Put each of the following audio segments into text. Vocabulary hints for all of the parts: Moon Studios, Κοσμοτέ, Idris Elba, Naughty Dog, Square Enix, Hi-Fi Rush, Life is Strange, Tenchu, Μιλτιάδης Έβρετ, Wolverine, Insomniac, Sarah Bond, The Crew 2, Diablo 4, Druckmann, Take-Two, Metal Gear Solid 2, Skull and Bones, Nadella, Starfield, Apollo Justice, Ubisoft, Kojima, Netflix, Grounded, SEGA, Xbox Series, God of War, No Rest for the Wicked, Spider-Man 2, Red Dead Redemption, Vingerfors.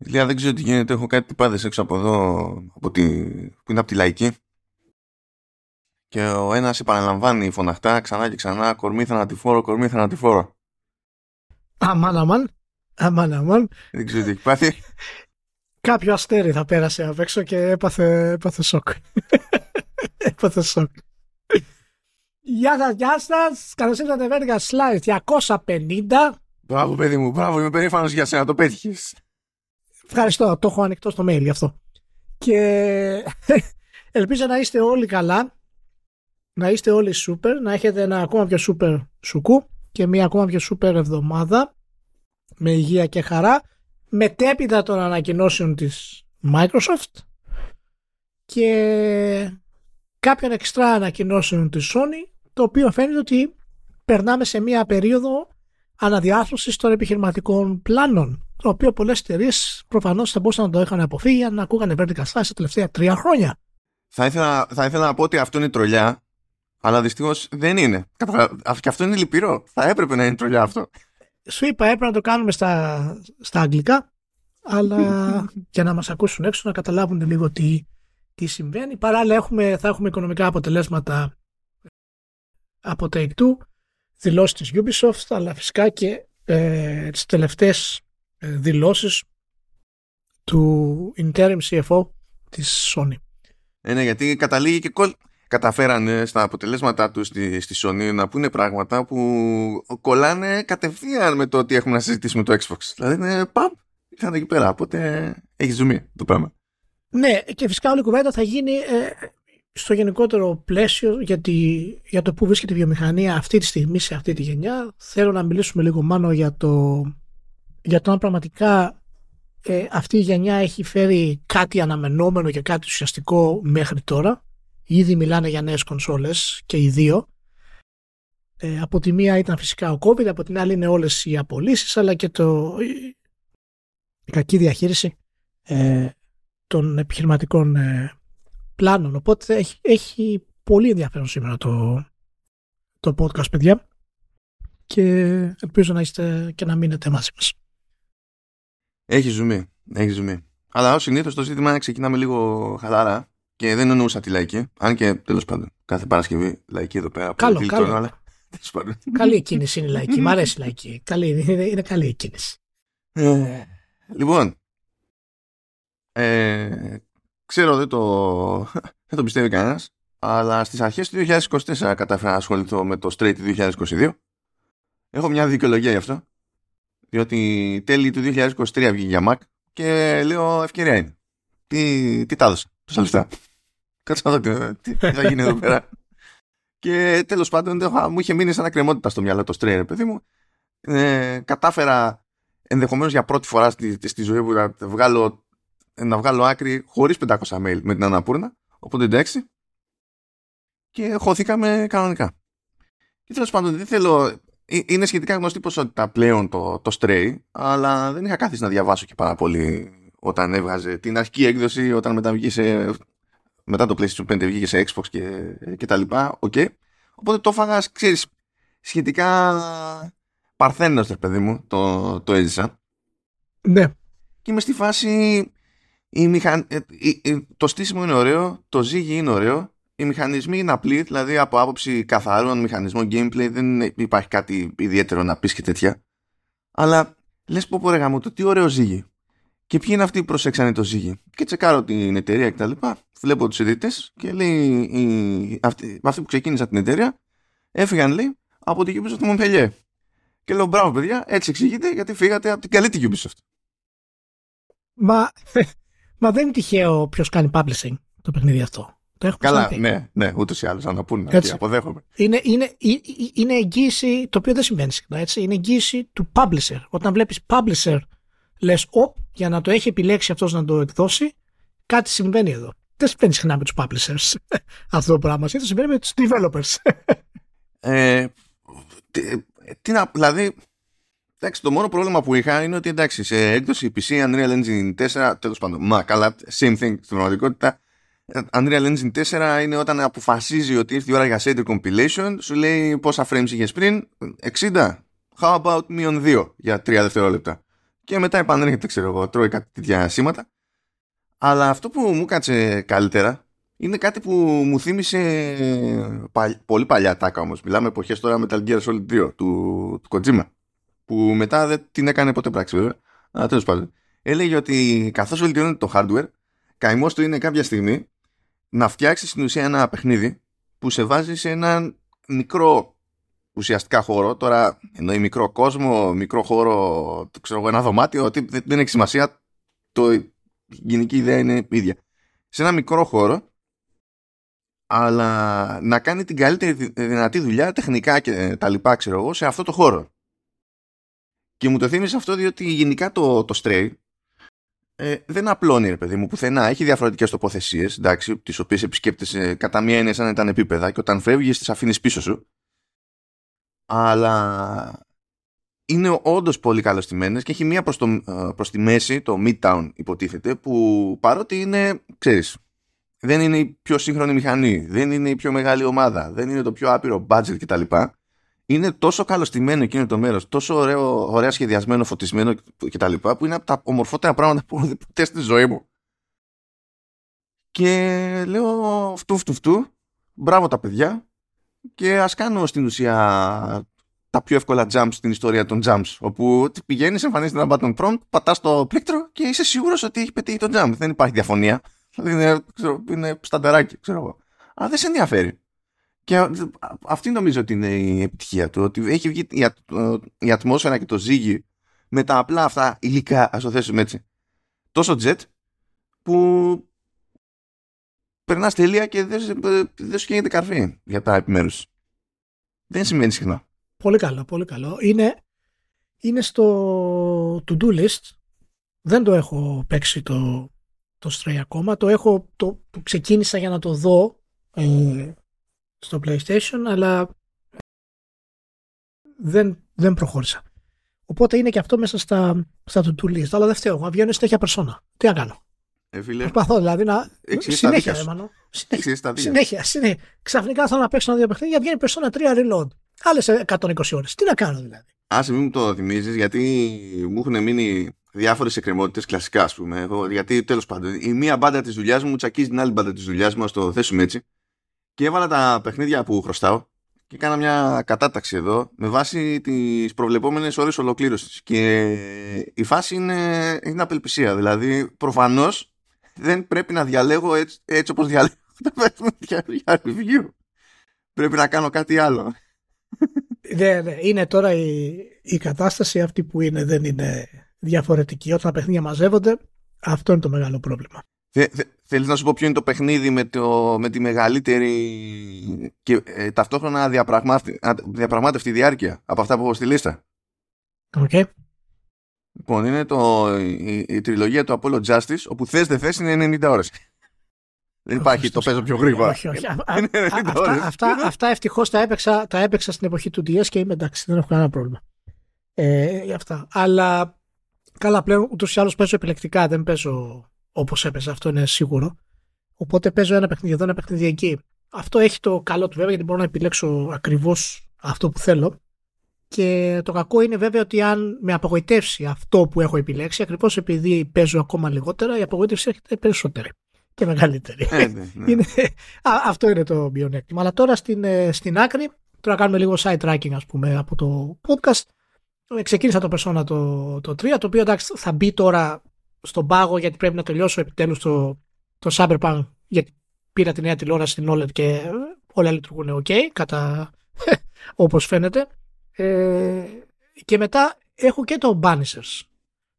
Ηλία, δεν ξέρω τι γίνεται. Έχω κάτι τυπάδες έξω από εδώ που είναι από τη Λαϊκή. Και ο ένας επαναλαμβάνει φωναχτά ξανά και ξανά, κορμί θανατηφόρο, κορμί θανατηφόρο. Αμάν. Δεν ξέρω τι έχει πάθει. Κάποιο αστέρι θα πέρασε απ' έξω και έπαθε σοκ. Γεια σας. Καλώς ήρθατε, Βέργα Σλάιτ 250. Μπράβο, παιδί μου, μπράβο. Είμαι περήφανος για σένα, το πέτυχες. Ευχαριστώ, το έχω ανοιχτό στο mail αυτό. Και ελπίζω να είστε όλοι καλά, να είστε όλοι super, να έχετε ένα ακόμα πιο super σουκού και μια ακόμα πιο super εβδομάδα με υγεία και χαρά, μετέπειτα των ανακοινώσεων της Microsoft και κάποιων εξτρά ανακοινώσεων της Sony, το οποίο φαίνεται ότι περνάμε σε μια περίοδο αναδιάρθρωσης των επιχειρηματικών πλάνων, το οποίο πολλές εταιρείες προφανώς θα μπορούσαν να το είχαν αποφύγει αν ακούγανε vertical slice τα τελευταία 3 χρόνια. Θα ήθελα να πω ότι αυτό είναι τρολιά, αλλά δυστυχώς δεν είναι. Και αυτό είναι λυπηρό. Θα έπρεπε να είναι τρολιά αυτό. Σου είπα, έπρεπε να το κάνουμε στα αγγλικά, αλλά για να μας ακούσουν έξω, να καταλάβουν λίγο τι συμβαίνει. Παράλληλα θα έχουμε οικονομικά αποτελέσματα από Take-Two, δηλώσεις της Ubisoft, αλλά φυσικά και τις τελευταίες δηλώσεις του interim CFO της Sony. Ναι, γιατί καταλήγει και καταφέρανε στα αποτελέσματά τους στη Sony να πούνε πράγματα που κολλάνε κατευθείαν με το ότι έχουμε να συζητήσουμε το Xbox. Δηλαδή είναι παμ, ήταν εκεί πέρα, οπότε έχει ζουμί το πράγμα. Ναι, και φυσικά όλη η κουβέντα θα γίνει στο γενικότερο πλαίσιο για το που βρίσκεται η βιομηχανία αυτή τη στιγμή, σε αυτή τη γενιά. Θέλω να μιλήσουμε λίγο μάλλον για το αν πραγματικά αυτή η γενιά έχει φέρει κάτι αναμενόμενο και κάτι ουσιαστικό μέχρι τώρα. Ήδη μιλάνε για νέες κονσόλες και οι δύο. Από τη μία ήταν φυσικά ο COVID, από την άλλη είναι όλες οι απολύσεις, αλλά και η κακή διαχείριση των επιχειρηματικών πλάνων. Οπότε έχει πολύ ενδιαφέρον σήμερα το podcast, παιδιά. Και ελπίζω να είστε και να μείνετε μαζί μας. Έχει ζουμί. Αλλά ως συνήθως το ζήτημα ξεκινάμε λίγο χαλάρα και δεν εννοούσα τη Λαϊκή. Αν και τέλος πάντων, κάθε Παρασκευή Λαϊκή εδώ πέρα. Καλό. Αλλά... καλή η κίνηση είναι η Λαϊκή. Μ' αρέσει η Λαϊκή. Είναι καλή η κίνηση. Λοιπόν. Ξέρω δεν το πιστεύει κανένας, αλλά στις αρχές του 2024 κατάφερα να ασχοληθώ με το Stray του 2022. Έχω μια δικαιολογία γι' αυτό, διότι τέλη του 2023 βγήκε για Mac και λέω ευκαιρία είναι. Τι τα έδωσα, τόσα λεφτά. Κάτσε να δω τι θα γίνει εδώ πέρα. Και τέλος πάντων μου είχε μείνει σαν ακρεμότητα στο μυαλό το Stray, ρε παιδί μου. Κατάφερα ενδεχομένως για πρώτη φορά στη ζωή μου να βγάλω άκρη χωρίς 500 mail με την Αναπούρνα, οπότε εντάξει. Και χωθήκαμε κανονικά. Και τέλος πάντων δεν θέλω... Είναι σχετικά γνωστή ποσότητα πλέον το Stray, αλλά δεν είχα κάθιση να διαβάσω και πάρα πολύ όταν έβγαζε την αρχική έκδοση, όταν μετά το PlayStation 5 βγήκε σε Xbox και τα λοιπά. Okay. Οπότε το έφαγα, ξέρεις, σχετικά παρθένος, παιδί μου, το έζησα. Ναι. Και είμαι στη φάση... Το στήσιμο είναι ωραίο, το ζύγι είναι ωραίο, οι μηχανισμοί είναι απλοί, δηλαδή από άποψη καθαρών μηχανισμών gameplay δεν υπάρχει κάτι ιδιαίτερο να πεις και τέτοια, αλλά λες πω ρε γαμώτο, τι ωραίο ζύγι και ποιοι είναι αυτοί που προσέξανε το ζύγι, και τσεκάρω την εταιρεία κτλ, βλέπω τους ιδρυτές και λέει αυτοί που ξεκίνησαν την εταιρεία έφυγαν, λέει, από την Ubisoft Montpellier, και λέω μπράβο παιδιά, έτσι εξηγείται γιατί φύγατε από την καλή τη Ubisoft. Μα δεν είναι τυχαίο ποιος κάνει publishing το παιχνίδι αυτό. Το έχω ξαναπεί. Καλά, ναι, ούτως ή άλλως να πούνε. Έτσι. Αποδέχομαι. Είναι εγγύηση, το οποίο δεν συμβαίνει συχνά, έτσι. Είναι εγγύηση του publisher. Όταν βλέπεις publisher, λες, για να το έχει επιλέξει αυτός να το εκδώσει, κάτι συμβαίνει εδώ. Δεν συμβαίνει συχνά με τους publishers αυτό το πράγμα. Αυτό συμβαίνει με τους developers. Δηλαδή... Εντάξει, το μόνο πρόβλημα που είχα είναι ότι εντάξει, σε έκδοση PC, Unreal Engine 4, τέλος πάντων, Mac, αλλά same thing στην πραγματικότητα. Unreal Engine 4 είναι όταν αποφασίζει ότι ήρθε η ώρα για shader compilation, σου λέει πόσα frames είχες πριν, 60, how about μείον 2 για 3 δευτερόλεπτα. και μετά επανέρχεται, ξέρω εγώ, τρώει κάτι τέτοια σήματα. Αλλά αυτό που μου κάτσε καλύτερα είναι κάτι που μου θύμισε πολύ παλιά τάκα όμως. Μιλάμε εποχές τώρα Metal Gear Solid 2 του Kojima, που μετά δεν την έκανε ποτέ πράξη βέβαια. Αλλά τέλος πάντων, έλεγε ότι καθώς βελτιώνεται το hardware, καημός του είναι κάποια στιγμή να φτιάξει στην ουσία ένα παιχνίδι που σε βάζει σε έναν μικρό ουσιαστικά χώρο. Τώρα εννοεί μικρό κόσμο, μικρό χώρο, ξέρω εγώ, ένα δωμάτιο, ότι δεν έχει σημασία, η γενική ιδέα είναι ίδια. Σε ένα μικρό χώρο, αλλά να κάνει την καλύτερη δυνατή δουλειά τεχνικά και τα λοιπά, ξέρω εγώ, σε αυτό το χώρο. Και μου το θύμισε αυτό διότι γενικά το Stray δεν απλώνει, ρε παιδί μου, πουθενά. Έχει διαφορετικές τοποθεσίες, τις οποίες επισκέπτεσαι, κατά μία είναι σαν να ήταν επίπεδα, και όταν φεύγεις τις αφήνεις πίσω σου. Αλλά είναι όντως πολύ καλωστημένες και έχει μία προς τη μέση, το Midtown υποτίθεται, που παρότι είναι, ξέρεις, δεν είναι η πιο σύγχρονη μηχανή, δεν είναι η πιο μεγάλη ομάδα, δεν είναι το πιο άπειρο budget κτλ. Είναι τόσο καλωστημένο εκείνο το μέρος, τόσο ωραία σχεδιασμένο, φωτισμένο κτλ. Που είναι από τα ομορφότερα πράγματα που έχω ποτέ στη ζωή μου. Και λέω φτου, μπράβο τα παιδιά, και ας κάνω στην ουσία τα πιο εύκολα jumps στην ιστορία των jumps. Όπου πηγαίνεις, εμφανίζεται ένα button prompt, πατάς το πλήκτρο και είσαι σίγουρος ότι έχει πετύχει το jump. Δεν υπάρχει διαφωνία. Δηλαδή είναι σταντεράκι, ξέρω εγώ. Αλλά δεν σε ενδιαφέρει. Και αυτή νομίζω ότι είναι η επιτυχία του, ότι έχει βγει η ατμόσφαιρα και το ζύγι με τα απλά αυτά υλικά, ας το θέσουμε έτσι, τόσο jet που περνάς τελεία και δεν σου καίγεται καρφί για τα επιμέρους. Δεν σημαίνει συχνά. Πολύ καλό, πολύ καλό. Είναι στο to-do list. Δεν το έχω παίξει το Stray ακόμα. Το ξεκίνησα για να το δω στο PlayStation, αλλά δεν προχώρησα. Οπότε είναι και αυτό μέσα στα to-do list. Αλλά δεν φταίω εγώ. Βγαίνω συνέχεια περσόνα. Τι να κάνω. Προσπαθώ δηλαδή να. Συνέχεια, έμανω. Συνέχεια. Ξαφνικά θέλω να παίξω ένα δύο παιχνίδια. Βγαίνει περσόνα 3 reload. Άλλες 120 ώρες. Τι να κάνω δηλαδή. Άσε, μην μου το θυμίζεις, γιατί μου έχουν μείνει διάφορες εκκρεμότητες κλασικά, ας πούμε. Γιατί τέλος πάντων, η μία μπάντα της δουλειάς μου τσακίζει την άλλη μπάντα της δουλειάς μου. Ας το θέσουμε έτσι. Και έβαλα τα παιχνίδια που χρωστάω και κάνα μια κατάταξη εδώ με βάση τις προβλεπόμενες ώρες ολοκλήρωσης. Και η φάση είναι απελπισία. Δηλαδή, προφανώς δεν πρέπει να διαλέγω έτσι όπως διαλέγω τα παιχνίδια για review. Πρέπει να κάνω κάτι άλλο. Ναι, είναι τώρα η κατάσταση αυτή που είναι. Δεν είναι διαφορετική. Όταν τα παιχνίδια μαζεύονται, αυτό είναι το μεγάλο πρόβλημα. Θέλεις να σου πω ποιο είναι το παιχνίδι με τη μεγαλύτερη και ταυτόχρονα διαπραγμάτευτη διάρκεια από αυτά που έχω στη λίστα? Okay. Λοιπόν, είναι η τριλογία του Apollo Justice, όπου θες δεν θες είναι 90 ώρες. Δεν υπάρχει το παίζω πιο γρήγορα. Όχι. Αυτά ευτυχώς τα έπαιξα στην εποχή του DS και είμαι εντάξει, δεν έχω κανένα πρόβλημα. Αλλά καλά, πλέον ούτως ή άλλως παίζω επιλεκτικά, δεν παίζω όπως έπαιζε, αυτό είναι σίγουρο. Οπότε παίζω ένα παιχνίδι εδώ, ένα παιχνίδι εκεί. Αυτό έχει το καλό του βέβαια, γιατί μπορώ να επιλέξω ακριβώς αυτό που θέλω. Και το κακό είναι βέβαια ότι αν με απογοητεύσει αυτό που έχω επιλέξει, ακριβώς επειδή παίζω ακόμα λιγότερα, η απογοήτευση έρχεται περισσότερη και μεγαλύτερη. Ναι. Αυτό είναι το μειονέκτημα. Αλλά τώρα στην άκρη, τώρα κάνουμε λίγο side tracking, ας πούμε, από το podcast. Ξεκίνησα το Persona το 3, το οποίο εντάξει θα μπει τώρα στον πάγο, γιατί πρέπει να τελειώσω επιτέλους το Cyberpunk, γιατί πήρα τη νέα τηλεόραση στην OLED και όλα λειτουργούν ok, όπως φαίνεται. Και μετά έχω και το Bannisters,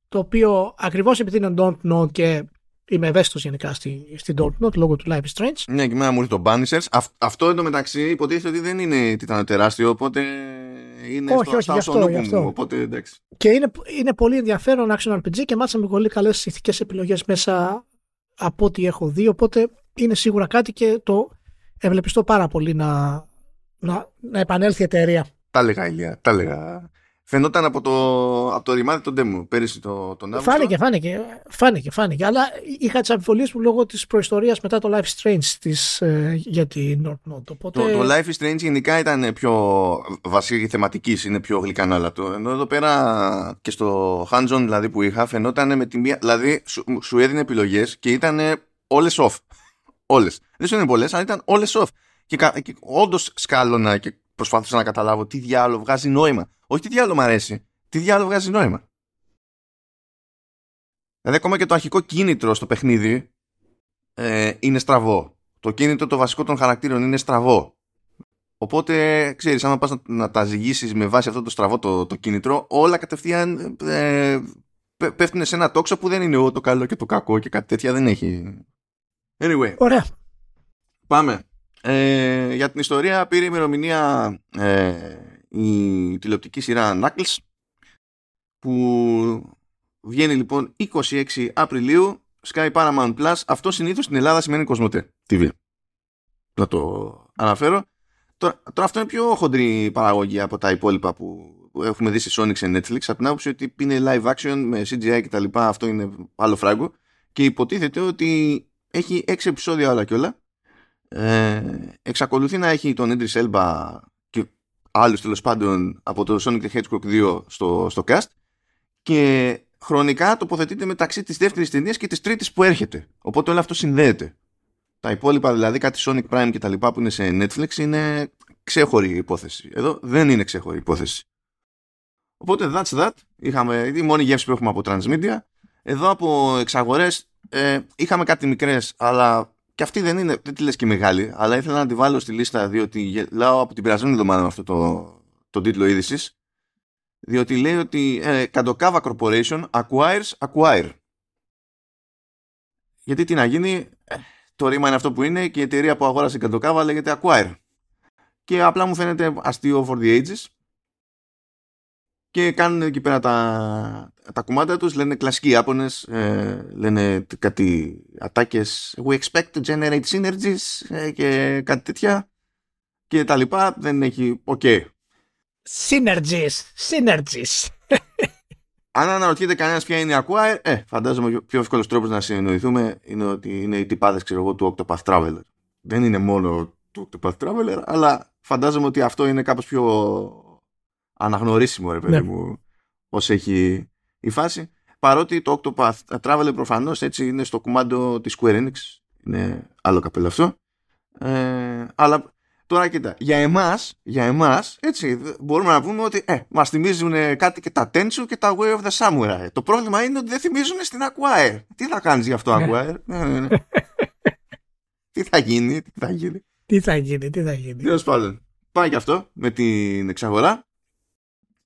το οποίο ακριβώς επειδή είναι Don't Know και είμαι ευαίσθητος γενικά στην Don't Know λόγω του Life is Strange. Ναι, και εμένα μου ήρθε το Bannisters. Αυτό εντωμεταξύ υποτίθεται ότι δεν είναι τιτάνο τεράστιο, οπότε είναι αυτό. Οπότε, εντάξει. Και είναι πολύ ενδιαφέρον action RPG και μάλιστα με πολύ καλές ηθικές επιλογές μέσα από ό,τι έχω δει. Οπότε είναι σίγουρα κάτι και το ευλεπιστώ πάρα πολύ να επανέλθει η εταιρεία. Τα έλεγα, Ηλία. Φαινόταν από το ρημάδι των demo πέρυσι τον Αύγουστο. Φάνηκε. Αλλά είχα τις αμφιβολίες μου λόγω της προϊστορίας μετά το Life Strange για την North Node. Οπότε... Το Life Strange γενικά ήταν πιο βασική θεματική, είναι πιο γλυκανάλατο. Ενώ εδώ πέρα και στο hands-on δηλαδή που είχα, φαινόταν με τη μία. Δηλαδή σου έδινε επιλογές και ήταν όλες off. Όλες. Δεν σου είναι πολλές, αλλά ήταν όλες off. Και όντως σκάλωνα και προσπάθησα να καταλάβω τι διάλογο βγάζει νόημα. Όχι τι διάλογο μου αρέσει, τι διάλογο βγάζει νόημα. Δηλαδή ακόμα και το αρχικό κίνητρο στο παιχνίδι είναι στραβό. Το κίνητρο το βασικό των χαρακτήρων είναι στραβό. Οπότε ξέρεις, άμα πας να τα ζυγίσεις με βάση αυτό το στραβό το κίνητρο, όλα κατευθείαν πέφτουν σε ένα τόξο που δεν είναι το καλό και το κακό και κάτι τέτοια δεν έχει. Anyway. Ωραία. Πάμε. Για την ιστορία πήρε ημερομηνία η τηλεοπτική σειρά Knuckles, που βγαίνει λοιπόν 26 Απριλίου Sky Paramount Plus. Αυτό συνήθως στην Ελλάδα σημαίνει Κοσμοτέ TV, να το αναφέρω. Τώρα αυτό είναι πιο χοντρή παραγωγή από τα υπόλοιπα που έχουμε δει σε Sony και Netflix, από την άποψη ότι είναι live action με CGI κτλ. Αυτό είναι άλλο φράγκο και υποτίθεται ότι έχει 6 επεισόδια όλα και όλα. Εξακολουθεί να έχει τον Idris Elba και άλλους τέλος πάντων από το Sonic the Hedgehog 2 στο cast, και χρονικά τοποθετείται μεταξύ της δεύτερης ταινίας και της τρίτης που έρχεται, οπότε όλο αυτό συνδέεται. Τα υπόλοιπα δηλαδή, κάτι Sonic Prime και τα λοιπά που είναι σε Netflix, είναι ξέχωρη υπόθεση. Εδώ δεν είναι ξέχωρη υπόθεση. Οπότε that's that. Είχαμε τη μόνη γεύση που έχουμε από Transmedia. Εδώ από εξαγορές είχαμε κάτι μικρές, αλλά και αυτή δεν είναι, δεν τη λες και μεγάλη, αλλά ήθελα να τη βάλω στη λίστα, διότι γελάω από την περασμένη εβδομάδα με αυτό το τίτλο είδησης, διότι λέει ότι Kadokawa Corporation acquires Acquire. Γιατί τι να γίνει, το ρήμα είναι αυτό που είναι και η εταιρεία που αγόρασε Kadokawa λέγεται Acquire. Και απλά μου φαίνεται αστείο for the ages. Και κάνουν εκεί πέρα τα κουμάντα τους, λένε κλασικοί Ιάπωνες, λένε κάτι ατάκες «We expect to generate synergies» και κάτι τέτοια και τα λοιπά, δεν έχει «οκ». Okay. Synergies. Αν αναρωτιέται κανένας ποια είναι η Acquire, φαντάζομαι πιο εύκολος τρόπος να συνεννοηθούμε είναι ότι είναι οι τυπάδες, ξέρω εγώ, του Octopath Traveler. Δεν είναι μόνο του Octopath Traveler, αλλά φαντάζομαι ότι αυτό είναι κάπως πιο... αναγνωρίσιμο, ρε παιδί μου, ως έχει η φάση. Παρότι το Octopath Traveler προφανώς έτσι είναι στο κουμάντο της Square Enix. Είναι άλλο καπέλο αυτό. Αλλά τώρα κοίτα, για εμάς έτσι, μπορούμε να πούμε ότι μας θυμίζουν κάτι και τα Tenchu και τα Way of the Samurai. Το πρόβλημα είναι ότι δεν θυμίζουν στην Acquire. Τι θα κάνεις γι' αυτό, Acquire? Τι θα γίνει. Τέλος πάντων, πάει και αυτό με την εξαγορά.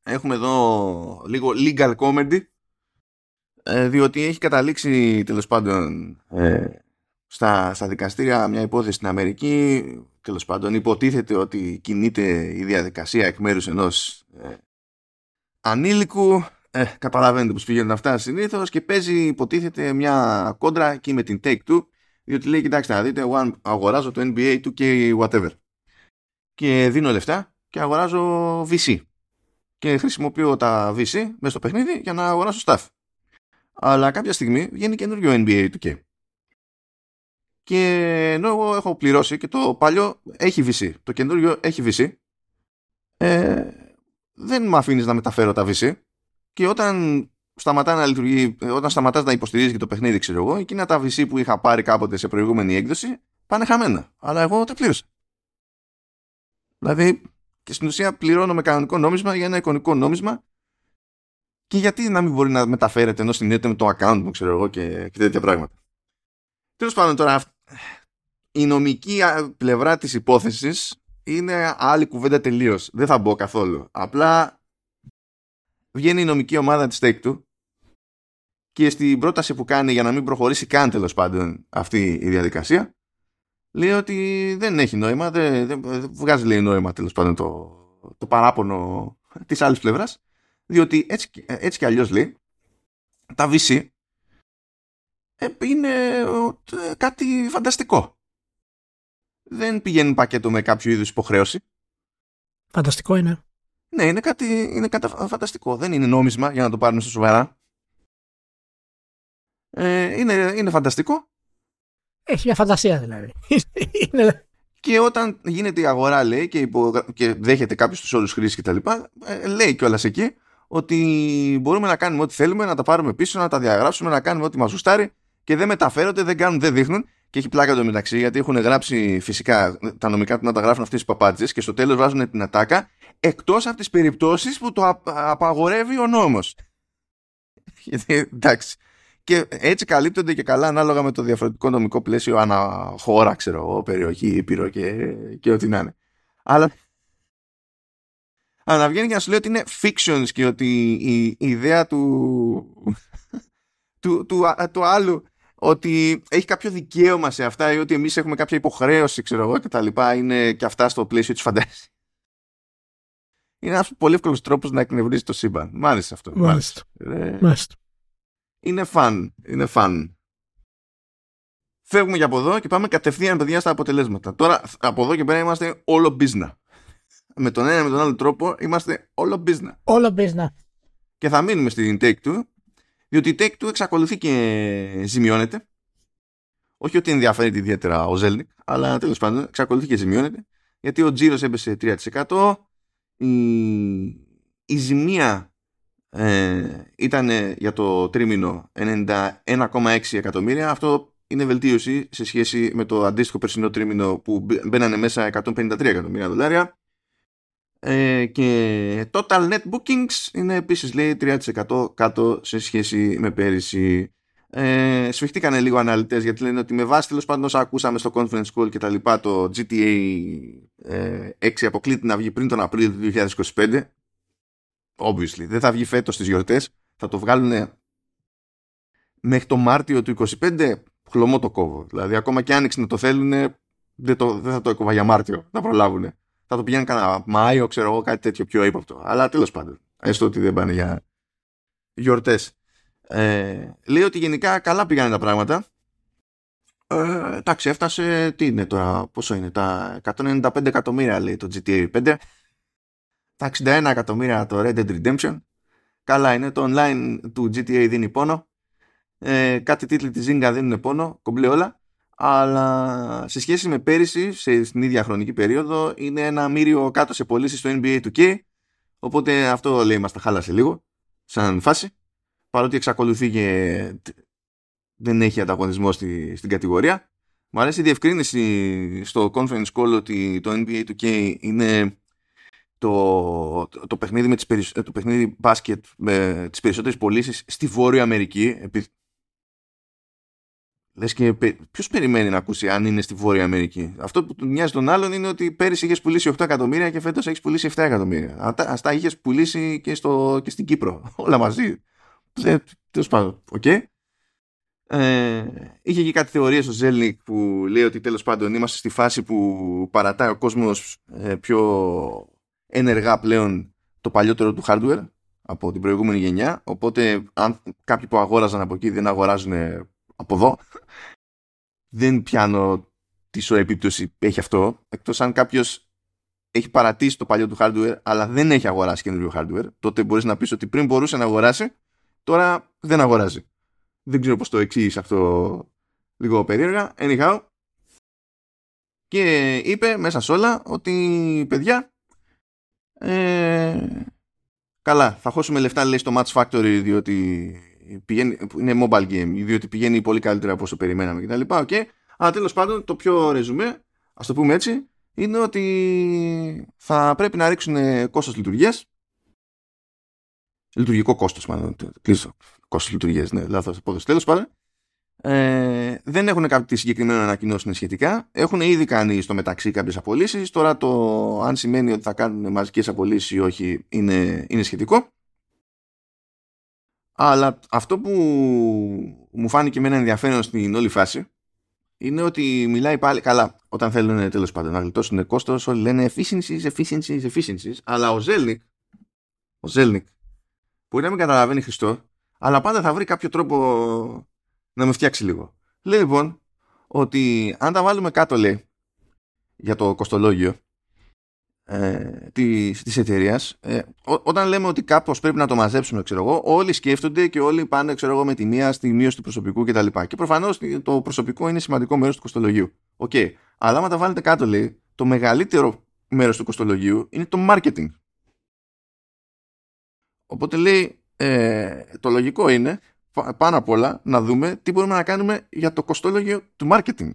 Έχουμε εδώ λίγο legal comedy, διότι έχει καταλήξει τέλος πάντων στα δικαστήρια μια υπόθεση στην Αμερική. Τέλος πάντων, υποτίθεται ότι κινείται η διαδικασία εκ μέρους ενός ανήλικου. Καταλαβαίνετε πως πηγαίνουν αυτά συνήθως, και παίζει υποτίθεται μια κόντρα και με την Take-Two, διότι λέει κοιτάξτε να δείτε, εγώ αγοράζω το NBA 2K whatever και δίνω λεφτά και αγοράζω VC. Και χρησιμοποιώ τα VC μέσα στο παιχνίδι για να αγοράσω staff. Αλλά κάποια στιγμή βγαίνει καινούριο NBA 2K. Και ενώ εγώ έχω πληρώσει και το παλιό έχει VC, το καινούριο έχει VC, δεν με αφήνεις να μεταφέρω τα VC. Και όταν σταματά να λειτουργεί, όταν σταματάς να υποστηρίζεις και το παιχνίδι, ξέρω εγώ, εκείνα τα VC που είχα πάρει κάποτε σε προηγούμενη έκδοση πάνε χαμένα. Αλλά εγώ τα πλήρωσα. Δηλαδή. Και στην ουσία πληρώνω με κανονικό νόμισμα για ένα εικονικό νόμισμα, και γιατί να μην μπορεί να μεταφέρεται ενώ συνδέεται με το account μου, ξέρω εγώ, και τέτοια πράγματα. Τέλος πάντων, τώρα η νομική πλευρά της υπόθεσης είναι άλλη κουβέντα τελείως. Δεν θα μπω καθόλου. Απλά βγαίνει η νομική ομάδα της Take-Two και στην πρόταση που κάνει για να μην προχωρήσει καν τέλος πάντων αυτή η διαδικασία, λέει ότι δεν έχει νόημα, δεν βγάζει, λέει, νόημα τέλος πάντων το παράπονο της άλλης πλευράς, διότι έτσι κι αλλιώς, λέει, τα VC είναι κάτι φανταστικό. Δεν πηγαίνει πακέτο με κάποιο είδους υποχρέωση. Φανταστικό είναι. Ναι, είναι κάτι φανταστικό. Δεν είναι νόμισμα για να το πάρουμε στο σοβαρά. Είναι φανταστικό. Έχει μια φαντασία δηλαδή. Και όταν γίνεται η αγορά, λέει, και δέχεται κάποιος τους όρους χρήσης κτλ., λέει κιόλας εκεί ότι μπορούμε να κάνουμε ό,τι θέλουμε, να τα πάρουμε πίσω, να τα διαγράψουμε, να κάνουμε ό,τι μας γουστάρει, και δεν μεταφέρονται, δεν κάνουν, δεν δείχνουν. Και έχει πλάκα το μεταξύ, γιατί έχουν γράψει φυσικά τα νομικά του να τα γράφουν αυτές οι παπάντζες, και στο τέλος βάζουν την ατάκα, εκτός από τις περιπτώσεις που το απαγορεύει ο νόμος. Εντάξει. Και έτσι καλύπτονται και καλά ανάλογα με το διαφορετικό νομικό πλαίσιο ανά χώρα, ξέρω εγώ, περιοχή, ήπειρο και ό,τι να είναι. Αλλά βγαίνει και να σου λέει ότι είναι fictions και ότι η ιδέα του άλλου ότι έχει κάποιο δικαίωμα σε αυτά ή ότι εμείς έχουμε κάποια υποχρέωση, ξέρω εγώ, και τα λοιπά, είναι και αυτά στο πλαίσιο της φαντασίας. Είναι ένας πολύ εύκολος τρόπος να εκνευρίζει το σύμπαν. Μ' άρεσε αυτό. Μάλιστα. Είναι φαν. Φεύγουμε και από εδώ και πάμε κατευθείαν, παιδιά, στα αποτελέσματα. Τώρα από εδώ και πέρα είμαστε όλο μπίζνα. Με τον ένα με τον άλλο τρόπο είμαστε όλο μπίζνα. Και θα μείνουμε στην Take-Two, διότι η Take-Two εξακολουθεί και ζημιώνεται. Όχι ότι ενδιαφέρεται ιδιαίτερα ο Zelnik, αλλά τέλος πάντων εξακολουθεί και ζημιώνεται. Γιατί ο τζίρος έπεσε 3%. Η ζημία ήταν για το τρίμηνο 91,6 εκατομμύρια. Αυτό είναι βελτίωση σε σχέση με το αντίστοιχο περσινό τρίμηνο που μπαίνανε μέσα 153 εκατομμύρια δολάρια. Και total net bookings είναι επίσης, λέει, 3% κάτω σε σχέση με πέρυσι. Σφιχτήκανε λίγο αναλυτές, γιατί λένε ότι με βάση τέλος πάντων όσα ακούσαμε στο conference call και τα λοιπά, το GTA 6 αποκλείται να βγει πριν τον Απρίλιο του 2025. Obviously δεν θα βγει φέτος στις γιορτές, θα το βγάλουν μέχρι το Μάρτιο του 25. Χλωμό το κόβω, δηλαδή ακόμα και άνοιξε να το θέλουν, δεν θα το έκοβα για Μάρτιο, να προλάβουν. Θα το πηγαίνουν κανένα Μάιο, ξέρω εγώ, κάτι τέτοιο πιο ύποπτο. Αλλά τέλος πάντων, έστω ότι δεν πάνε για γιορτές. Λέει ότι γενικά καλά πήγανε τα πράγματα. Εντάξει, έφτασε, τι είναι τώρα, πόσο είναι, τα 195 εκατομμύρια λέει το GTA 5. Τα 61 εκατομμύρια το Red Dead Redemption. Καλά είναι, το online του GTA δίνει πόνο. Κάτι τίτλοι της Zynga δίνουν πόνο, κομπλέ όλα. Αλλά σε σχέση με πέρυσι, στην ίδια χρονική περίοδο, είναι ένα μύριο κάτω σε πωλήσεις στο NBA 2K. Οπότε αυτό, λέει, μας τα χάλασε λίγο σαν φάση. Παρότι εξακολουθεί και δεν έχει ανταγωνισμό στην κατηγορία. Μου αρέσει η διευκρίνηση στο conference call ότι το NBA 2K είναι το παιχνίδι, το παιχνίδι μπάσκετ με τις περισσότερες πωλήσεις στη Βόρεια Αμερική. Λες και ποιος περιμένει να ακούσει αν είναι στη Βόρεια Αμερική. Αυτό που του μοιάζει τον άλλον είναι ότι πέρυσι είχες πουλήσει 8 εκατομμύρια και φέτος έχεις πουλήσει 7 εκατομμύρια. Ας τα είχες πουλήσει και στην Κύπρο. Όλα μαζί. Τέλος πάντων. Είχε και κάτι θεωρίες ο Zelnik που λέει ότι τέλος πάντων είμαστε στη φάση που παρατάει ο κόσμος πιο ενεργά πλέον το παλιότερο του hardware από την προηγούμενη γενιά. Οπότε αν κάποιοι που αγόραζαν από εκεί δεν αγοράζουν από εδώ, δεν πιάνω τι επίπτωση έχει αυτό, εκτός αν κάποιος έχει παρατήσει το παλιό του hardware αλλά δεν έχει αγοράσει καινούριο hardware. Τότε μπορείς να πεις ότι πριν μπορούσε να αγοράσει, τώρα δεν αγοράζει. Δεν ξέρω πώς το εξήγησε αυτό, λίγο περίεργα. Anyhow, και είπε μέσα σε όλα ότι παιδιά, καλά, θα χώσουμε λεφτά, λέει, στο Match Factory, διότι είναι mobile game, διότι πηγαίνει πολύ καλύτερα από όσο περιμέναμε κτλ. Αλλά τέλος πάντων, το πιο ρεζουμέ, ας το πούμε έτσι, είναι ότι θα πρέπει να ρίξουν κόστος λειτουργίας. Λειτουργικό κόστος, μάλλον. Κόστος λειτουργίας, ναι, λάθος απόδοση. Τέλος πάντων, δεν έχουν κάτι συγκεκριμένο να ανακοινώσουν σχετικά. Έχουν ήδη κάνει στο μεταξύ κάποιες απολύσεις. Τώρα το αν σημαίνει ότι θα κάνουν μαζικές απολύσεις ή όχι είναι σχετικό. Αλλά αυτό που μου φάνηκε εμένα ενδιαφέρον στην όλη φάση είναι ότι μιλάει πάλι. Καλά, όταν θέλουν τέλος πάντων να γλιτώσουν κόστος, όλοι λένε efficiencies. Αλλά ο Zelnik μπορεί να μην καταλαβαίνει Χριστό, αλλά πάντα θα βρει κάποιο τρόπο να με φτιάξει λίγο. Λέει λοιπόν ότι αν τα βάλουμε κάτω, λέει, για το κοστολόγιο, της εταιρείας. Όταν λέμε ότι κάπως πρέπει να το μαζέψουμε, ξέρω εγώ, όλοι σκέφτονται και όλοι πάνε, ξέρω εγώ, με τη μία στη μείωση του προσωπικού κτλ. Και προφανώς το προσωπικό είναι σημαντικό μέρος του κοστολογίου. Οκ. Okay. Αλλά άμα τα βάλετε κάτω, λέει, το μεγαλύτερο μέρος του κοστολογίου είναι το marketing. Οπότε λέει, το λογικό είναι πάνω απ' όλα να δούμε τι μπορούμε να κάνουμε για το κοστόλογιο του marketing.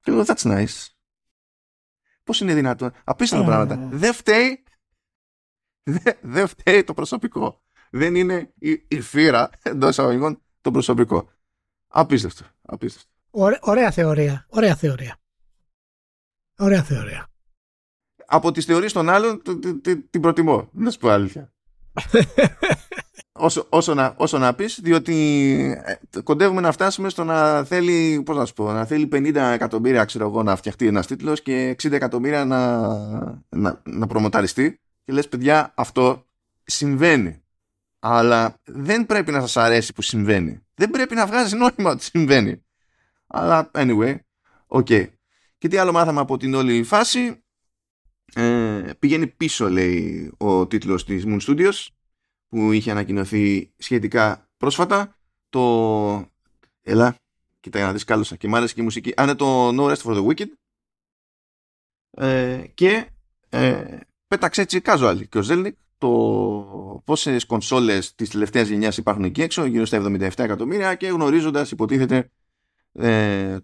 Και λέω, that's nice. Πώς είναι δυνατόν? Απίστευτα πράγματα. Δεν φταίει. Δεν φταίει το προσωπικό. Δεν είναι η φύρα εντός εισαγωγικών το προσωπικό. Απίστευτο. Απίστευτο. Ωραία θεωρία. Ωραία θεωρία. Ωραία θεωρία. Από τις θεωρίες των άλλων την προτιμώ. Να σου πω αλήθεια. Όσο να πεις, διότι κοντεύουμε να φτάσουμε στο να θέλει, πώς να σου πω, να θέλει 50 εκατομμύρια, ξέρω εγώ, να φτιαχτεί ένας τίτλος και 60 εκατομμύρια να προμοταριστεί και λες, παιδιά, αυτό συμβαίνει, αλλά δεν πρέπει να σας αρέσει που συμβαίνει, δεν πρέπει να βγάζει νόημα ότι συμβαίνει, αλλά anyway, ok. Και τι άλλο μάθαμε από την όλη φάση? Πηγαίνει πίσω, λέει, ο τίτλος της Moon Studios που είχε ανακοινωθεί σχετικά πρόσφατα. Το... Έλα, κοίτα να δεις, κάλωσα και μ' άρεσε και η μουσική. Α, είναι το No Rest for the Wicked. Και πέταξε έτσι casual και ο Zelnik το πόσες κονσόλες της τελευταίας γενιάς υπάρχουν εκεί έξω, γύρω στα 77 εκατομμύρια, και γνωρίζοντας, υποτίθεται,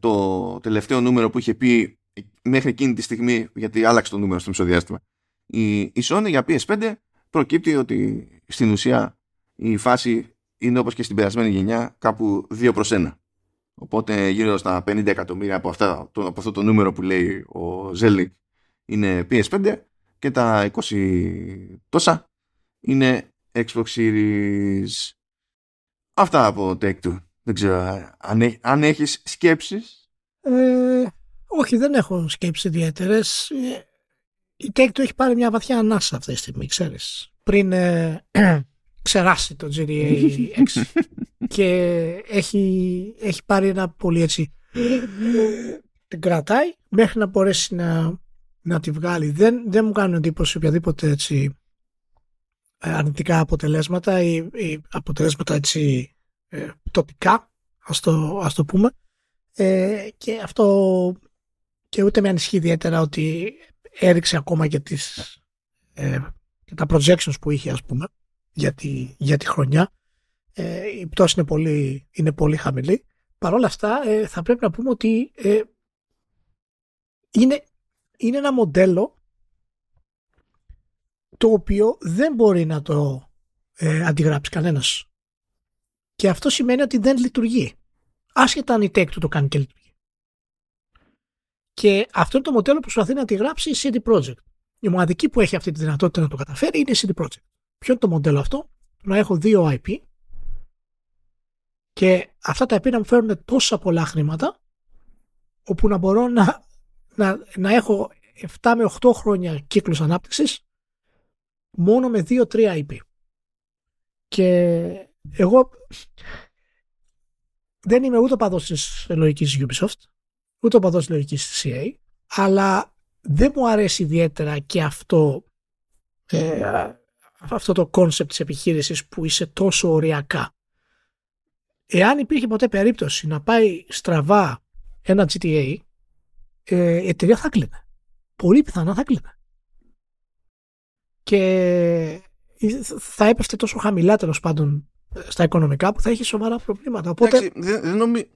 το τελευταίο νούμερο που είχε πει μέχρι εκείνη τη στιγμή, γιατί άλλαξε το νούμερο στο μισοδιάστημα, η Sony για PS5, προκύπτει ότι στην ουσία η φάση είναι όπως και στην περασμένη γενιά, κάπου 2-1. Οπότε γύρω στα 50 εκατομμύρια από αυτό το νούμερο που λέει ο Zelnik είναι PS5 και τα 20 τόσα είναι Xbox Series. Αυτά από Take-Two. Δεν ξέρω αν έχεις σκέψεις. Όχι, δεν έχω σκέψεις ιδιαίτερες. Η Take-Two έχει πάρει μια βαθιά ανάσα αυτή τη στιγμή, ξέρεις. Πριν ξεράσει το GTA 6 και έχει πάρει ένα πολύ έτσι... την κρατάει μέχρι να μπορέσει να τη βγάλει. Δεν μου κάνουν εντύπωση οποιαδήποτε έτσι αρνητικά αποτελέσματα ή αποτελέσματα έτσι τοπικά, ας το πούμε. Και αυτό... Και ούτε με ανησυχεί ιδιαίτερα ότι έριξε ακόμα και και τα projections που είχε, ας πούμε, για τη χρονιά. Η πτώση είναι πολύ χαμηλή. Παρ' όλα αυτά, θα πρέπει να πούμε ότι είναι ένα μοντέλο το οποίο δεν μπορεί να το αντιγράψει κανένας. Και αυτό σημαίνει ότι δεν λειτουργεί. Άσχετα αν η Take-Two το κάνει και λειτουργεί. Και αυτό είναι το μοντέλο που προσπαθεί να τη γράψει η CD Projekt. Η μοναδική που έχει αυτή τη δυνατότητα να το καταφέρει είναι η CD Projekt. Ποιο είναι το μοντέλο αυτό? Να έχω δύο IP και αυτά τα IP να μου φέρουν τόσα πολλά χρήματα, όπου να μπορώ να έχω 7 με 8 χρόνια κύκλους ανάπτυξης μόνο με 2-3 IP. Και εγώ δεν είμαι ούτε παδός της λογικής Ubisoft, ούτε ο παδός λογικής της EA, αλλά δεν μου αρέσει ιδιαίτερα και αυτό το κόνσεπτ της επιχείρησης που είσαι τόσο οριακά. Εάν υπήρχε ποτέ περίπτωση να πάει στραβά ένα GTA, η εταιρεία θα κλείνε. Πολύ πιθανά θα κλείνε. Και θα έπεφτε τόσο χαμηλά, τέλος πάντων, στα οικονομικά, που θα έχει σοβαρά προβλήματα. Οπότε... Εντάξει,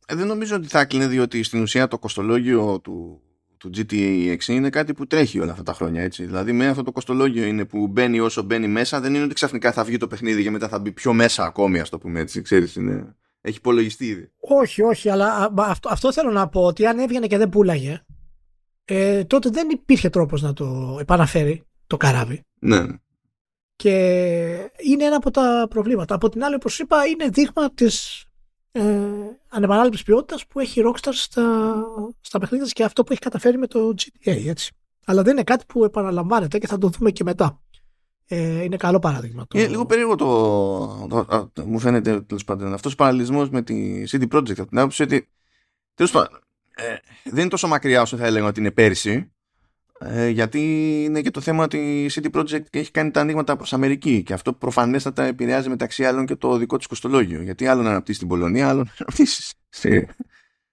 δεν νομίζω ότι θα κλείνει, διότι στην ουσία το κοστολόγιο του GTA 6 είναι κάτι που τρέχει όλα αυτά τα χρόνια, έτσι. Δηλαδή με αυτό το κοστολόγιο είναι που μπαίνει όσο μπαίνει μέσα, δεν είναι ότι ξαφνικά θα βγει το παιχνίδι και μετά θα μπει πιο μέσα ακόμη, ας το πούμε έτσι, ξέρεις, έχει υπολογιστεί ήδη. Όχι, αλλά αυτό θέλω να πω, ότι αν έβγαινε και δεν πουλάγε, τότε δεν υπήρχε τρόπος να το επαναφέρει το καράβι. Ναι. Και είναι ένα από τα προβλήματα. Από την άλλη, όπως είπα, είναι δείγμα της ανεπανάληπτης ποιότητας που έχει Rockstar στα παιχνίδια και αυτό που έχει καταφέρει με το GTA, έτσι. Αλλά δεν είναι κάτι που επαναλαμβάνεται και θα το δούμε και μετά. Είναι καλό παράδειγμα. Είναι λίγο περίεργο το μου φαίνεται, τέλος πάντων, αυτός ο παραλληλισμός με τη CD Projekt, από την άποψη ότι τέλος πάντων, δεν είναι τόσο μακριά όσο θα έλεγα ότι είναι πέρυσι, Γιατί είναι και το θέμα ότι η CD Projekt έχει κάνει τα ανοίγματα προς Αμερική και αυτό προφανέστατα επηρεάζει μεταξύ άλλων και το δικό της κοστολόγιο, γιατί άλλον αναπτύσσει στην Πολωνία, άλλον αναπτύσσει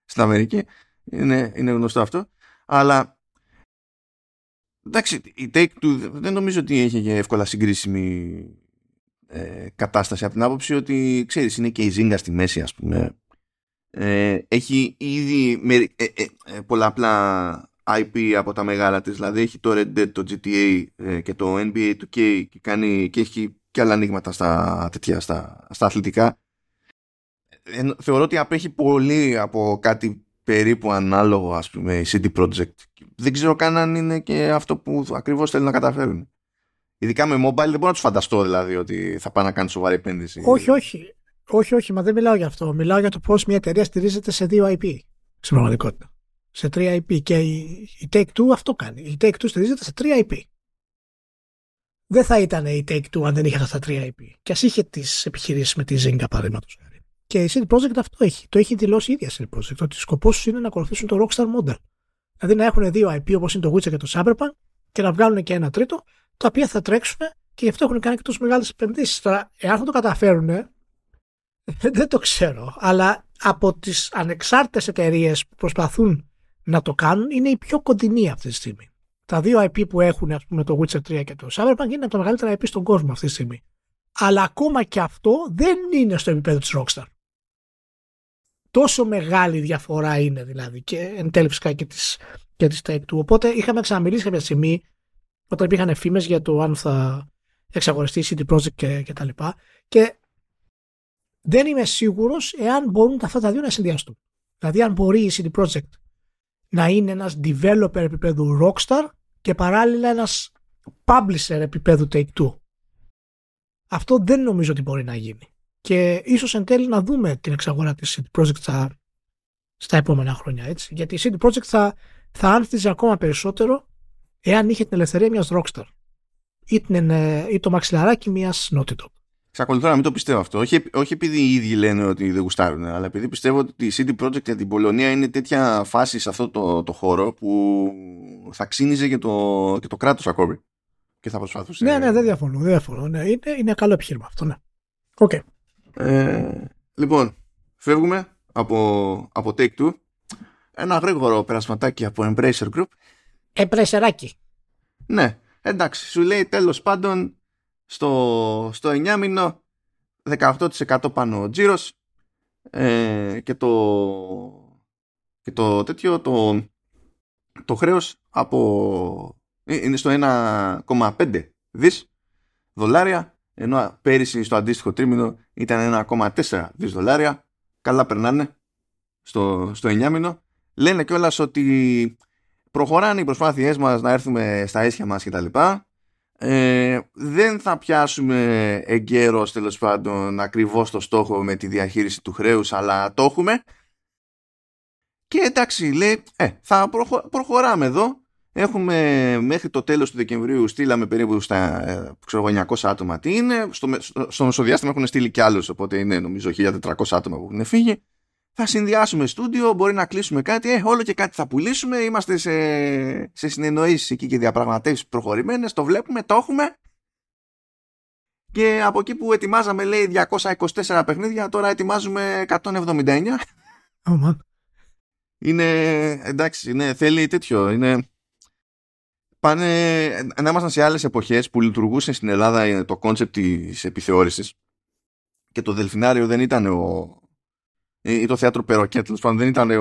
στην Αμερική, είναι γνωστό αυτό. Αλλά εντάξει, η Take-Two δεν νομίζω ότι έχει εύκολα συγκρίσιμη κατάσταση από την άποψη ότι, ξέρεις, είναι και η Ζίγκα στη μέση, ας πούμε. Έχει ήδη πολλαπλά IP από τα μεγάλα της, δηλαδή έχει το Red Dead, το GTA και το NBA 2K και έχει και άλλα ανοίγματα στα αθλητικά. Θεωρώ ότι απέχει πολύ από κάτι περίπου ανάλογο, ας πούμε, η CD Projekt. Δεν ξέρω καν αν είναι και αυτό που ακριβώς θέλουν να καταφέρουν. Ειδικά με mobile δεν μπορώ να τους φανταστώ, δηλαδή, ότι θα πάνε να κάνουν σοβαρή επένδυση. Όχι, μα δεν μιλάω για αυτό. Μιλάω για το πώς μια εταιρεία στηρίζεται σε δύο IP στην πραγματικότητα. Σε 3 IP. Και η Take-Two αυτό κάνει. Η Take-Two στηρίζεται σε 3 IP. Δεν θα ήταν η Take-Two αν δεν είχε αυτά τα 3 IP. Και ας είχε τις επιχειρήσεις με τη Zynga, παραδείγματος. Και η CD Projekt αυτό έχει. Το έχει δηλώσει η ίδια CD Projekt. Ότι σκοπός τους είναι να ακολουθήσουν το Rockstar Model. Δηλαδή να έχουν δύο IP όπως είναι το Witcher και το Cyberpunk και να βγάλουν και ένα τρίτο, τα οποία θα τρέξουν και γι' αυτό έχουν κάνει και τόσο μεγάλες επενδύσεις. Τώρα, εάν θα το καταφέρουν, δεν το ξέρω. Αλλά από τις ανεξάρτητες εταιρείες που προσπαθούν να το κάνουν, είναι η πιο κοντινή αυτή τη στιγμή. Τα δύο IP που έχουν, ας πούμε, το Witcher 3 και το Cyberpunk είναι από τα μεγαλύτερα IP στον κόσμο αυτή τη στιγμή. Αλλά ακόμα και αυτό δεν είναι στο επίπεδο της Rockstar. Τόσο μεγάλη διαφορά είναι, δηλαδή, και εν τέλει φυσικά και της Take-Two. Οπότε είχαμε ξαναμιλήσει κάποια στιγμή όταν υπήρχαν φήμες για το αν θα εξαγοριστεί η CD Projekt και τα λοιπά. Και δεν είμαι σίγουρος εάν μπορούν αυτά τα δύο να συνδυαστούν. Δηλαδή, αν μπορεί η CD Projekt να είναι ένας developer επίπεδου Rockstar και παράλληλα ένας publisher επίπεδου Take-Two. Αυτό δεν νομίζω ότι μπορεί να γίνει. Και ίσως εν τέλει να δούμε την εξαγορά της CD Projekt στα επόμενα χρόνια. Έτσι. Γιατί η CD Projekt θα άνθιζε ακόμα περισσότερο εάν είχε την ελευθερία μιας Rockstar ή το μαξιλαράκι μιας Naughty Dog. Εξακολουθώ να μην το πιστεύω αυτό. Όχι επειδή οι ίδιοι λένε ότι δεν γουστάρουν, αλλά επειδή πιστεύω ότι η CD Projekt για την Πολωνία είναι τέτοια φάση σε αυτό το χώρο που θα ξύνιζε και το κράτος ακόμη. Και θα προσπαθούσε. Ναι, δεν διαφωνώ. Ναι. Είναι καλό επιχείρημα αυτό, ναι. Okay. Λοιπόν, φεύγουμε από Take-Two. Ένα γρήγορο περασματάκι από Embracer Group. Embracerάκι. Ναι, εντάξει, σου λέει τέλος πάντων στο 9 μήνο 18% πάνω ο τζίρος και το τέτοιο το χρέος είναι στο 1,5 δις δολάρια, ενώ πέρυσι στο αντίστοιχο τρίμηνο ήταν 1,4 δις δολάρια. Καλά περνάνε στο 9 μήνο. Λένε κιόλας ότι προχωράνε οι προσπάθειές μας να έρθουμε στα αίσια μας κτλ. Δεν θα πιάσουμε εγκαίρως, τέλος πάντων, ακριβώς το στόχο με τη διαχείριση του χρέους, αλλά το έχουμε. Και εντάξει, λέει, θα προχωράμε εδώ. Έχουμε μέχρι το τέλος του Δεκεμβρίου στείλαμε περίπου στα 900 άτομα τι είναι. Στο μεσοδιάστημα έχουν στείλει κι άλλους, οπότε είναι νομίζω 1.400 άτομα που έχουν φύγει. Θα συνδυάσουμε στούντιο, μπορεί να κλείσουμε κάτι, όλο και κάτι θα πουλήσουμε, είμαστε σε συνεννοήσεις εκεί και διαπραγματεύσεις προχωρημένες, το βλέπουμε, το έχουμε. Και από εκεί που ετοιμάζαμε, λέει, 224 παιχνίδια, τώρα ετοιμάζουμε 179. Oh, είναι, εντάξει, είναι, θέλει τέτοιο, είναι... Πάνε, να ήμασταν σε άλλες εποχές που λειτουργούσε στην Ελλάδα το κόνσεπτ της επιθεώρησης και το Δελφινάριο δεν ήταν ή το θέατρο Περοκέτ, πάντων δεν ήταν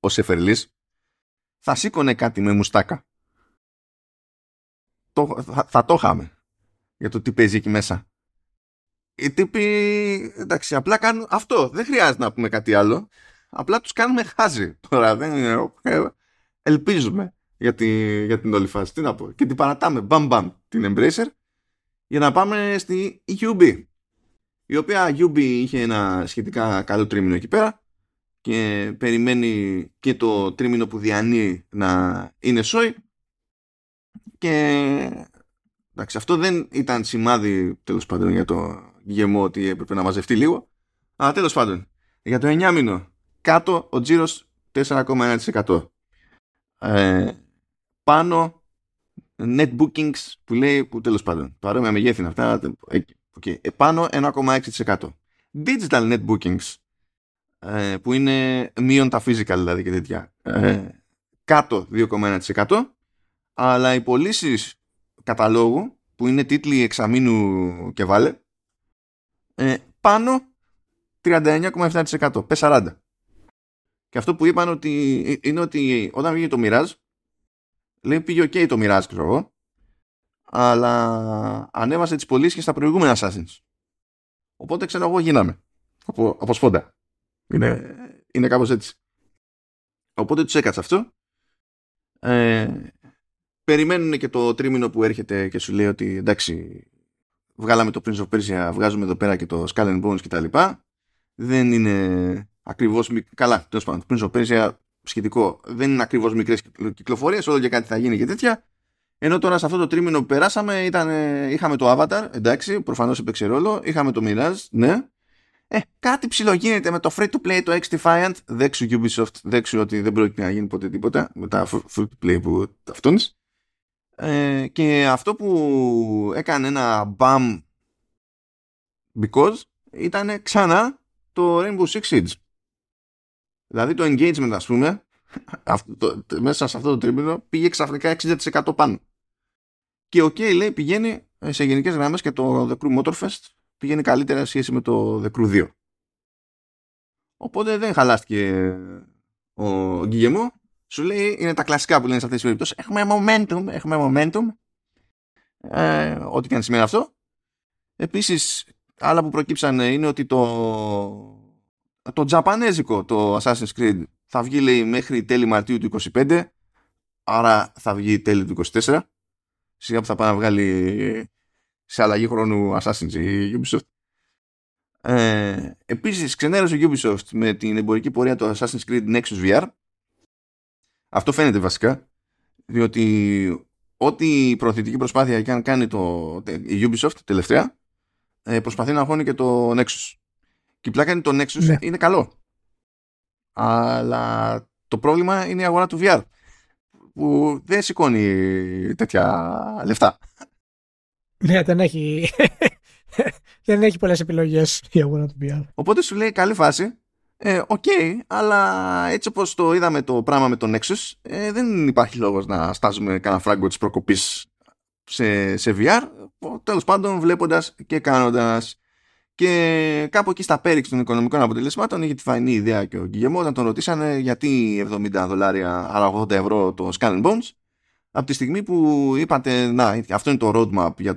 ο Σεφερλής, θα σήκωνε κάτι με μουστάκα. Θα το είχαμε για το τι παίζει εκεί μέσα. Οι τύποι, εντάξει, απλά κάνουν αυτό. Δεν χρειάζεται να πούμε κάτι άλλο. Απλά τους κάνουμε χάζι. Τώρα δεν είναι... Ελπίζουμε για την όλη φάση. Τι να πω. Και την παρατάμε. Μπαμ την Embracer για να πάμε στη EUB. Η οποία UB είχε ένα σχετικά καλό τρίμηνο εκεί πέρα και περιμένει και το τρίμηνο που διανύει να είναι σόι. Και εντάξει, αυτό δεν ήταν σημάδι, τέλος πάντων, για το γεμό ότι έπρεπε να μαζευτεί λίγο. Αλλά τέλος πάντων, για το 9 μήνο κάτω ο τζίρος 4,1%. πάνω net bookings που λέει, που τέλος πάντων παρόμοια μεγέθη αυτά, okay, επάνω 1,6%. Digital net bookings που είναι μείον τα physical δηλαδή και τέτοια, κάτω 2,1%, αλλά οι πωλήσεις καταλόγου που είναι τίτλοι εξαμήνου και βάλε, πάνω 39,7%, πες 40. Και αυτό που είπαν ότι είναι ότι όταν βγήκε το Mirage, λέει πήγε ok το Mirage, ξέρω εγώ, αλλά ανέβασε τις πωλήσεις και στα προηγούμενα Assassins. Οπότε ξέρω εγώ γίναμε από σφόντα. Είναι κάπως έτσι. Οπότε τους έκατσε αυτό. Περιμένουν και το τρίμηνο που έρχεται και σου λέει ότι εντάξει, βγάλαμε το Prince of Persia, βγάζουμε εδώ πέρα και το Skull and Bones κτλ. Δεν είναι ακριβώς. Καλά, τέλος πάντων, το Prince of Persia σχετικό. Δεν είναι ακριβώς μικρές κυκλοφορίες, όλο και κάτι θα γίνει και τέτοια. Ενώ τώρα σε αυτό το τρίμηνο που περάσαμε είχαμε το Avatar, εντάξει, προφανώς έπαιξε ρόλο. Είχαμε το Mirage, ναι. Κάτι ψιλογίνεται με το free to play, το X-Defiant. Δέξου Ubisoft, δέξου ότι δεν πρόκειται να γίνει ποτέ τίποτα με τα free to play που ταυτώνεις. Και αυτό που έκανε ένα bam because ήταν ξανά το Rainbow Six Siege. Δηλαδή το engagement, ας πούμε, μέσα σε αυτό το τρίμηνο πήγε ξαφνικά 60% πάνω. Και okay, λέει, πηγαίνει σε γενικές γραμμές και το The Crew Motorfest πηγαίνει καλύτερα σχέση με το The Crew 2. Οπότε δεν χαλάστηκε ο Γκυγεμό. Σου λέει, είναι τα κλασικά που λένε σε αυτές τις περιπτώσεις, έχουμε momentum, ό,τι και αν σημαίνει αυτό. Επίσης, άλλα που προκύψαν είναι ότι το τζαπανέζικο, το Assassin's Creed, θα βγει, λέει, μέχρι τέλη Μαρτίου του 25, άρα θα βγει τέλη του 24, σιγά που θα πάει να βγάλει σε αλλαγή χρόνου Assassin's η Ubisoft. Επίσης, ξενέρωσε η Ubisoft με την εμπορική πορεία του Assassin's Creed Nexus VR. Αυτό φαίνεται βασικά, διότι ό,τι προωθητική προσπάθεια και αν κάνει η Ubisoft τελευταία, προσπαθεί να αγώνει και το Nexus. Και η πλάκα είναι το Nexus, ναι, είναι καλό. Αλλά το πρόβλημα είναι η αγορά του VR, που δεν σηκώνει τέτοια λεφτά. Ναι, δεν έχει πολλές επιλογές η αγορά του VR. Οπότε σου λέει καλή φάση. Οκ, αλλά έτσι όπως το είδαμε το πράγμα με τον Nexus, δεν υπάρχει λόγος να στάζουμε κανένα φράγκο της προκοπής σε VR, τέλος πάντων βλέποντας και κάνοντας. Και κάπου εκεί στα πέριξ των οικονομικών αποτελεσμάτων είχε τη φανή ιδέα και ο Γκυγεμό όταν τον ρωτήσανε γιατί $70, άρα €80 το Skull and Bones, από τη στιγμή που είπατε να, αυτό είναι το roadmap για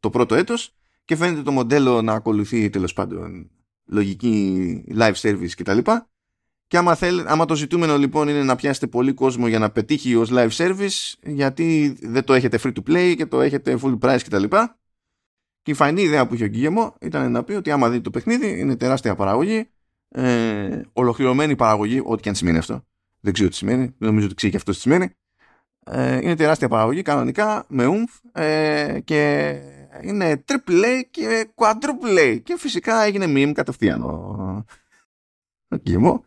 το πρώτο έτος και φαίνεται το μοντέλο να ακολουθεί τέλος πάντων λογική live service κτλ. Και άμα το ζητούμενο λοιπόν είναι να πιάσετε πολύ κόσμο για να πετύχει ως live service, γιατί δεν το έχετε free to play και το έχετε full price κτλ. Και η φανή ιδέα που είχε ο Γκυγεμό ήταν να πει ότι άμα δείτε το παιχνίδι, είναι τεράστια παραγωγή, ολοκληρωμένη παραγωγή, ό,τι και αν σημαίνει αυτό. Δεν ξέρω τι σημαίνει, νομίζω ότι ξέρει και αυτό τι σημαίνει. Είναι τεράστια παραγωγή κανονικά, με και είναι triple A και quadruple A. Και φυσικά έγινε meme κατευθείαν. Γκυγεμό.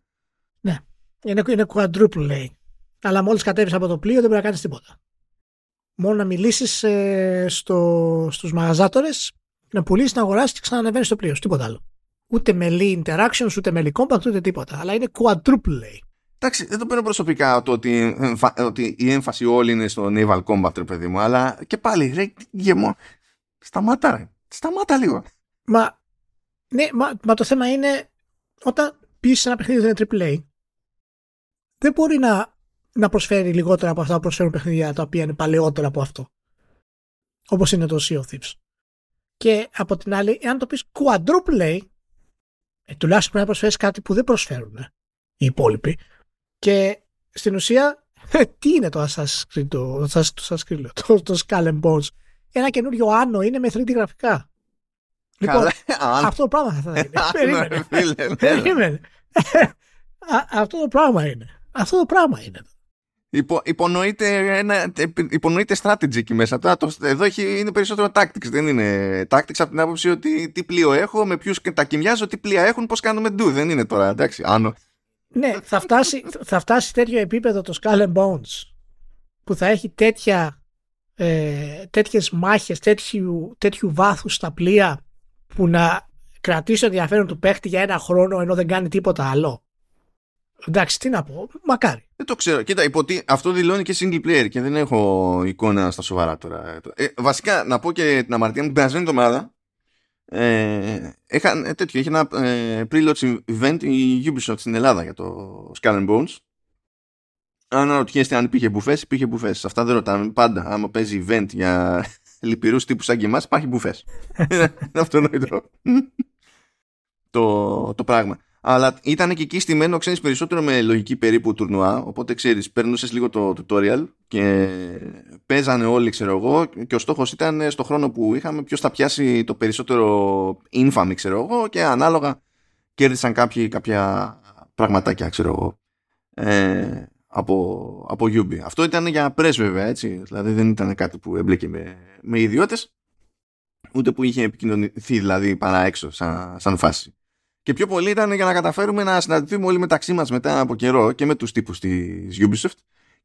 Ναι, είναι quadruple A. Αλλά μόλις κατέβεις από το πλοίο δεν πρέπει να κάνεις τίποτα. Μόνο να μιλήσεις στους μαγαζάτορες, να πουλήσεις, να αγοράσεις και ξανανεβαίνεις στο πλοίο. Τίποτα άλλο. Ούτε με Lee Interactions, ούτε με Lee Compact, ούτε τίποτα. Αλλά είναι quadruple A. Εντάξει, δεν το παίρνω προσωπικά το ότι η έμφαση όλη είναι στο Naval Combat, ρε παιδί μου, αλλά και πάλι, ρε Γκυγεμό, σταμάτα λίγο. Μα το θέμα είναι, όταν πεις ένα παιχνίδι δεν είναι AAA, δεν μπορεί να προσφέρει λιγότερα από αυτά που προσφέρουν παιχνίδια τα οποία είναι παλαιότερα από αυτό. Όπως είναι το Sea of Thieves. Και από την άλλη, εάν το πεις quadruple A, τουλάχιστον πρέπει να προσφέρεις κάτι που δεν προσφέρουν οι υπόλοιποι. Και στην ουσία, τι είναι το Assassin's Creed, το Skull and Bones? Ένα καινούριο Άνω είναι με 3D γραφικά. Λοιπόν, αυτό το πράγμα θα είναι. Περίμενε. Αυτό το πράγμα είναι. Υπονοείται strategy εκεί μέσα. Εδώ είναι περισσότερο tactics. Δεν είναι tactics από την άποψη ότι τι πλοίο έχω, με ποιους τα κοιμιάζω, τι πλοία έχουν, πώς κάνουμε ντου. Δεν είναι τώρα, εντάξει, Άνω. Ναι, θα φτάσει τέτοιο επίπεδο το Skull and Bones που θα έχει τέτοιες μάχες, τέτοιου βάθους στα πλοία που να κρατήσει το ενδιαφέρον του παίχτη για ένα χρόνο ενώ δεν κάνει τίποτα άλλο. Εντάξει, τι να πω, μακάρι. Δεν το ξέρω. Κοίτα, αυτό δηλώνει και single player και δεν έχω εικόνα στα σοβαρά τώρα. Βασικά, να πω και την αμαρτία μου, την περασμένη εβδομάδα είχε ένα pre-launch event η Ubisoft στην Ελλάδα για το Skull and Bones. Αναρωτιέστε αν υπήρχε μπουφές, υπήρχε μπουφές. Αυτά δεν ρωτάμε πάντα. Άμα παίζει event για λυπηρούς τύπους σαν και εμάς, υπάρχει μπουφές. Είναι αυτονόητο το πράγμα. Αλλά ήταν και εκεί στημένο, ξέρεις, περισσότερο με λογική περίπου τουρνουά. Οπότε ξέρεις, περνούσες λίγο το tutorial και παίζανε όλοι, ξέρω εγώ. Και ο στόχος ήταν στο χρόνο που είχαμε ποιος θα πιάσει το περισσότερο infamy, ξέρω εγώ. Και ανάλογα κέρδισαν κάποιοι κάποια πραγματάκια, ξέρω εγώ. Από Ubi. Αυτό ήταν για press βέβαια, έτσι. Δηλαδή δεν ήταν κάτι που εμπλέκε με ιδιώτες, ούτε που είχε επικοινωνηθεί δηλαδή παρά έξω σαν φάση. Και πιο πολύ ήταν για να καταφέρουμε να συναντηθούμε όλοι μεταξύ μας μετά από καιρό και με τους τύπους της Ubisoft.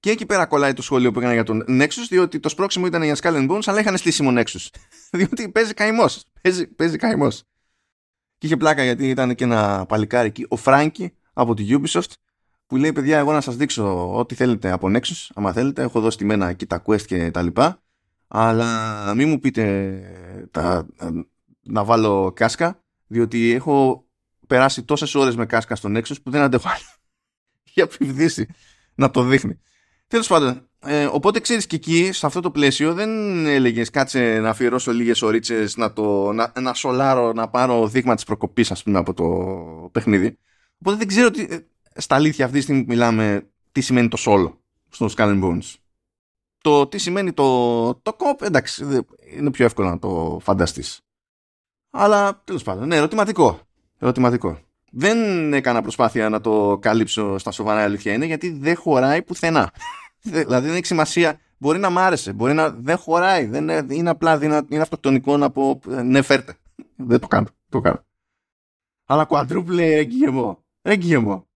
Και εκεί πέρα κολλάει το σχόλιο που έκανα για τον Nexus, διότι το σπρώξιμο ήταν για Skull and Bones, αλλά είχαν στήσιμο Nexus. Διότι παίζει καημός. Παίζει καημός. Και είχε πλάκα γιατί ήταν και ένα παλικάρι εκεί, ο Φράγκη από τη Ubisoft, που λέει: παιδιά, εγώ να σας δείξω ό,τι θέλετε από Nexus, άμα θέλετε. Έχω δώσει τη μένα εκεί τα quest και τα λοιπά. Αλλά μην μου πείτε να βάλω κάσκα, διότι έχω περάσει τόσες ώρες με κάσκα στο Nexus που δεν αντέχω άλλο. Για ψηφιδίσει να το δείχνει. Τέλος πάντων, οπότε ξέρεις και εκεί, σε αυτό το πλαίσιο, δεν έλεγες κάτσε να αφιερώσω λίγες ορίτσες, να σολάρω, να πάρω δείγμα της προκοπής, ας πούμε, από το παιχνίδι. Οπότε δεν ξέρω ότι. Στα αλήθεια αυτή τη στιγμή που μιλάμε, τι σημαίνει το solo στο Skull and Bones. Το τι σημαίνει το κοπ, εντάξει, είναι πιο εύκολο να το φανταστείς. Αλλά τέλος πάντων, ναι, ερωτηματικό. Δεν έκανα προσπάθεια να το καλύψω στα σοβαρά, αλήθεια είναι, γιατί δεν χωράει πουθενά. Δηλαδή δεν έχει σημασία, μπορεί να μ' άρεσε, μπορεί να δεν χωράει, δεν είναι απλά είναι αυτοκτονικό να πω ναι, φέρτε. Δεν το κάνω, Αλλά quadruple έγκυγε μου.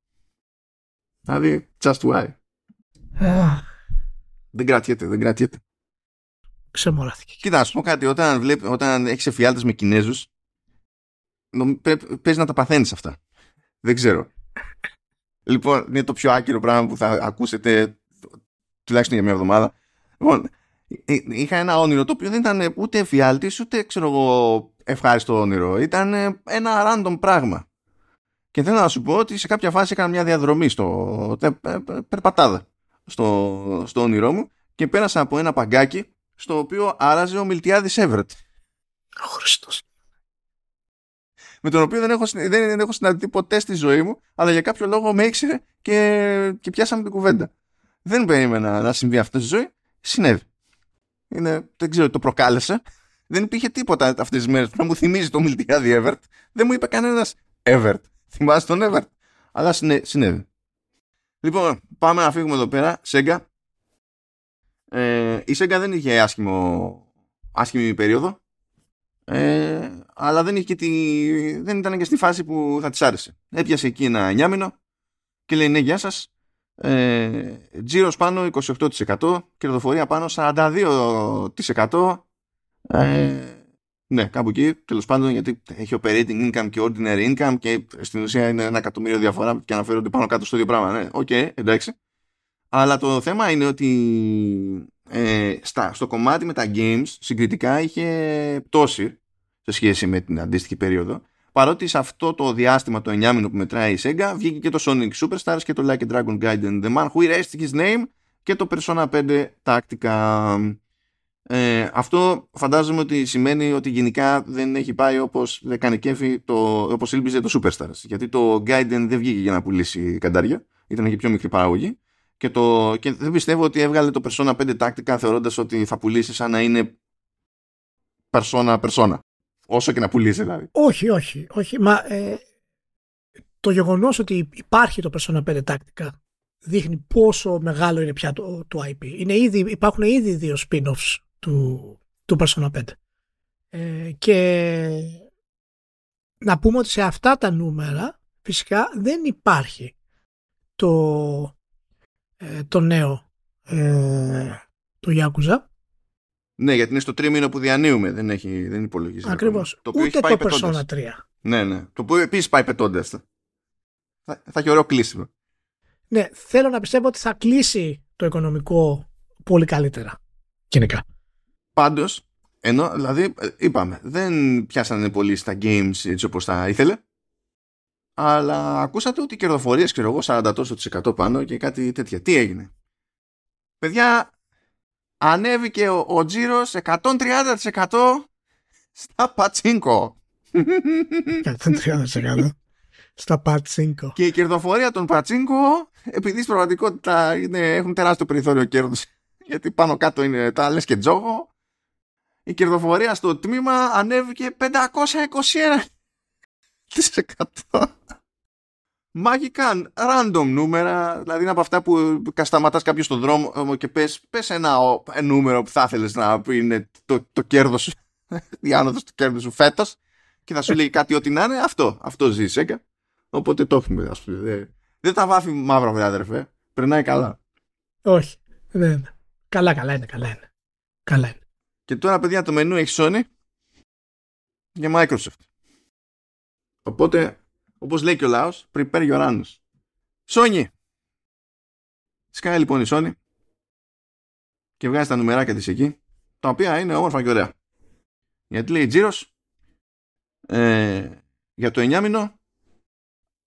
Δηλαδή, just why. Δεν κρατιέται. Ξεμοράθηκε. Κοίτα, να σου πω κάτι. Όταν έχεις εφιάλτες με Κινέζους, παίζει να τα παθαίνεις αυτά. Δεν ξέρω. Λοιπόν, είναι το πιο άκυρο πράγμα που θα ακούσετε, τουλάχιστον για μια εβδομάδα. Λοιπόν, είχα ένα όνειρο το οποίο δεν ήταν ούτε εφιάλτης, ούτε ξέρω εγώ ευχάριστο όνειρο. Ήταν ένα random πράγμα. Και θέλω να σου πω ότι σε κάποια φάση έκανα μια διαδρομή περπατάδα στο όνειρό μου και πέρασα από ένα παγκάκι στο οποίο άραζε ο Μιλτιάδης Έβρετ. Χριστός. Με τον οποίο δεν έχω συναντηθεί ποτέ στη ζωή μου, αλλά για κάποιο λόγο με ήξερε και πιάσαμε την κουβέντα. Δεν περίμενα να συμβεί αυτό στη ζωή. Συνέβη. Δεν ξέρω, το προκάλεσε. Δεν υπήρχε τίποτα αυτές τις μέρες που να μου θυμίζει το Μιλτιάδη Έβρετ. Δεν μου είπε κανένας Έβρετ. Θυμάσαι τον Εύερ, αλλά συνέβη. Λοιπόν, πάμε να φύγουμε εδώ πέρα. Sega. Η Sega δεν είχε άσχημη περίοδο, αλλά δεν ήταν και στη φάση που θα της άρεσε. Έπιασε εκεί ένα 9μηνο και λέει ναι, γεια σας. Τζίρος πάνω 28%, κερδοφορία πάνω 42%. Ναι, κάπου εκεί, τέλος πάντων, γιατί έχει operating income και ordinary income και στην ουσία είναι 1 εκατομμύριο διαφορά και αναφέρονται πάνω κάτω στο ίδιο πράγμα. Ναι, okay, εντάξει. Αλλά το θέμα είναι ότι στο κομμάτι με τα games συγκριτικά είχε πτώση σε σχέση με την αντίστοιχη περίοδο. Παρότι σε αυτό το διάστημα, το 9μηνο που μετράει η Sega, βγήκε και το Sonic Superstars και το Like a Dragon Gaiden, The Man Who Erased His Name και το Persona 5 Tactica. Αυτό φαντάζομαι ότι σημαίνει ότι γενικά δεν έχει πάει όπως έκανε κέφι, όπως ήλπιζε το Superstars. Γιατί το Gaiden δεν βγήκε για να πουλήσει καντάρια, ήταν και πιο μικρή παραγωγή. Και δεν πιστεύω ότι έβγαλε το Persona 5 Tactica θεωρώντας ότι θα πουλήσει σαν να είναι Persona. Όσο και να πουλήσει δηλαδή. Όχι. Μα το γεγονός ότι υπάρχει το Persona 5 Tactica δείχνει πόσο μεγάλο είναι πια το IP. Υπάρχουν ήδη 2 spin-offs του Persona 5. Και να πούμε ότι σε αυτά τα νούμερα φυσικά δεν υπάρχει το νέο το Yakuza. Ναι, γιατί είναι στο τρίμηνο που διανύουμε, δεν υπολογίζει. Ακριβώς. Ούτε το Persona 3. Ναι, ναι. Το οποίο επίσης πάει πετώντας. Θα έχει ωραίο κλείσιμο. Ναι, θέλω να πιστεύω ότι θα κλείσει το οικονομικό πολύ καλύτερα. Κοινικά. Πάντως, ενώ, δηλαδή, είπαμε, δεν πιάσανε πολύ στα games έτσι όπως τα ήθελε. Αλλά ακούσατε ότι οι κερδοφορίες, ξέρω εγώ, 40% πάνω και κάτι τέτοια. Τι έγινε? Παιδιά, ανέβηκε ο τζίρος 130% στα πατσίνκο. 130% στα πατσίνκο. Και η κερδοφορία των πατσίνκο, επειδή στην πραγματικότητα έχουν τεράστιο περιθώριο κέρδους, γιατί πάνω κάτω είναι τα λες και τζόγο, η κερδοφορία στο τμήμα ανέβηκε 521%. Μάγικαν, random νούμερα, δηλαδή είναι από αυτά που σταματάς κάποιον στον δρόμο και πες ένα νούμερο που θα ήθελες να είναι το κέρδος σου, η άνοδος του κέρδους σου φέτος, και θα σου λέει κάτι ό,τι να είναι, αυτό ζει η Sega. Οπότε το έχουμε, ας πούμε. Δεν τα βάφει μαύρα, βρε αδερφέ, περνάει καλά. Όχι, δεν. Καλά είναι. Και τώρα, παιδιά, το μενού έχει Sony για Microsoft. Οπότε, όπως λέει και ο λαός, prepare your anus. Sony! Σκάει λοιπόν η Sony και βγάζει τα νουμεράκια της εκεί, τα οποία είναι όμορφα και ωραία. Γιατί λέει τζίρος για το 9μηνο,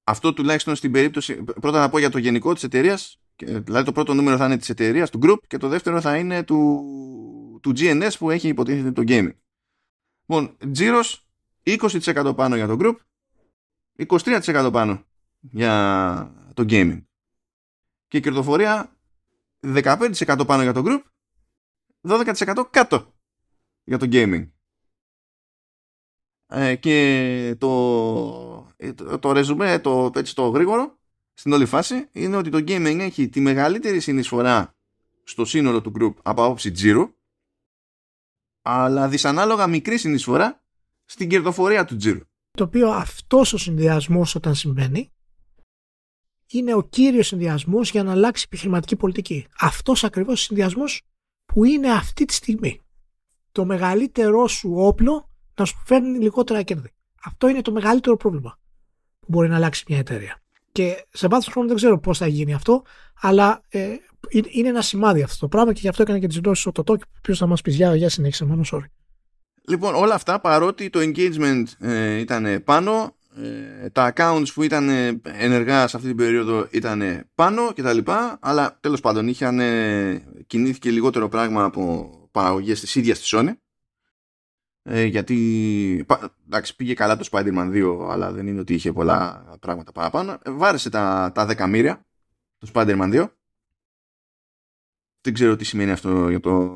αυτό τουλάχιστον στην περίπτωση, πρώτα να πω για το γενικό της εταιρείας, δηλαδή το πρώτο νούμερο θα είναι της εταιρείας, του group, και το δεύτερο θα είναι του GNS που έχει υποτίθεται το gaming. Λοιπόν, τζίρος 20% πάνω για το group, 23% πάνω για το gaming. Και η κερδοφορία 15% πάνω για το group, 12% κάτω για το gaming. Και το ρεζουμέ, έτσι το γρήγορο, στην όλη φάση, είναι ότι το gaming έχει τη μεγαλύτερη συνεισφορά στο σύνολο του group από άποψη τζίρου, αλλά δυσανάλογα μικρή συνεισφορά στην κερδοφορία του τζίρου. Το οποίο αυτός ο συνδυασμός, όταν συμβαίνει, είναι ο κύριος συνδυασμός για να αλλάξει επιχειρηματική πολιτική. Αυτός ακριβώς ο συνδυασμός που είναι αυτή τη στιγμή. Το μεγαλύτερό σου όπλο να σου φέρνει λιγότερα κέρδη. Αυτό είναι το μεγαλύτερο πρόβλημα που μπορεί να αλλάξει μια εταιρεία. Και σε βάθος χρόνου δεν ξέρω πώς θα γίνει αυτό, αλλά είναι ένα σημάδι αυτό το πράγμα, και γι' αυτό έκανε και τις δηλώσεις ο Τωτό, ποιος θα μας πει για συνέχισε μάλλον, sorry. Λοιπόν, όλα αυτά, παρότι το engagement ήταν πάνω, τα accounts που ήταν ενεργά σε αυτή την περίοδο ήταν πάνω κτλ. Αλλά τέλος πάντων κινήθηκε λιγότερο πράγμα από παραγωγές της ίδιας της Sony. Γιατί εντάξει, πήγε καλά το Spider-Man 2, αλλά δεν είναι ότι είχε πολλά πράγματα παραπάνω. Βάρεσε τα 10 μοίρια το Spider-Man 2. Δεν ξέρω τι σημαίνει αυτό για το...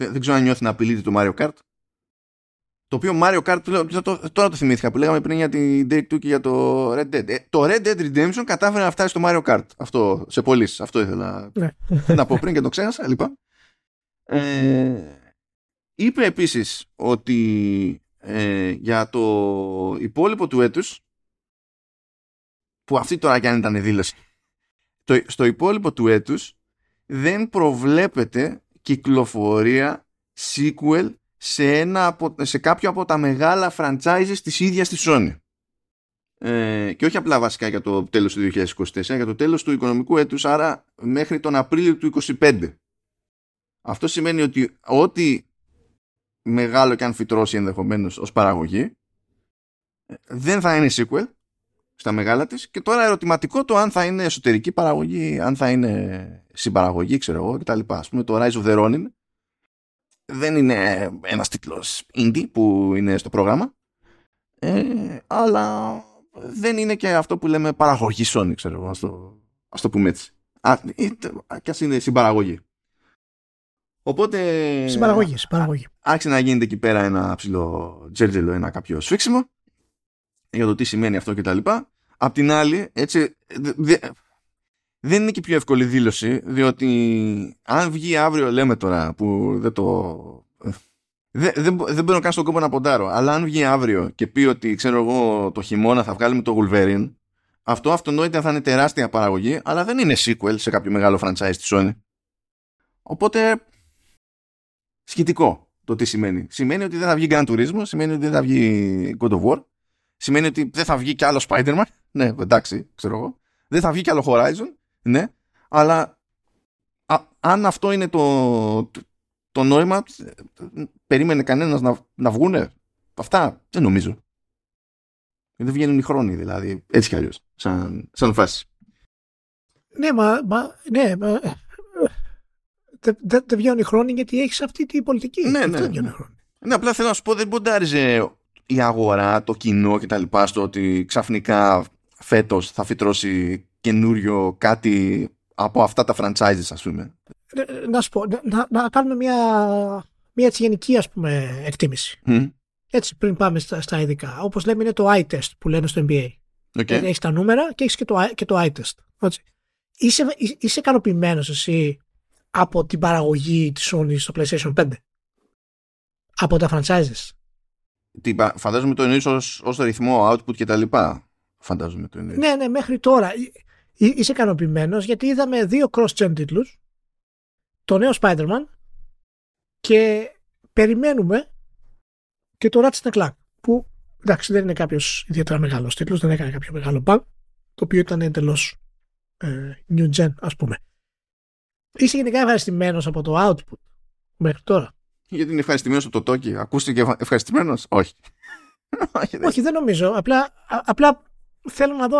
Δεν ξέρω αν νιώθει να απειλείται το Mario Kart. Το οποίο Mario Kart, τώρα το θυμήθηκα που λέγαμε πριν για την Take-Two και για το Red Dead. Το Red Dead Redemption κατάφερε να φτάσει στο Mario Kart. Αυτό, σε πωλήσεις. Αυτό ήθελα να πω πριν και το ξέχασα. Λοιπόν. Είπε επίσης ότι για το υπόλοιπο του έτους, που αυτή τώρα κι αν ήταν δήλωση, στο υπόλοιπο του έτους δεν προβλέπεται κυκλοφορία sequel σε κάποιο από τα μεγάλα franchises της ίδιας της Sony. Και όχι απλά βασικά για το τέλος του 2024, για το τέλος του οικονομικού έτους, άρα μέχρι τον Απρίλιο του 2025. Αυτό σημαίνει ότι ό,τι μεγάλο και αν φυτρώσει ενδεχομένως ως παραγωγή δεν θα είναι sequel στα μεγάλα της, και τώρα ερωτηματικό το αν θα είναι εσωτερική παραγωγή, αν θα είναι συμπαραγωγή, ξέρω εγώ, κτλ. Ας πούμε, το Rise of the Ronin δεν είναι ένας τίτλος indie που είναι στο πρόγραμμα, αλλά δεν είναι και αυτό που λέμε παραγωγή Sony, ξέρω εγώ, ας το πούμε έτσι. Κι ας είναι συμπαραγωγή. Οπότε άρχισε να γίνεται εκεί πέρα ένα ψηλό τζέρτζελο, ένα κάποιο σφίξιμο για το τι σημαίνει αυτό κτλ. Απ' την άλλη, έτσι, δεν είναι και πιο εύκολη δήλωση, διότι αν βγει αύριο, λέμε τώρα που δεν το... Δεν μπαίνω καν στον κόπο να ποντάρω, αλλά αν βγει αύριο και πει ότι, ξέρω εγώ, το χειμώνα θα βγάλουμε το Wolverine, Αυτό αυτονόητα θα είναι τεράστια παραγωγή, αλλά δεν είναι sequel σε κάποιο μεγάλο franchise της Sony. Οπότε, σχετικό το τι σημαίνει. Σημαίνει ότι δεν θα βγει Gran Turismo, σημαίνει ότι δεν θα βγει God of War, σημαίνει ότι δεν θα βγει κι άλλο Spider-Man, ναι, εντάξει, ξέρω εγώ, δεν θα βγει κι άλλο Horizon, ναι, αλλά αν αυτό είναι το νόημα, περίμενε κανένας να βγούνε αυτά, δεν νομίζω. Δεν βγαίνουν οι χρόνοι δηλαδή, έτσι κι αλλιώς, σαν φάση. Ναι, μα δεν βγαίνουν οι χρόνοι γιατί έχεις αυτή την πολιτική. Ναι. Δεν βγαίνουν οι χρόνοι. Ναι, απλά θέλω να σου πω, δεν ποντάριζε η αγορά, το κοινό κτλ. Στο ότι ξαφνικά φέτος θα φυτρώσει καινούριο κάτι από αυτά τα franchises, ας πούμε. Να σου πω, να κάνουμε μια έτσι γενική, ας πούμε, εκτίμηση. Έτσι, πριν πάμε στα ειδικά. Όπως λέμε, είναι το eye test που λένε στο NBA. Okay. Έχεις τα νούμερα και έχεις και το eye test. Είσαι ικανοποιημένος εσύ από την παραγωγή της Sony στο PlayStation 5? Από τα franchises. Φαντάζομαι το εννοείς ως το ρυθμό output και τα λοιπά. Φαντάζομαι το εννοείς. Ναι, μέχρι τώρα. Είσαι ικανοποιημένος γιατί είδαμε 2 cross-gen τίτλους. Το νέο Spider-Man και περιμένουμε και το Ratchet & Clank, που εντάξει δεν είναι κάποιος ιδιαίτερα μεγάλος τίτλος, δεν έκανε κάποιο μεγάλο bang, το οποίο ήταν εντελώς new gen, ας πούμε. Είσαι γενικά ευχαριστημένος από το output μέχρι τώρα? Γιατί είναι ευχαριστημένος από το Toki, ακούστηκε ευχαριστημένος? Όχι. Όχι, δεν νομίζω, απλά θέλω να δω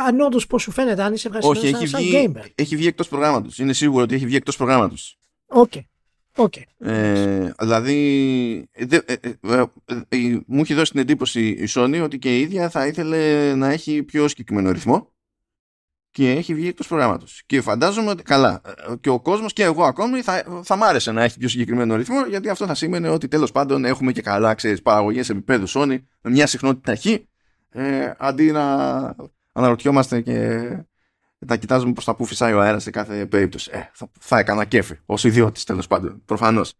αν όντως πώς σου φαίνεται, αν είσαι ευχαριστημένος. Όχι, έχει βγει εκτός προγράμματος, είναι σίγουρο ότι έχει βγει εκτός προγράμματος. Οκ. Okay. Δηλαδή μου έχει δώσει την εντύπωση η Sony ότι και η ίδια θα ήθελε να έχει πιο συγκεκριμένο ρυθμό και έχει βγει εκτός προγράμματος και φαντάζομαι ότι καλά και ο κόσμος και εγώ ακόμη θα μ' άρεσε να έχει πιο συγκεκριμένο ρυθμό, γιατί αυτό θα σήμαινε ότι τέλος πάντων έχουμε και καλά, ξέρεις, παραγωγές επίπεδου Sony με μια συχνότητα χή, αντί να αναρωτιόμαστε και να κοιτάζουμε πως θα πού φυσάει ο αέρας σε κάθε περίπτωση. Θα έκανα κέφι ως ιδιώτης, τέλος πάντων, προφανώς.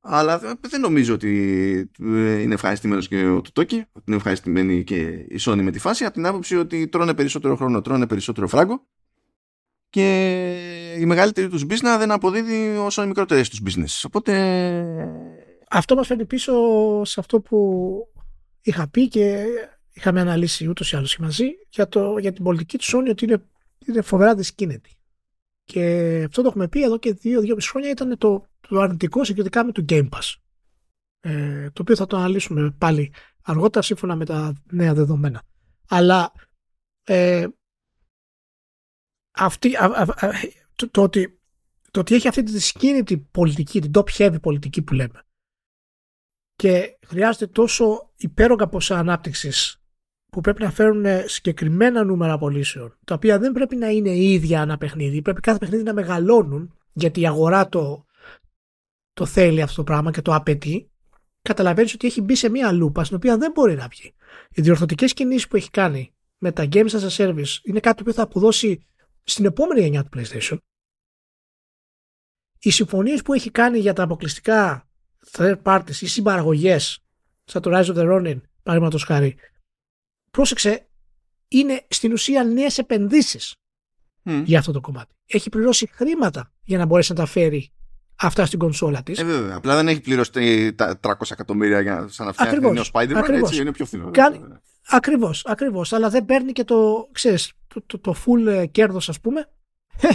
Αλλά δεν νομίζω ότι είναι ευχαριστημένος και ο Τουτόκι, ότι είναι ευχαριστημένη και η Sony με τη φάση, από την άποψη ότι τρώνε περισσότερο χρόνο, τρώνε περισσότερο φράγκο και η μεγαλύτερη τους business δεν αποδίδει όσο οι μικρότερες τους business. Οπότε αυτό μας φέρνει πίσω σε αυτό που είχα πει και είχαμε αναλύσει ούτως ή άλλως μαζί για την πολιτική του Sony, ότι είναι φοβερά δυσκίνητη. Και αυτό το έχουμε πει εδώ και 2-2,5 χρόνια. Ήταν το αρνητικό συγκριτικά με το Game Pass. Το οποίο θα το αναλύσουμε πάλι αργότερα σύμφωνα με τα νέα δεδομένα. Αλλά το ότι έχει αυτή τη δυσκίνητη πολιτική, την top heavy πολιτική που λέμε, και χρειάζεται τόσο υπέρογκα ποσά ανάπτυξης που πρέπει να φέρουν συγκεκριμένα νούμερα πωλήσεων, τα οποία δεν πρέπει να είναι ίδια ένα παιχνίδι, πρέπει κάθε παιχνίδι να μεγαλώνουν, γιατί η αγορά το θέλει αυτό το πράγμα και το απαιτεί. Καταλαβαίνεις ότι έχει μπει σε μία λούπα στην οποία δεν μπορεί να βγει. Οι διορθωτικές κινήσεις που έχει κάνει με τα Games as a Service είναι κάτι που θα αποδώσει στην επόμενη γενιά του PlayStation. Οι συμφωνίες που έχει κάνει για τα αποκλειστικά third parties ή συμπαραγωγές, σαν το Rise of the Ronin, παραδείγματος χάρη. Πρόσεξε, είναι στην ουσία νέες επενδύσεις για αυτό το κομμάτι. Έχει πληρώσει χρήματα για να μπορέσει να τα φέρει αυτά στην κονσόλα της. Βέβαια, απλά δεν έχει πληρώσει τα 300 εκατομμύρια σαν να φτιάξει νέο Spider-Man, έτσι είναι πιο φθηνό. Ακριβώς, αλλά δεν παίρνει και το full κέρδος, ας πούμε,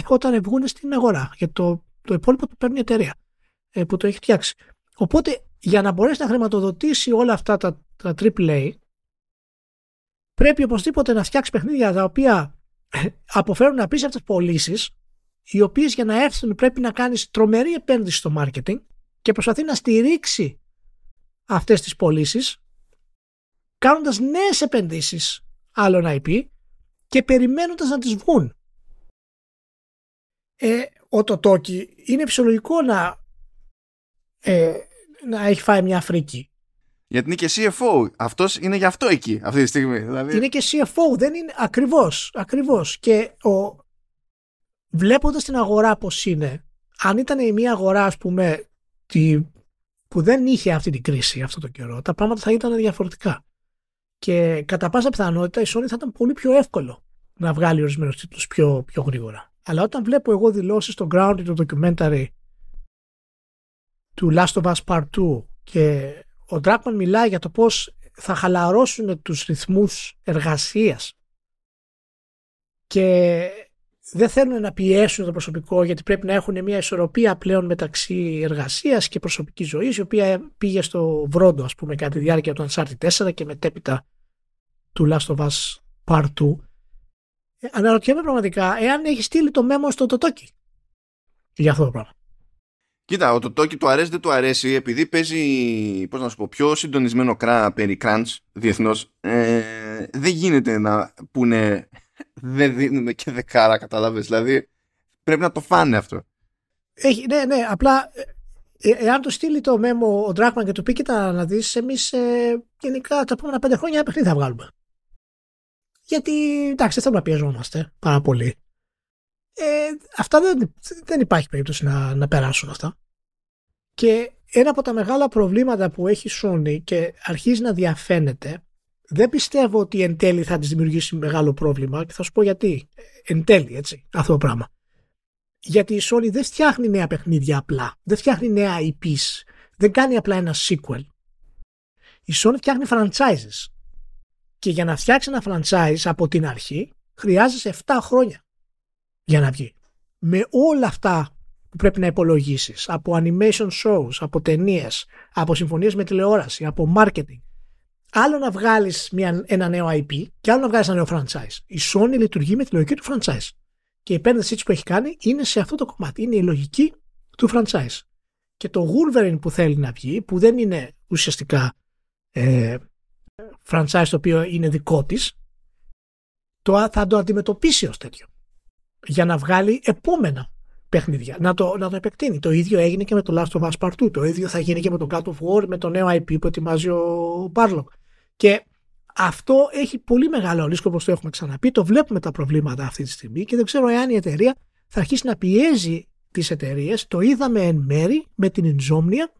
όταν βγουν στην αγορά. Γιατί το υπόλοιπο το παίρνει η εταιρεία που το έχει φτιάξει. Οπότε, για να μπορέσει να χρηματοδοτήσει όλα αυτά τα AAA, πρέπει οπωσδήποτε να φτιάξει παιχνίδια τα οποία αποφέρουν απίστευτες πωλήσεις, οι οποίες για να έρθουν πρέπει να κάνεις τρομερή επένδυση στο marketing και προσπαθεί να στηρίξει αυτές τις πωλήσεις κάνοντας νέες επενδύσεις άλλων IP και περιμένοντας να τις βγουν. Ο Τοτόκι είναι φυσιολογικό να έχει φάει μια φρίκη. Γιατί είναι και CFO. Αυτός είναι γι' αυτό εκεί αυτή τη στιγμή. Δηλαδή... Είναι και CFO, δεν είναι ακριβώς. Και βλέποντας την αγορά πως είναι, αν ήταν μια αγορά, ας πούμε, που δεν είχε αυτή την κρίση αυτό το καιρό, τα πράγματα θα ήταν διαφορετικά. και κατά πάσα πιθανότητα η Sony θα ήταν πολύ πιο εύκολο να βγάλει ορισμένους τίτλους πιο γρήγορα. Αλλά όταν βλέπω εγώ δηλώσεις στο Grounded, το documentary του Last of Us Part 2, και ο Druckmann μιλάει για το πώς θα χαλαρώσουν τους ρυθμούς εργασίας και δεν θέλουν να πιέσουν το προσωπικό, γιατί πρέπει να έχουν μια ισορροπία πλέον μεταξύ εργασίας και προσωπικής ζωής, η οποία πήγε στο βρόντο, ας πούμε, κατά τη διάρκεια του Uncharted 4 και μετέπειτα του Last of Us Part 2. Αναρωτιέμαι πραγματικά εάν έχει στείλει το μέμο στο Τοτόκι για αυτό το πράγμα. Κοίτα, ο Τοτόκι του αρέσει, δεν του αρέσει, επειδή παίζει, πώς να σου πω, πιο συντονισμένο περί κραντς διεθνώς. Δεν γίνεται να πούνε δεν δίνουμε και δεκάρα, κατάλαβες, δηλαδή πρέπει να το φάνε αυτό. Ναι, απλά εάν του στείλει το μέμο ο Druckmann και του πει, κοίτα να δεις, εμείς γενικά τα επόμενα 5 χρόνια ένα παιχνίδι θα βγάλουμε. Γιατί, εντάξει, δεν θέλουμε να πιεζόμαστε πάρα πολύ. Αυτά δεν υπάρχει περίπτωση να περάσουν αυτά. Και ένα από τα μεγάλα προβλήματα που έχει η Sony και αρχίζει να διαφαίνεται, δεν πιστεύω ότι εν τέλει θα της δημιουργήσει μεγάλο πρόβλημα, και θα σου πω γιατί. Εν τέλει, έτσι, αυτό το πράγμα. Γιατί η Sony δεν φτιάχνει νέα παιχνίδια απλά. Δεν φτιάχνει νέα IPs. Δεν κάνει απλά ένα sequel. Η Sony φτιάχνει franchises. Και για να φτιάξει ένα franchise από την αρχή χρειάζεσαι 7 χρόνια για να βγει. Με όλα αυτά που πρέπει να υπολογίσεις, από animation shows, από ταινίες, από συμφωνίες με τηλεόραση, από marketing. Άλλο να βγάλεις ένα νέο IP και άλλο να βγάλεις ένα νέο franchise. Η Sony λειτουργεί με τη λογική του franchise. Και η επένδυσή της που έχει κάνει είναι σε αυτό το κομμάτι. Είναι η λογική του franchise. Και το Wolverine που θέλει να βγει, που δεν είναι ουσιαστικά franchise το οποίο είναι δικό της, θα το αντιμετωπίσει ως τέτοιο για να βγάλει επόμενα παιχνίδια, να το επεκτείνει. Το ίδιο έγινε και με το Last of Us Part 2, το ίδιο θα γίνει και με το God of War, με το νέο IP που ετοιμάζει ο Barlow. Και αυτό έχει πολύ μεγάλο ρίσκο, όπως το έχουμε ξαναπεί, το βλέπουμε τα προβλήματα αυτή τη στιγμή και δεν ξέρω εάν η εταιρεία θα αρχίσει να πιέζει τις εταιρείες. Το είδαμε εν μέρη με την Insomnia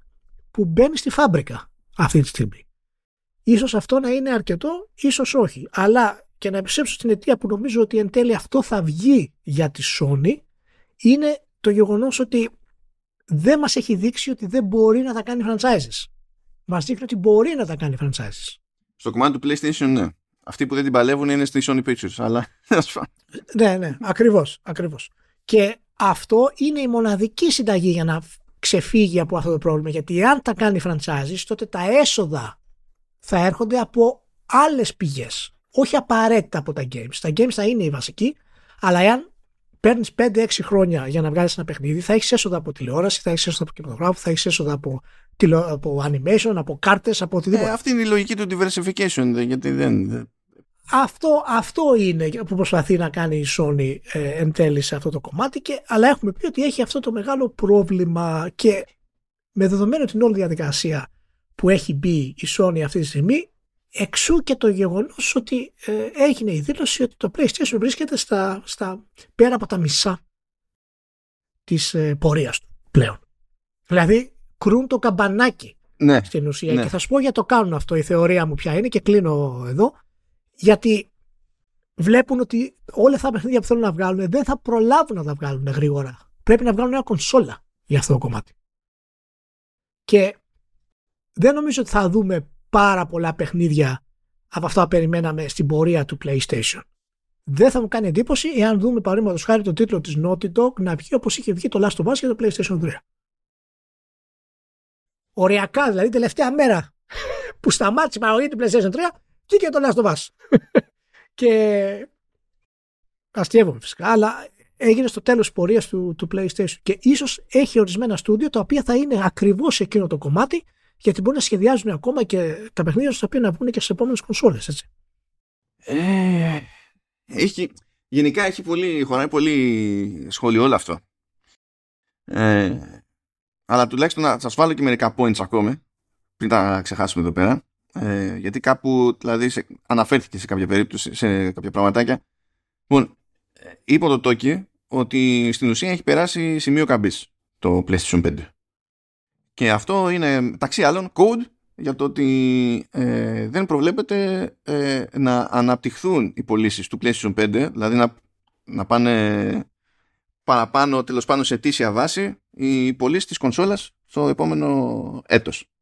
που μπαίνει στη φάμπρικα αυτή τη στιγμή. Ίσως αυτό να είναι αρκετό, ίσως όχι. Αλλά και να επιστρέψω στην αιτία που νομίζω ότι εν τέλει αυτό θα βγει για τη Sony, είναι το γεγονός ότι δεν μας έχει δείξει ότι δεν μπορεί να τα κάνει franchises. Μας δείχνει ότι μπορεί να τα κάνει franchises. Στο κομμάτι του PlayStation, ναι. Αυτοί που δεν την παλεύουν είναι στη Sony Pictures, αλλά... ναι, ακριβώς. Και αυτό είναι η μοναδική συνταγή για να ξεφύγει από αυτό το πρόβλημα. Γιατί αν τα κάνει franchises, τότε τα έσοδα θα έρχονται από άλλες πηγές. Όχι απαραίτητα από τα games. Τα games θα είναι η βασική, αλλά εάν παίρνεις 5-6 χρόνια για να βγάλεις ένα παιχνίδι, θα έχεις έσοδα από τηλεόραση, θα έχεις έσοδα από κινηματογράφο, θα έχεις έσοδα από animation, από κάρτες, από οτιδήποτε. Αυτή είναι η λογική του diversification, γιατί δεν... Αυτό είναι που προσπαθεί να κάνει η Sony εν τέλει σε αυτό το κομμάτι, αλλά έχουμε πει ότι έχει αυτό το μεγάλο πρόβλημα, και με δεδομένο την όλη διαδικασία που έχει μπει η Sony αυτή τη στιγμή, εξού και το γεγονός ότι έγινε η δήλωση ότι το PlayStation βρίσκεται στα πέρα από τα μισά της πορείας του πλέον. Δηλαδή κρούν το καμπανάκι, ναι, στην ουσία, ναι. Και θα σου πω γιατί το κάνουν αυτό, η θεωρία μου ποια είναι, και κλείνω εδώ, γιατί βλέπουν ότι όλα τα παιχνίδια που θέλουν να βγάλουν δεν θα προλάβουν να τα βγάλουν γρήγορα. Πρέπει να βγάλουν μια κονσόλα για αυτό το κομμάτι. Και δεν νομίζω ότι θα δούμε πάρα πολλά παιχνίδια από αυτά που περιμέναμε στην πορεία του PlayStation. Δεν θα μου κάνει εντύπωση εάν δούμε, παραδείγματος χάρη, τον τίτλο της Naughty Dog να βγει όπως είχε βγει το Last of Us για το PlayStation 3. Οριακά, δηλαδή τελευταία μέρα που σταμάτησε η παραγωγή του PlayStation 3 βγήκε το Last of Us. Και αστείευομαι φυσικά, αλλά έγινε στο τέλος της πορείας του PlayStation, και ίσως έχει ορισμένα στούντιο τα οποία θα είναι ακριβώς εκείνο το κομμάτι, γιατί μπορεί να σχεδιάζουν ακόμα και τα παιχνίδια στα οποία να βγουν και σε επόμενες κονσόλες, έτσι. Γενικά χωράει πολύ σχόλιο όλο αυτό. Αλλά τουλάχιστον να σας βάλω και μερικά points ακόμη, πριν τα ξεχάσουμε εδώ πέρα. Γιατί κάπου, δηλαδή, αναφέρθηκε σε κάποια περίπτωση, σε κάποια πραγματάκια. Λοιπόν, είπε το Τόκι ότι στην ουσία έχει περάσει σημείο καμπής το PlayStation 5. Και αυτό είναι μεταξύ άλλων code για το ότι δεν προβλέπεται να αναπτυχθούν οι πωλήσεις του PlayStation 5, δηλαδή να πάνε παραπάνω, τέλος πάνω σε αιτήσια βάση, οι πωλήσεις της κονσόλας στο επόμενο έτος.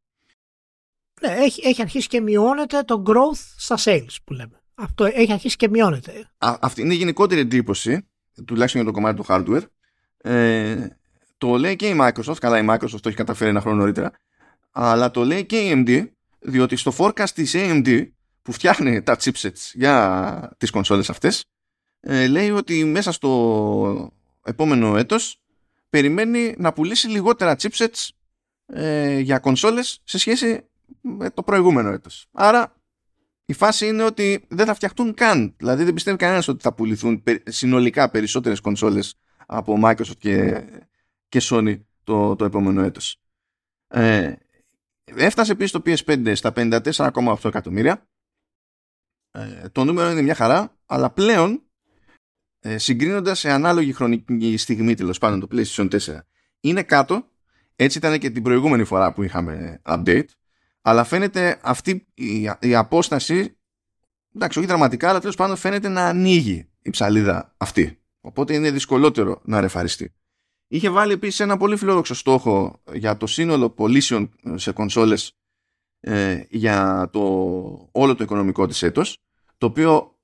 Ναι, έχει αρχίσει και μειώνεται το growth στα sales που λέμε. Αυτό έχει αρχίσει και μειώνεται. Αυτή είναι η γενικότερη εντύπωση, τουλάχιστον για το κομμάτι του hardware. Το λέει και η Microsoft, καλά η Microsoft το έχει καταφέρει ένα χρόνο νωρίτερα, αλλά το λέει και η AMD, διότι στο forecast της AMD που φτιάχνει τα chipsets για τις κονσόλες αυτές, λέει ότι μέσα στο επόμενο έτος περιμένει να πουλήσει λιγότερα chipsets για κονσόλες σε σχέση με το προηγούμενο έτος. Άρα η φάση είναι ότι δεν θα φτιαχτούν καν, δηλαδή δεν πιστεύει κανένας ότι θα πουληθούν συνολικά περισσότερες κονσόλες από Microsoft και Sony το επόμενο έτος. Έφτασε επίσης το PS5 στα 54,8 εκατομμύρια. Το νούμερο είναι μια χαρά, αλλά πλέον συγκρίνοντας σε ανάλογη χρονική στιγμή, τέλος πάντων, το PlayStation 4 είναι κάτω. Έτσι ήταν και την προηγούμενη φορά που είχαμε update, αλλά φαίνεται αυτή η απόσταση, εντάξει, όχι δραματικά, αλλά τέλος πάντων φαίνεται να ανοίγει η ψαλίδα αυτή, οπότε είναι δυσκολότερο να ρεφαριστεί. Είχε βάλει επίσης ένα πολύ φιλόδοξο στόχο για το σύνολο πωλήσεων σε κονσόλες για όλο το οικονομικό της έτος, το οποίο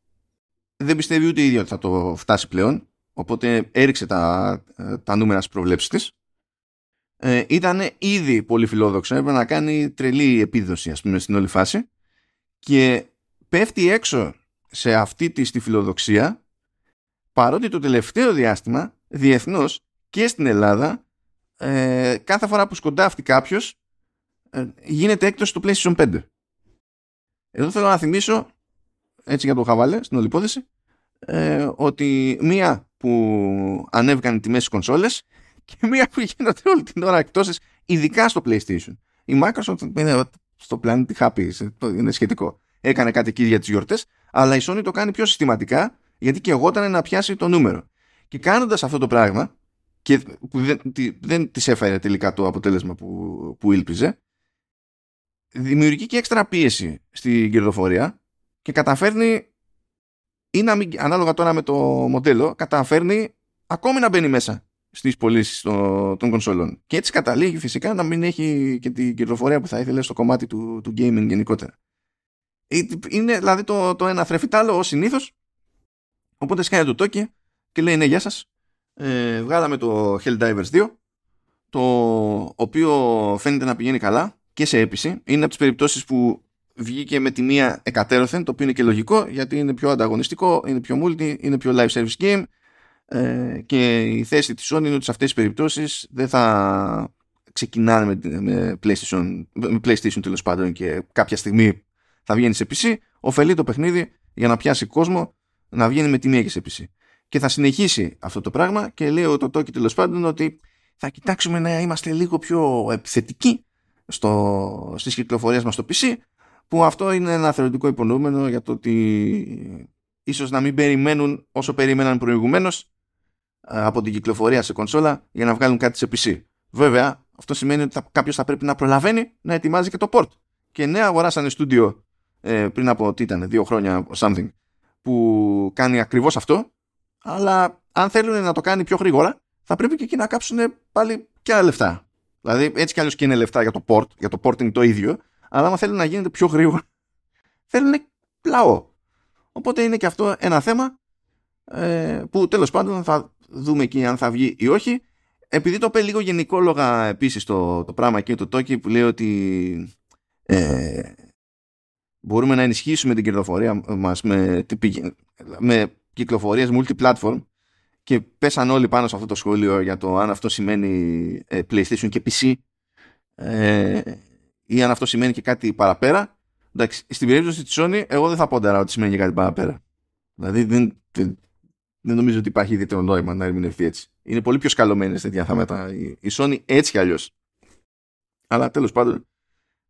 δεν πιστεύει ούτε η ίδια ότι θα το φτάσει πλέον, οπότε έριξε τα νούμερα στις προβλέψεις της. Ήταν ήδη πολύ φιλόδοξο, έπρεπε να κάνει τρελή επίδοση, ας πούμε, στην όλη φάση, και πέφτει έξω σε αυτή τη φιλοδοξία, παρότι το τελευταίο διάστημα διεθνώς και στην Ελλάδα κάθε φορά που σκοντάφτει κάποιος γίνεται έκπτωση του PlayStation 5. Εδώ θέλω να θυμίσω, έτσι για το χαβάλε στην όλη υπόθεση, ότι μία που ανέβηκαν οι τιμές στις κονσόλες και μία που γίνονται όλη την ώρα εκπτώσεις, ειδικά στο PlayStation. Η Microsoft είναι στο πλανήτη happy, είναι σχετικό. Έκανε κάτι εκεί για τις γιορτές, αλλά η Sony το κάνει πιο συστηματικά, γιατί και εγώ ήταν να πιάσει το νούμερο. Και κάνοντας αυτό το πράγμα, και που δεν της έφερε τελικά το αποτέλεσμα που ήλπιζε, δημιουργεί και έξτρα πίεση στην κερδοφορία και καταφέρνει, ή να μην, ανάλογα τώρα με το μοντέλο, καταφέρνει ακόμη να μπαίνει μέσα στις πωλήσεις των κονσολών, και έτσι καταλήγει φυσικά να μην έχει και την κερδοφορία που θα ήθελε στο κομμάτι του gaming γενικότερα. Είναι δηλαδή το ένα θρέφει τ' άλλο ως συνήθως, οπότε σκάνε το τόκι και λέει ναι, γεια σας. Βγάλαμε το Helldivers 2, το οποίο φαίνεται να πηγαίνει καλά και σε έπιση. Είναι από τις περιπτώσεις που βγήκε με τη μία εκατέρωθεν, το οποίο είναι και λογικό, γιατί είναι πιο ανταγωνιστικό, είναι πιο multi, είναι πιο live service game, και η θέση της Sony είναι ότι σε αυτές τις περιπτώσεις δεν θα ξεκινάνε με PlayStation, τέλος πάντων, και κάποια στιγμή θα βγαίνει σε PC. Ωφελεί το παιχνίδι για να πιάσει κόσμο, να βγαίνει με τη μία και σε PC. Και θα συνεχίσει αυτό το πράγμα, και λέω το τόκι, τέλος πάντων, ότι θα κοιτάξουμε να είμαστε λίγο πιο επιθετικοί στις κυκλοφορίες μας στο PC, που αυτό είναι ένα θεωρητικό υπονοούμενο για το ότι ίσως να μην περιμένουν όσο περίμεναν προηγουμένως από την κυκλοφορία σε κονσόλα για να βγάλουν κάτι σε PC. Βέβαια, αυτό σημαίνει ότι κάποιος θα πρέπει να προλαβαίνει να ετοιμάζει και το port. Και ναι, αγοράσανε στούντιο πριν από τι ήταν, 2 χρόνια something, που κάνει ακριβώς αυτό. Αλλά αν θέλουν να το κάνει πιο γρήγορα, θα πρέπει και εκεί να κάψουν πάλι και άλλα λεφτά. Δηλαδή, έτσι κι αλλιώς και είναι λεφτά για το port, για το porting το ίδιο. Αλλά αν θέλουν να γίνεται πιο γρήγορα, θέλουν πλαό. Οπότε είναι και αυτό ένα θέμα που τέλος πάντων θα δούμε εκεί αν θα βγει ή όχι. Επειδή το είπε λίγο γενικόλογα επίσης το πράγμα εκεί, το Toki, που λέει ότι μπορούμε να ενισχύσουμε την κερδοφορία μας με κυκλοφορίες multi-platform, και πέσαν όλοι πάνω σε αυτό το σχόλιο για το αν αυτό σημαίνει PlayStation και PC ή αν αυτό σημαίνει και κάτι παραπέρα. Εντάξει, στην περίπτωση της Sony εγώ δεν θα πονταρά ότι σημαίνει και κάτι παραπέρα. Δηλαδή δεν νομίζω ότι υπάρχει ιδιαίτερο νόημα να ερμηνευτεί έτσι. Είναι πολύ πιο σκαλωμένη σε διαθάματα η Sony έτσι κι αλλιώς. Αλλά τέλος πάντων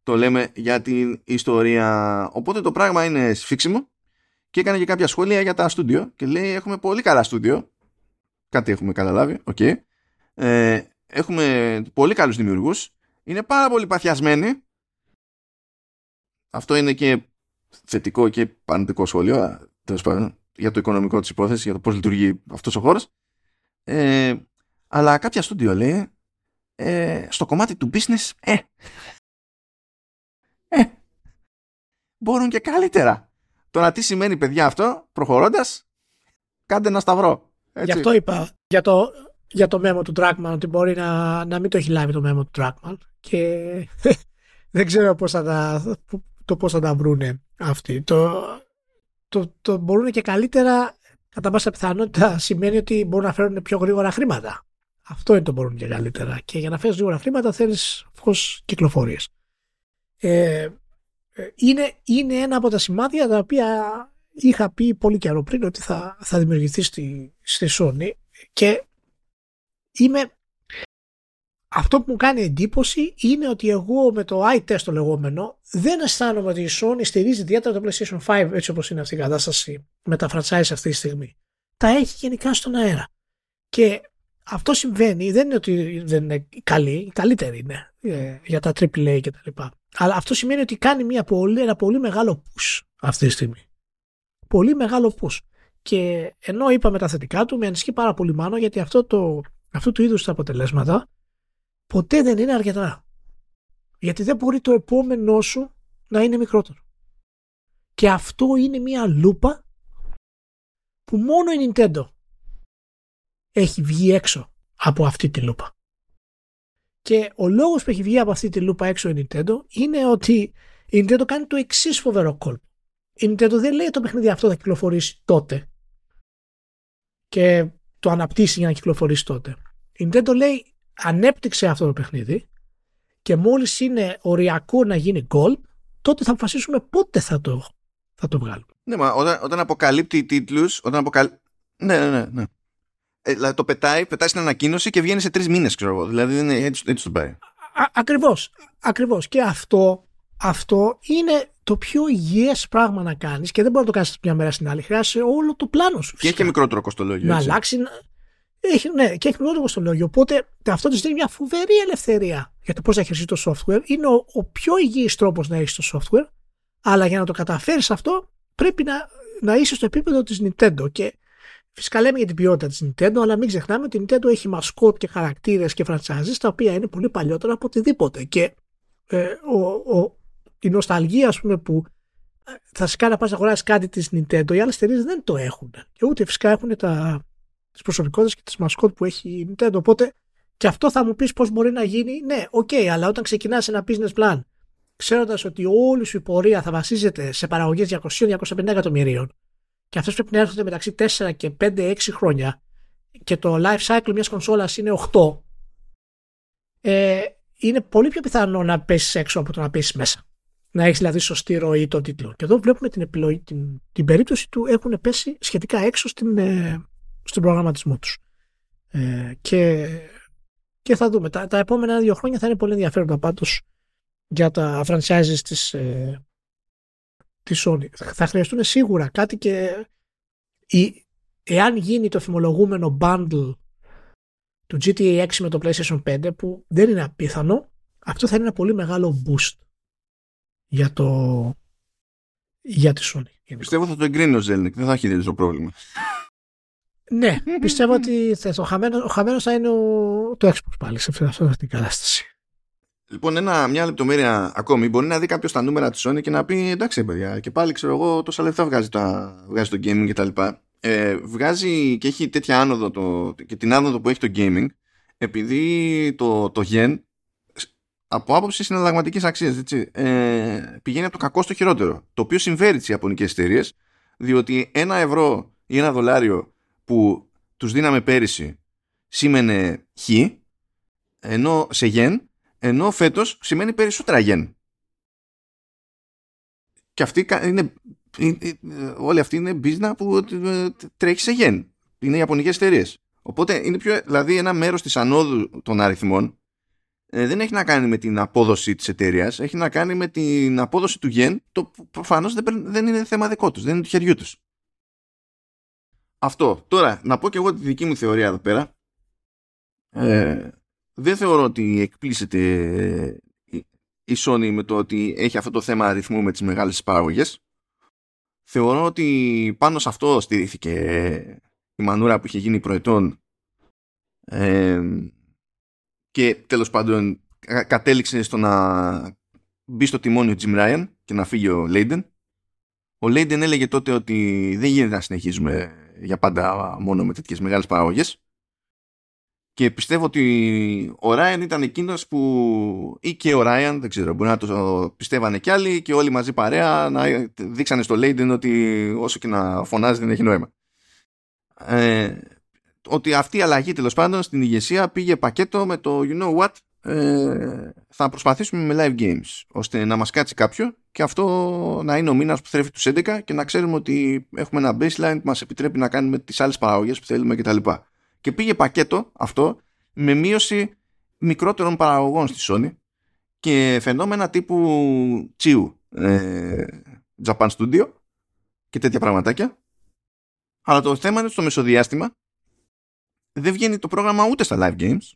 το λέμε για την ιστορία. Οπότε το πράγμα είναι σφίξιμο. Και έκανε και κάποια σχόλια για τα στούντιο και λέει: έχουμε πολύ καλά στούντιο. Κάτι έχουμε καταλάβει, οκ. Okay. Έχουμε πολύ καλούς δημιουργούς. Είναι πάρα πολύ παθιασμένοι. Αυτό είναι και θετικό και αρνητικό σχόλιο για το οικονομικό της υπόθεσης, για το πώς λειτουργεί αυτός ο χώρος. Αλλά κάποια στούντιο λέει στο κομμάτι του business μπορούν και καλύτερα. Τώρα τι σημαίνει, παιδιά, αυτό? Προχωρώντας, κάντε ένα σταυρό. Έτσι. Γι' αυτό είπα για το μέμο του Druckmann, ότι μπορεί να μην το έχει λάβει το μέμο του Druckmann και δεν ξέρω πώς θα τα βρούνε αυτοί. Το μπορούν και καλύτερα, κατά πάσα πιθανότητα σημαίνει ότι μπορούν να φέρουν πιο γρήγορα χρήματα. Αυτό είναι το μπορούν και καλύτερα. Και για να φέρεις γρήγορα χρήματα θέλεις φως κυκλοφορίες. Είναι ένα από τα σημάδια τα οποία είχα πει πολύ καιρό πριν ότι θα δημιουργηθεί στη Sony, και αυτό που μου κάνει εντύπωση είναι ότι εγώ με το eye test το λεγόμενο δεν αισθάνομαι ότι η Sony στηρίζει ιδιαίτερα το PlayStation 5 έτσι όπως είναι αυτή η κατάσταση με τα franchise αυτή τη στιγμή. Τα έχει γενικά στον αέρα. Και αυτό συμβαίνει, δεν είναι ότι δεν είναι καλή, η καλύτερη είναι για τα AAA και τα λοιπά. Αλλά αυτό σημαίνει ότι κάνει ένα πολύ μεγάλο push αυτή τη στιγμή. Πολύ μεγάλο push. Και ενώ είπαμε τα θετικά του, με ανησυχεί πάρα πολύ, Μάνο, γιατί αυτού του είδους τα αποτελέσματα ποτέ δεν είναι αρκετά. Γιατί δεν μπορεί το επόμενό σου να είναι μικρότερο. Και αυτό είναι μια λούπα που μόνο η Nintendo έχει βγει έξω από αυτή τη λούπα. Και ο λόγος που έχει βγει από αυτή τη λούπα έξω η Nintendo είναι ότι η Nintendo κάνει το εξής φοβερό κόλπο. Η Nintendo δεν λέει το παιχνίδι αυτό θα κυκλοφορήσει τότε και το αναπτύσσει για να κυκλοφορήσει τότε. Η Nintendo λέει ανέπτυξε αυτό το παιχνίδι και μόλις είναι οριακό να γίνει gold, τότε θα αποφασίσουμε πότε θα το βγάλουμε. Ναι, μα όταν αποκαλύπτει τίτλους, ναι. Δηλαδή το πετάει στην ανακοίνωση και βγαίνει σε 3 μήνες, ξέρω εγώ. Δηλαδή είναι, έτσι το πάει. Ακριβώς. Και αυτό είναι το πιο υγιές πράγμα να κάνεις και δεν μπορεί να το κάνεις μια μέρα στην άλλη. Χρειάζεσαι όλο το πλάνο σου. Και έχει και μικρότερο κοστολόγιο. Να αλλάξει. Και έχει μικρότερο κοστολόγιο. Οπότε αυτό της δίνει μια φοβερή ελευθερία για το πώς θα χειριστεί το software. Είναι ο πιο υγιής τρόπος να έχεις το software. Αλλά για να το καταφέρεις αυτό, πρέπει να είσαι στο επίπεδο της Nintendo. Και φυσικά λέμε για την ποιότητα της Nintendo, αλλά μην ξεχνάμε ότι η Nintendo έχει μασκότ και χαρακτήρες και franchises τα οποία είναι πολύ παλιότερα από οτιδήποτε. Και η νοσταλγία, ας πούμε, που θα σε κάνει να πας να αγοράσεις κάτι της Nintendo, οι άλλες εταιρείες δεν το έχουν. Και ούτε φυσικά έχουν τις προσωπικότητες και τις μασκότ που έχει η Nintendo. Οπότε και αυτό θα μου πεις πώς μπορεί να γίνει. Ναι, οκ, αλλά όταν ξεκινάς ένα business plan, ξέροντας ότι όλη σου η πορεία θα βασίζεται σε παραγωγές 200-250 εκατομμυρίων. Και αυτές πρέπει να έρχονται μεταξύ 4 και 5-6 χρόνια και το life cycle μιας κονσόλας είναι 8, είναι πολύ πιο πιθανό να πέσεις έξω από το να πέσεις μέσα. Να έχεις δηλαδή σωστή ροή των τίτλων. Και εδώ βλέπουμε την περίπτωση του έχουν πέσει σχετικά έξω στον προγραμματισμό τους. Και θα δούμε. Τα επόμενα 2 χρόνια θα είναι πολύ ενδιαφέροντα πάντως για τα franchises της Sony. Θα χρειαστούν σίγουρα κάτι και εάν γίνει το φημολογούμενο bundle του GTA 6 με το PlayStation 5, που δεν είναι απίθανο, αυτό θα είναι ένα πολύ μεγάλο boost για τη Sony. Πιστεύω θα το εγκρίνει ο Zelnik, δεν θα έχει το πρόβλημα. Ναι, πιστεύω ότι ο χαμένος θα είναι το Xbox πάλι σε αυτήν την κατάσταση. Λοιπόν, μια λεπτομέρεια ακόμη. Μπορεί να δει κάποιο τα νούμερα τη Sony και να πει: εντάξει, παιδιά, και πάλι ξέρω εγώ τόσα λεφτά βγάζει το gaming κτλ. Βγάζει και έχει τέτοια άνοδο και την άνοδο που έχει το gaming, επειδή το yen από άποψη συναλλαγματικής αξίας πηγαίνει από το κακό στο χειρότερο. Το οποίο συμφέρει τις ιαπωνικές εταιρείες, διότι €1 ή $1 που τους δίναμε πέρυσι σήμαινε χ, ενώ σε yen. Ενώ φέτος σημαίνει περισσότερα γεν. Και αυτή όλοι αυτοί είναι business που τρέχει σε γεν. Είναι οι ιαπωνικές εταιρείες. Οπότε είναι πιο, δηλαδή ένα μέρος της ανόδου των αριθμών δεν έχει να κάνει με την απόδοση της εταιρείας. Έχει να κάνει με την απόδοση του γεν. Το προφανώς δεν είναι θέμα δικό τους. Δεν είναι του χεριού τους. Αυτό. Τώρα να πω και εγώ τη δική μου θεωρία εδώ πέρα. Δεν θεωρώ ότι εκπλήσεται η Sony με το ότι έχει αυτό το θέμα αριθμού με τις μεγάλες παραγωγές. Θεωρώ ότι πάνω σε αυτό στηρίχθηκε η μανούρα που είχε γίνει προετών και τέλος πάντων κατέληξε στο να μπει στο τιμόνι ο Jim Ryan και να φύγει ο Λέιντεν. Ο Λέιντεν έλεγε τότε ότι δεν γίνεται να συνεχίζουμε για πάντα μόνο με τέτοιες μεγάλες παραγωγές. Και πιστεύω ότι ο Ράιαν ήταν εκείνος που, ή και ο Ράιαν, δεν ξέρω, μπορεί να το πιστεύανε κι άλλοι και όλοι μαζί παρέα να δείξανε στο Λέιντεν ότι όσο και να φωνάζει δεν έχει νόημα. Ότι αυτή η αλλαγή τέλος πάντων στην ηγεσία πήγε πακέτο με το you know what, θα προσπαθήσουμε με live games ώστε να μας κάτσει κάποιο και αυτό να είναι ο μήνας που θρέφει τους 11 και να ξέρουμε ότι έχουμε ένα baseline που μας επιτρέπει να κάνουμε τις άλλες παραγωγές που θέλουμε κτλ. Και πήγε πακέτο αυτό με μείωση μικρότερων παραγωγών στη Sony και φαινόμενα τύπου Chiu, Japan Studio και τέτοια πραγματάκια. Αλλά το θέμα είναι ότι στο μεσοδιάστημα δεν βγαίνει το πρόγραμμα ούτε στα live games.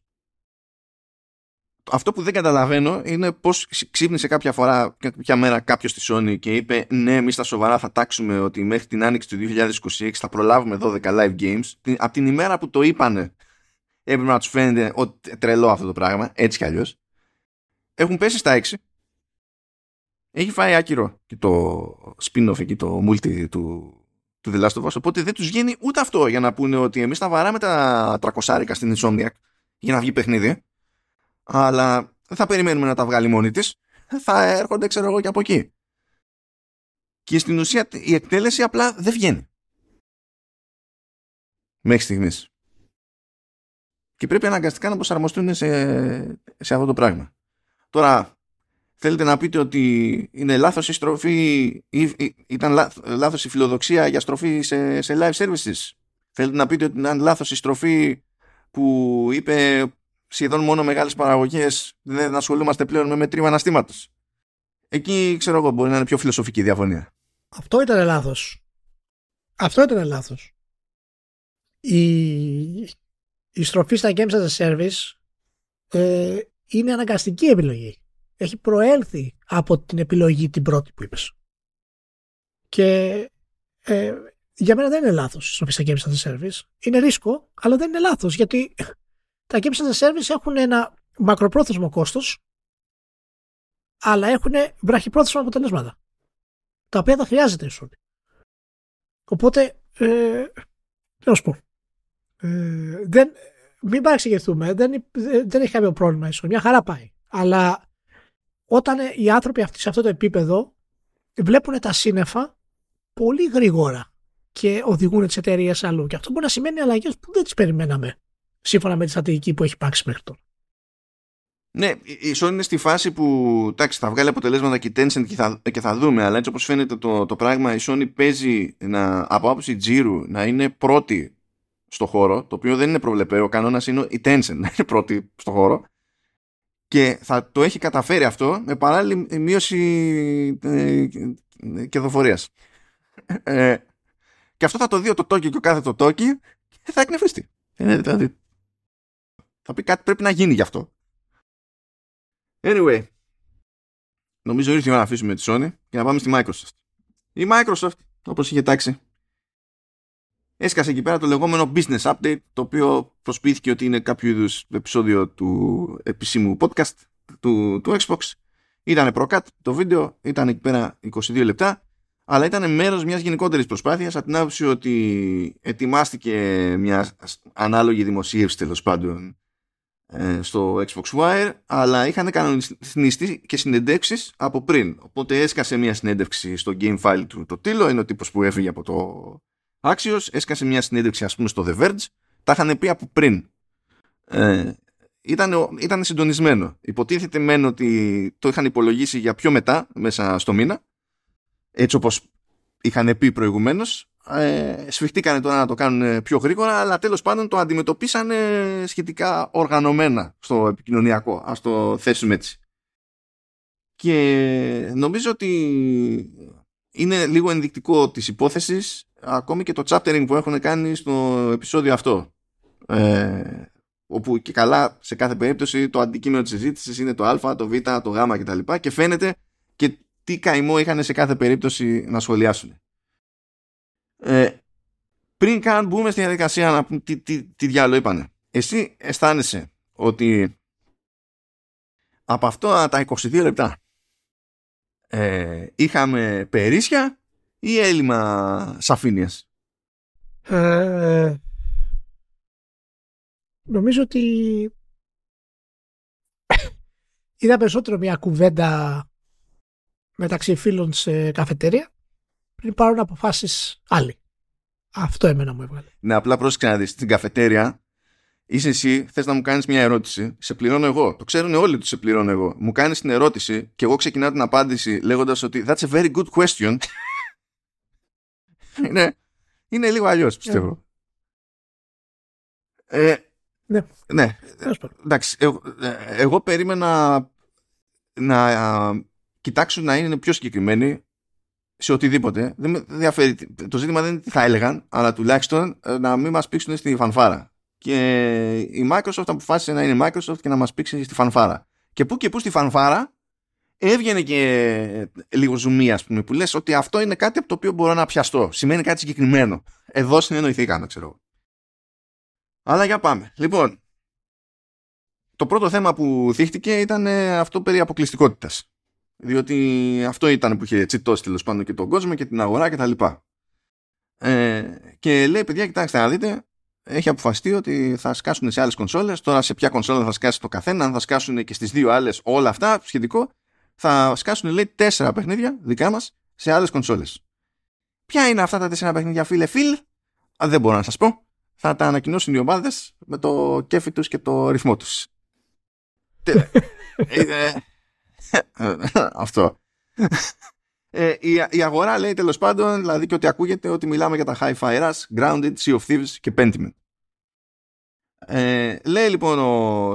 Αυτό που δεν καταλαβαίνω είναι πώς ξύπνησε κάποια μέρα κάποιος στη Sony και είπε ναι, εμείς στα σοβαρά θα τάξουμε ότι μέχρι την άνοιξη του 2026 θα προλάβουμε 12 live games. Από την ημέρα που το είπανε έπρεπε να τους φαίνεται τρελό αυτό το πράγμα, έτσι κι αλλιώς. Έχουν πέσει στα 6. Έχει φάει άκυρο και το spin-off εκεί, το multi του The Last of Us, οπότε δεν τους γίνει ούτε αυτό για να πούνε ότι εμείς θα βαράμε τα 300 στην Insomniac για να βγει παιχνίδι. Αλλά δεν θα περιμένουμε να τα βγάλει μόνη της. Θα έρχονται, ξέρω εγώ, και από εκεί. Και στην ουσία η εκτέλεση απλά δεν βγαίνει μέχρι στιγμής. Και πρέπει αναγκαστικά να προσαρμοστούν σε αυτό το πράγμα. Τώρα, θέλετε να πείτε ότι είναι λάθος η στροφή ή ήταν λάθος η φιλοδοξία για στροφή σε live services. Θέλετε να πείτε ότι ήταν λάθος η στροφή που είπε σχεδόν μόνο μεγάλες παραγωγές, δεν ασχολούμαστε πλέον με μετρήμα αναστήματος. Εκεί, ξέρω εγώ, μπορεί να είναι πιο φιλοσοφική διαφωνία. Αυτό ήταν λάθος. Αυτό ήταν λάθος. Η στροφή στα games as a service είναι αναγκαστική επιλογή. Έχει προέλθει από την επιλογή την πρώτη που είπες. Και για μένα δεν είναι λάθος η στροφή στα games as a service. Είναι ρίσκο, αλλά δεν είναι λάθος, γιατί τα games as a service έχουν ένα μακροπρόθεσμο κόστος, αλλά έχουν βραχυπρόθεσμα αποτελέσματα, τα οποία τα χρειάζεται η Sony. Οπότε, τι να σου πω, μην παρεξηγηθούμε, δεν έχει κάποιο πρόβλημα η Sony, μια χαρά πάει. Αλλά όταν οι άνθρωποι αυτοί σε αυτό το επίπεδο βλέπουν τα σύννεφα πολύ γρήγορα και οδηγούν τις εταιρείες αλλού, και αυτό μπορεί να σημαίνει αλλαγές που δεν τις περιμέναμε, σύμφωνα με τη στρατηγική που έχει υπάρξει μέχρι τώρα. Ναι, η Sony είναι στη φάση που εντάξει, θα βγάλει αποτελέσματα και η Tencent και θα δούμε, αλλά έτσι όπως φαίνεται το πράγμα, η Sony παίζει από άποψη τζίρου να είναι πρώτη στο χώρο, το οποίο δεν είναι προβλεπέ. Ο κανόνας είναι η Tencent να είναι πρώτη στο χώρο και θα το έχει καταφέρει αυτό με παράλληλη μείωση κερδοφορίας. Και αυτό θα το δει το Τόκι και ο κάθε το Τόκι και θα εκνευριστεί. Δηλαδή, θα πει κάτι πρέπει να γίνει γι' αυτό. Anyway, νομίζω ήρθε η ώρα να αφήσουμε τη Sony και να πάμε στη Microsoft. Η Microsoft, όπως είχε τάξει, έσκασε εκεί πέρα το λεγόμενο business update, το οποίο προσποιήθηκε ότι είναι κάποιο είδους επεισόδιο του επισήμου podcast του Xbox. Ήτανε προκάτ το βίντεο, ήταν εκεί πέρα 22 λεπτά. Αλλά ήταν μέρος μιας γενικότερης προσπάθειας, από την άποψη ότι ετοιμάστηκε μια ανάλογη δημοσίευση τέλος πάντων στο Xbox Wire, αλλά είχαν κανονιστεί και συνεντεύξεις από πριν. Οπότε έσκασε μια συνέντευξη στο game file του το Τίλο, είναι ο τύπος που έφυγε από το Axios, έσκασε μια συνέντευξη ας πούμε στο The Verge, τα είχαν πει από πριν. Ήταν συντονισμένο. Υποτίθεται μεν ότι το είχαν υπολογίσει για πιο μετά, μέσα στο μήνα, έτσι όπως είχαν πει προηγουμένως, σφιχτήκανε τώρα να το κάνουν πιο γρήγορα, αλλά τέλος πάντων το αντιμετωπίσανε σχετικά οργανωμένα στο επικοινωνιακό, ας το θέσουμε έτσι. Και νομίζω ότι είναι λίγο ενδεικτικό της υπόθεσης, ακόμη και το chaptering που έχουν κάνει στο επεισόδιο αυτό. όπου και καλά σε κάθε περίπτωση το αντικείμενο της συζήτησης είναι το α, το β, το γ κτλ. Και φαίνεται και τι καημό είχαν σε κάθε περίπτωση να σχολιάσουν. Πριν καν μπούμε στη διαδικασία να πούμε τι διάλογο είπανε, εσύ αισθάνεσαι ότι από αυτό τα 22 λεπτά είχαμε περίσσια ή έλλειμμα σαφήνειας? Νομίζω ότι είδα περισσότερο μια κουβέντα μεταξύ φίλων σε καφετέρια πριν πάρουν αποφάσεις άλλοι. Αυτό εμένα μου έβγαλε. Ναι, απλά πρόσεξε να δεις. Στην καφετέρια είσαι εσύ, θες να μου κάνεις μια ερώτηση, σε πληρώνω εγώ. Το ξέρουν όλοι ότι σε πληρώνω εγώ. Μου κάνεις την ερώτηση και εγώ ξεκινάω την απάντηση λέγοντας ότι that's a very good question. είναι λίγο αλλιώς, πιστεύω. Ναι. Εντάξει, εγώ περίμενα να κοιτάξουν να είναι πιο συγκεκριμένοι σε οτιδήποτε. Δεν με διαφέρει. Το ζήτημα δεν είναι τι θα έλεγαν, αλλά τουλάχιστον να μην μας πήξουν στη φανφάρα. Και η Microsoft αποφάσισε να είναι Microsoft και να μας πήξει στη φανφάρα. Και που στη φανφάρα έβγαινε και λίγο ζουμί, ας πούμε, που λες ότι αυτό είναι κάτι από το οποίο μπορώ να πιαστώ. Σημαίνει κάτι συγκεκριμένο. Εδώ συνεννοηθήκαμε, ξέρω. Αλλά για πάμε. Λοιπόν, το πρώτο θέμα που θίχτηκε ήταν αυτό περί αποκλειστικότητας. Διότι αυτό ήταν που είχε τσιτώσει τέλος πάντων και τον κόσμο και την αγορά κτλ. Και λέει, παιδιά, κοιτάξτε να δείτε, έχει αποφασιστεί ότι θα σκάσουν σε άλλες κονσόλες. Τώρα σε ποια κονσόλα θα σκάσει το καθένα, αν θα σκάσουν και στις δύο άλλες, όλα αυτά σχετικό. Θα σκάσουν, λέει, 4 παιχνίδια δικά μας σε άλλες κονσόλες. Ποια είναι αυτά τα 4 παιχνίδια, φίλε? Δεν μπορώ να σας πω. Θα τα ανακοινώσουν οι ομάδες με το κέφι τους και το ρυθμό τους. Αυτό. Η αγορά λέει τέλος πάντων, δηλαδή, και ότι ακούγεται ότι μιλάμε για τα Hi-Fi Rush, Grounded, Sea of Thieves και Pentiment. Λέει λοιπόν ο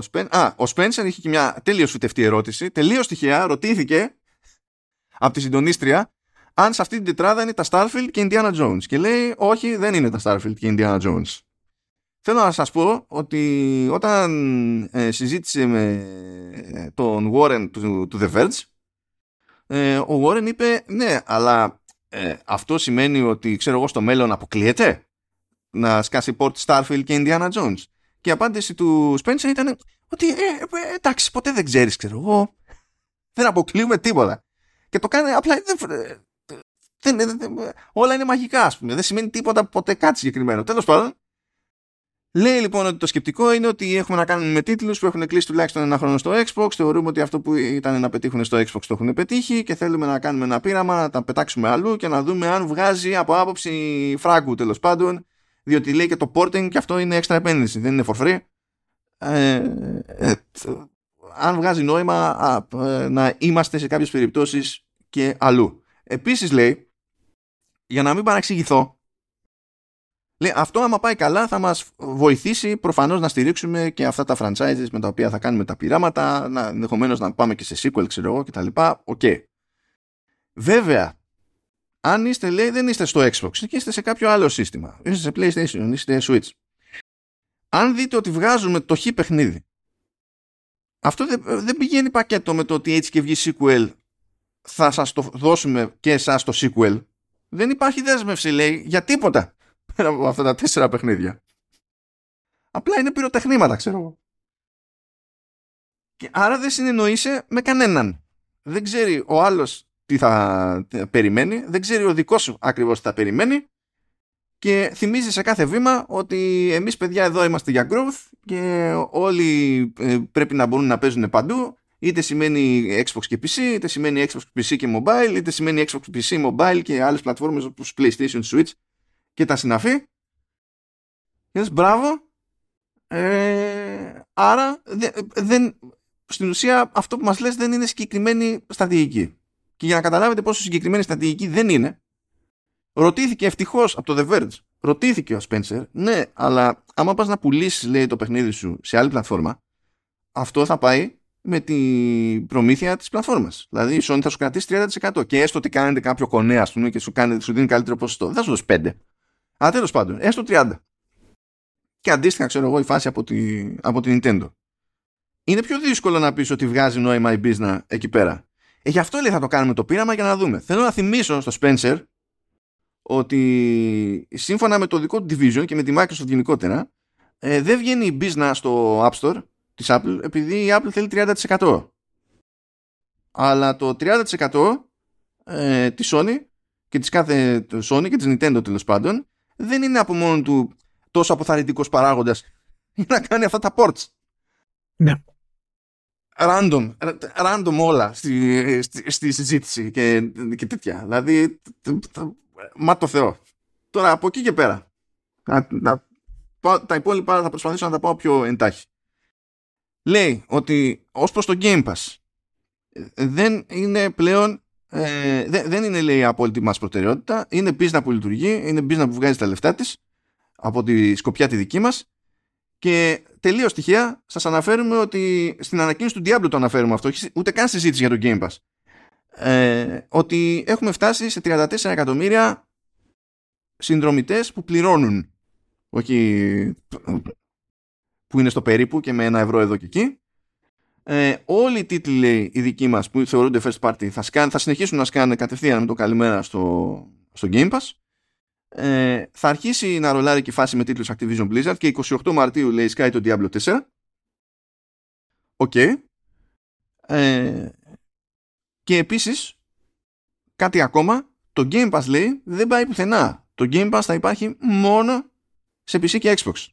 Spencer είχε και μια τελείως φουτευτή ερώτηση. Τελείως τυχαία ρωτήθηκε από τη συντονίστρια αν σε αυτή την τετράδα είναι τα Starfield και Indiana Jones. Και λέει όχι, δεν είναι τα Starfield και Indiana Jones. Θέλω να σας πω ότι όταν συζήτησε με τον Warren του The Verge, ο Warren είπε ναι, αλλά αυτό σημαίνει ότι, ξέρω εγώ, στο μέλλον αποκλείεται να σκάσει port Starfield και Indiana Jones. Και η απάντηση του Spencer ήταν ότι εντάξει, ποτέ δεν ξέρεις, ξέρω εγώ, δεν αποκλείουμε τίποτα. Και το κάνει απλά, όλα είναι μαγικά, ας πούμε, δεν σημαίνει τίποτα ποτέ κάτι συγκεκριμένο. Τέλος πάντων, λέει λοιπόν ότι το σκεπτικό είναι ότι έχουμε να κάνουμε με τίτλους που έχουν κλείσει τουλάχιστον ένα χρόνο στο Xbox. Θεωρούμε ότι αυτό που ήταν να πετύχουν στο Xbox το έχουν πετύχει και θέλουμε να κάνουμε ένα πείραμα, να τα πετάξουμε αλλού και να δούμε αν βγάζει από άποψη φράγκου, τέλος πάντων. Διότι λέει και το porting και αυτό είναι έξτρα επένδυση, δεν είναι for free. Αν βγάζει νόημα να είμαστε σε κάποιες περιπτώσεις και αλλού. Επίσης λέει, για να μην παραξηγηθώ, λέει, αυτό άμα πάει καλά θα μας βοηθήσει προφανώς να στηρίξουμε και αυτά τα franchises με τα οποία θα κάνουμε τα πειράματα, ενδεχομένως να πάμε και σε sequel, ξέρω εγώ, κτλ. Okay. Βέβαια, αν είστε, λέει, δεν είστε στο Xbox και είστε σε κάποιο άλλο σύστημα, είστε σε PlayStation, είστε Switch, αν δείτε ότι βγάζουμε το χ παιχνίδι, αυτό δεν πηγαίνει πακέτο με το ότι έτσι και βγει sequel θα σας το δώσουμε και εσάς το sequel. Δεν υπάρχει δέσμευση, λέει, για τίποτα πέρα από αυτά τα 4 παιχνίδια. Απλά είναι πυροτεχνήματα, ξέρω εγώ. Άρα δεν συνεννοείσαι με κανέναν. Δεν ξέρει ο άλλος τι θα περιμένει, δεν ξέρει ο δικός σου ακριβώς τι θα περιμένει και θυμίζει σε κάθε βήμα ότι εμείς, παιδιά, εδώ είμαστε για growth και όλοι πρέπει να μπορούν να παίζουν παντού, είτε σημαίνει Xbox και PC, είτε σημαίνει Xbox και PC και mobile, είτε σημαίνει Xbox και PC, mobile και άλλες πλατφόρμες όπως PlayStation, Switch και τα συναφή. Yes, μπράβο. Άρα δεν, στην ουσία αυτό που μας λες δεν είναι συγκεκριμένη στρατηγική. Και για να καταλάβετε πόσο συγκεκριμένη στρατηγική δεν είναι, ρωτήθηκε ευτυχώς από το The Verge, ρωτήθηκε ο Spencer, ναι, αλλά άμα πας να πουλήσεις, λέει, το παιχνίδι σου σε άλλη πλατφόρμα, αυτό θα πάει με την προμήθεια της πλατφόρμας. Δηλαδή η Sony θα σου κρατήσει 30% και έστω ότι κάνετε κάποιο κονέα, ας πούμε, και σου δίνει καλύτερο ποσοστό, δεν θα σου δώσει 5. Τέλος πάντων, έστω 30. και αντίστοιχα ξέρω εγώ η φάση από τη Nintendo. Είναι πιο δύσκολο να πεις ότι βγάζει νόημα η business εκεί πέρα. Γι' αυτό λέει θα το κάνουμε το πείραμα για να δούμε. Θέλω να θυμίσω στο Spencer ότι σύμφωνα με το δικό του Division και με τη Microsoft γενικότερα δεν βγαίνει η business στο App Store της Apple επειδή η Apple θέλει 30%. Αλλά το 30% της Sony και της κάθε Sony και της Nintendo τέλος πάντων δεν είναι από μόνο του τόσο αποθαρρυντικός παράγοντας για να κάνει αυτά τα ports. Ναι. Random όλα στη συζήτηση και τέτοια. Δηλαδή, μα το Θεό. Τώρα από εκεί και πέρα. Τα υπόλοιπα θα προσπαθήσω να τα πάω πιο εντάχει. Λέει ότι ως προς το Game Pass δεν είναι πλέον δεν είναι λέει η απόλυτη μας προτεραιότητα. Είναι business που λειτουργεί, είναι business που βγάζει τα λεφτά της από τη σκοπιά τη δική μας. Και τελείως τυχαία σας αναφέρουμε ότι στην ανακοίνωση του Diablo το αναφέρουμε αυτό, ούτε καν συζήτηση για το Game Pass, ότι έχουμε φτάσει σε 34 εκατομμύρια συνδρομητές που πληρώνουν, όχι που είναι στο περίπου και με €1 εδώ και εκεί. Όλοι οι τίτλοι λέει, οι δικοί μας που θεωρούνται first party θα συνεχίσουν να σκάνε κατευθείαν με το καλημέρα στο Game Pass. Θα αρχίσει να ρολάρει και η φάση με τίτλους Activision Blizzard και 28 Μαρτίου λέει Sky το Diablo 4. Οκ. Και επίσης κάτι ακόμα, το Game Pass λέει δεν πάει πουθενά. Το Game Pass θα υπάρχει μόνο σε PC και Xbox.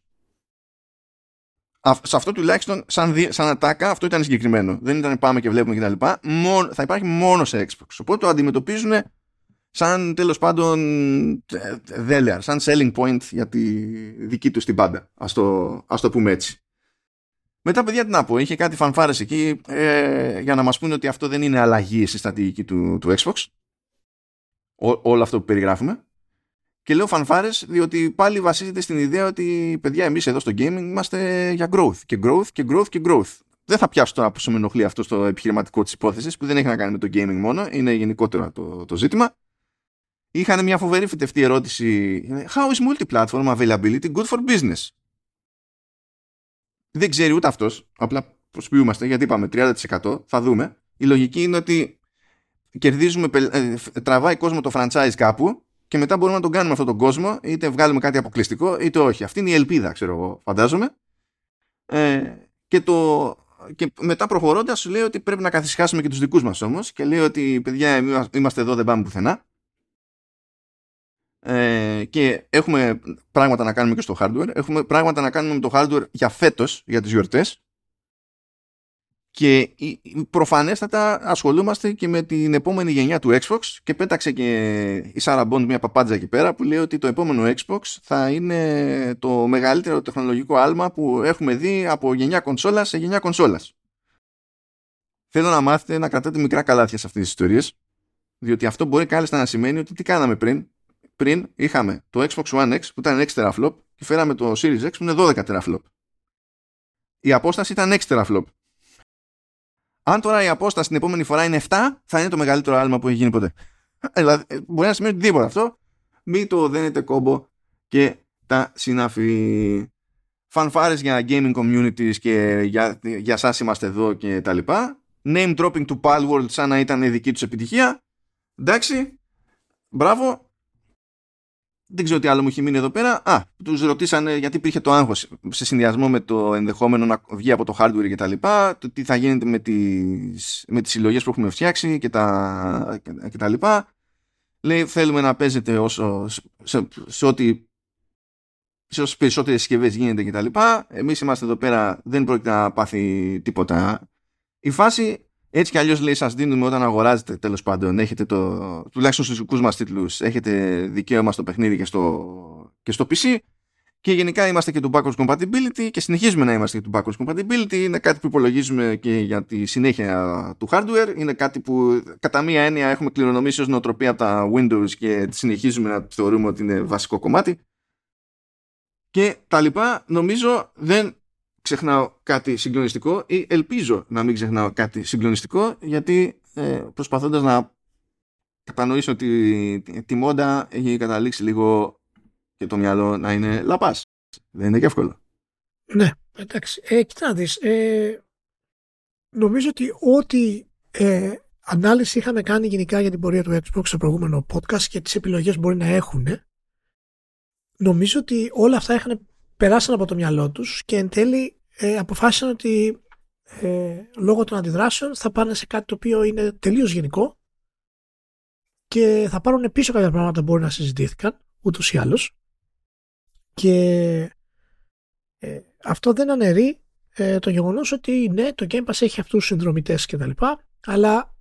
Σε αυτό τουλάχιστον σαν ατάκα αυτό ήταν συγκεκριμένο. Δεν ήταν πάμε και βλέπουμε κτλ. Θα υπάρχει μόνο σε Xbox. Οπότε το αντιμετωπίζουν σαν τέλος πάντων δέλεαρ, σαν selling point για τη δική τους την πάντα. Ας το πούμε έτσι. Μετά παιδιά τι να πω, είχε κάτι φανφάρες εκεί για να μας πούνε ότι αυτό δεν είναι αλλαγή στη στρατηγική του Xbox. Όλο αυτό που περιγράφουμε. Και λέω φανφάρες διότι πάλι βασίζεται στην ιδέα ότι παιδιά εμείς εδώ στο gaming είμαστε για growth και growth και growth και growth. Δεν θα πιάσω τώρα που σου με ενοχλεί αυτό στο επιχειρηματικό της υπόθεσης που δεν έχει να κάνει με το gaming μόνο, είναι γενικότερα το ζήτημα. Είχαν μια φοβερή φυτευτή ερώτηση. How is multi-platform availability good for business? Δεν ξέρει ούτε αυτός. Απλά προσποιούμαστε γιατί είπαμε 30%. Θα δούμε. Η λογική είναι ότι κερδίζουμε, τραβάει κόσμο το franchise κάπου και μετά μπορούμε να τον κάνουμε αυτόν τον κόσμο. Είτε βγάλουμε κάτι αποκλειστικό είτε όχι. Αυτή είναι η ελπίδα, ξέρω εγώ, φαντάζομαι. Και μετά προχωρώντας σου λέει ότι πρέπει να καθησυχάσουμε και τους δικούς μας όμως. Και λέει ότι παιδιά είμαστε εδώ, δεν πάμε πουθενά. Και έχουμε πράγματα να κάνουμε και στο hardware. Έχουμε πράγματα να κάνουμε με το hardware για φέτος, για τις γιορτές. Και προφανέστατα ασχολούμαστε και με την επόμενη γενιά του Xbox. Και πέταξε και η Sarah Bond μια παπάντζα εκεί πέρα που λέει ότι το επόμενο Xbox θα είναι το μεγαλύτερο τεχνολογικό άλμα που έχουμε δει από γενιά κονσόλας σε γενιά κονσόλας. Θέλω να μάθετε να κρατάτε μικρά καλάθια σε αυτές τις ιστορίες, διότι αυτό μπορεί κάλλιστα να σημαίνει ότι τι κάναμε πριν. Πριν είχαμε το Xbox One X που ήταν 6 teraflop και φέραμε το Series X που είναι 12 teraflop. Η απόσταση ήταν 6 teraflop. Αν τώρα η απόσταση την επόμενη φορά είναι 7, θα είναι το μεγαλύτερο άλμα που έχει γίνει ποτέ. Δηλαδή, μπορεί να σημαίνει οτιδήποτε αυτό. Μην το δένετε κόμπο και τα συναφή. Φανφάρες για gaming communities και για σας είμαστε εδώ και τα λοιπά. Name dropping του Pal World σαν να ήταν η δική τους επιτυχία. Εντάξει, μπράβο. Δεν ξέρω τι άλλο μου έχει μείνει εδώ πέρα. Τους ρωτήσανε γιατί υπήρχε το άγχος σε συνδυασμό με το ενδεχόμενο να βγει από το hardware και τα λοιπά, το τι θα γίνεται με τις συλλογές που έχουμε φτιάξει και τα λοιπά. Λέει θέλουμε να παίζετε σε όσες περισσότερες συσκευές γίνεται και τα λοιπά. Εμείς είμαστε εδώ πέρα, δεν πρόκειται να πάθει τίποτα. Η φάση... Έτσι κι αλλιώς λέει σας δίνουμε όταν αγοράζετε τέλος πάντων, έχετε τουλάχιστον στους δικούς μας τίτλους έχετε δικαίωμα στο παιχνίδι και στο PC και γενικά είμαστε και του backwards compatibility και συνεχίζουμε να είμαστε και του backwards compatibility, είναι κάτι που υπολογίζουμε και για τη συνέχεια του hardware, είναι κάτι που κατά μία έννοια έχουμε κληρονομήσει ως νοοτροπία από τα Windows και συνεχίζουμε να θεωρούμε ότι είναι βασικό κομμάτι και τα λοιπά. Νομίζω δεν ξεχνάω κάτι συγκλονιστικό ή ελπίζω να μην ξεχνάω κάτι συγκλονιστικό γιατί προσπαθώντας να κατανοήσω τη μόντα έχει καταλήξει λίγο και το μυαλό να είναι λαπάς. Δεν είναι και εύκολο. Ναι, εντάξει. Κοιτάξτε. Νομίζω ότι ό,τι ανάλυση είχαμε κάνει γενικά για την πορεία του Xbox στο προηγούμενο podcast και τις επιλογές μπορεί να έχουν, νομίζω ότι όλα αυτά περάσαν από το μυαλό τους και εν τέλει αποφάσισαν ότι λόγω των αντιδράσεων θα πάνε σε κάτι το οποίο είναι τελείως γενικό και θα πάρουν πίσω κάποια πράγματα που μπορεί να συζητήθηκαν ούτως ή άλλως, και αυτό δεν αναιρεί το γεγονός ότι ναι, το Game Pass έχει αυτούς τους συνδρομητές και τα λοιπά, αλλά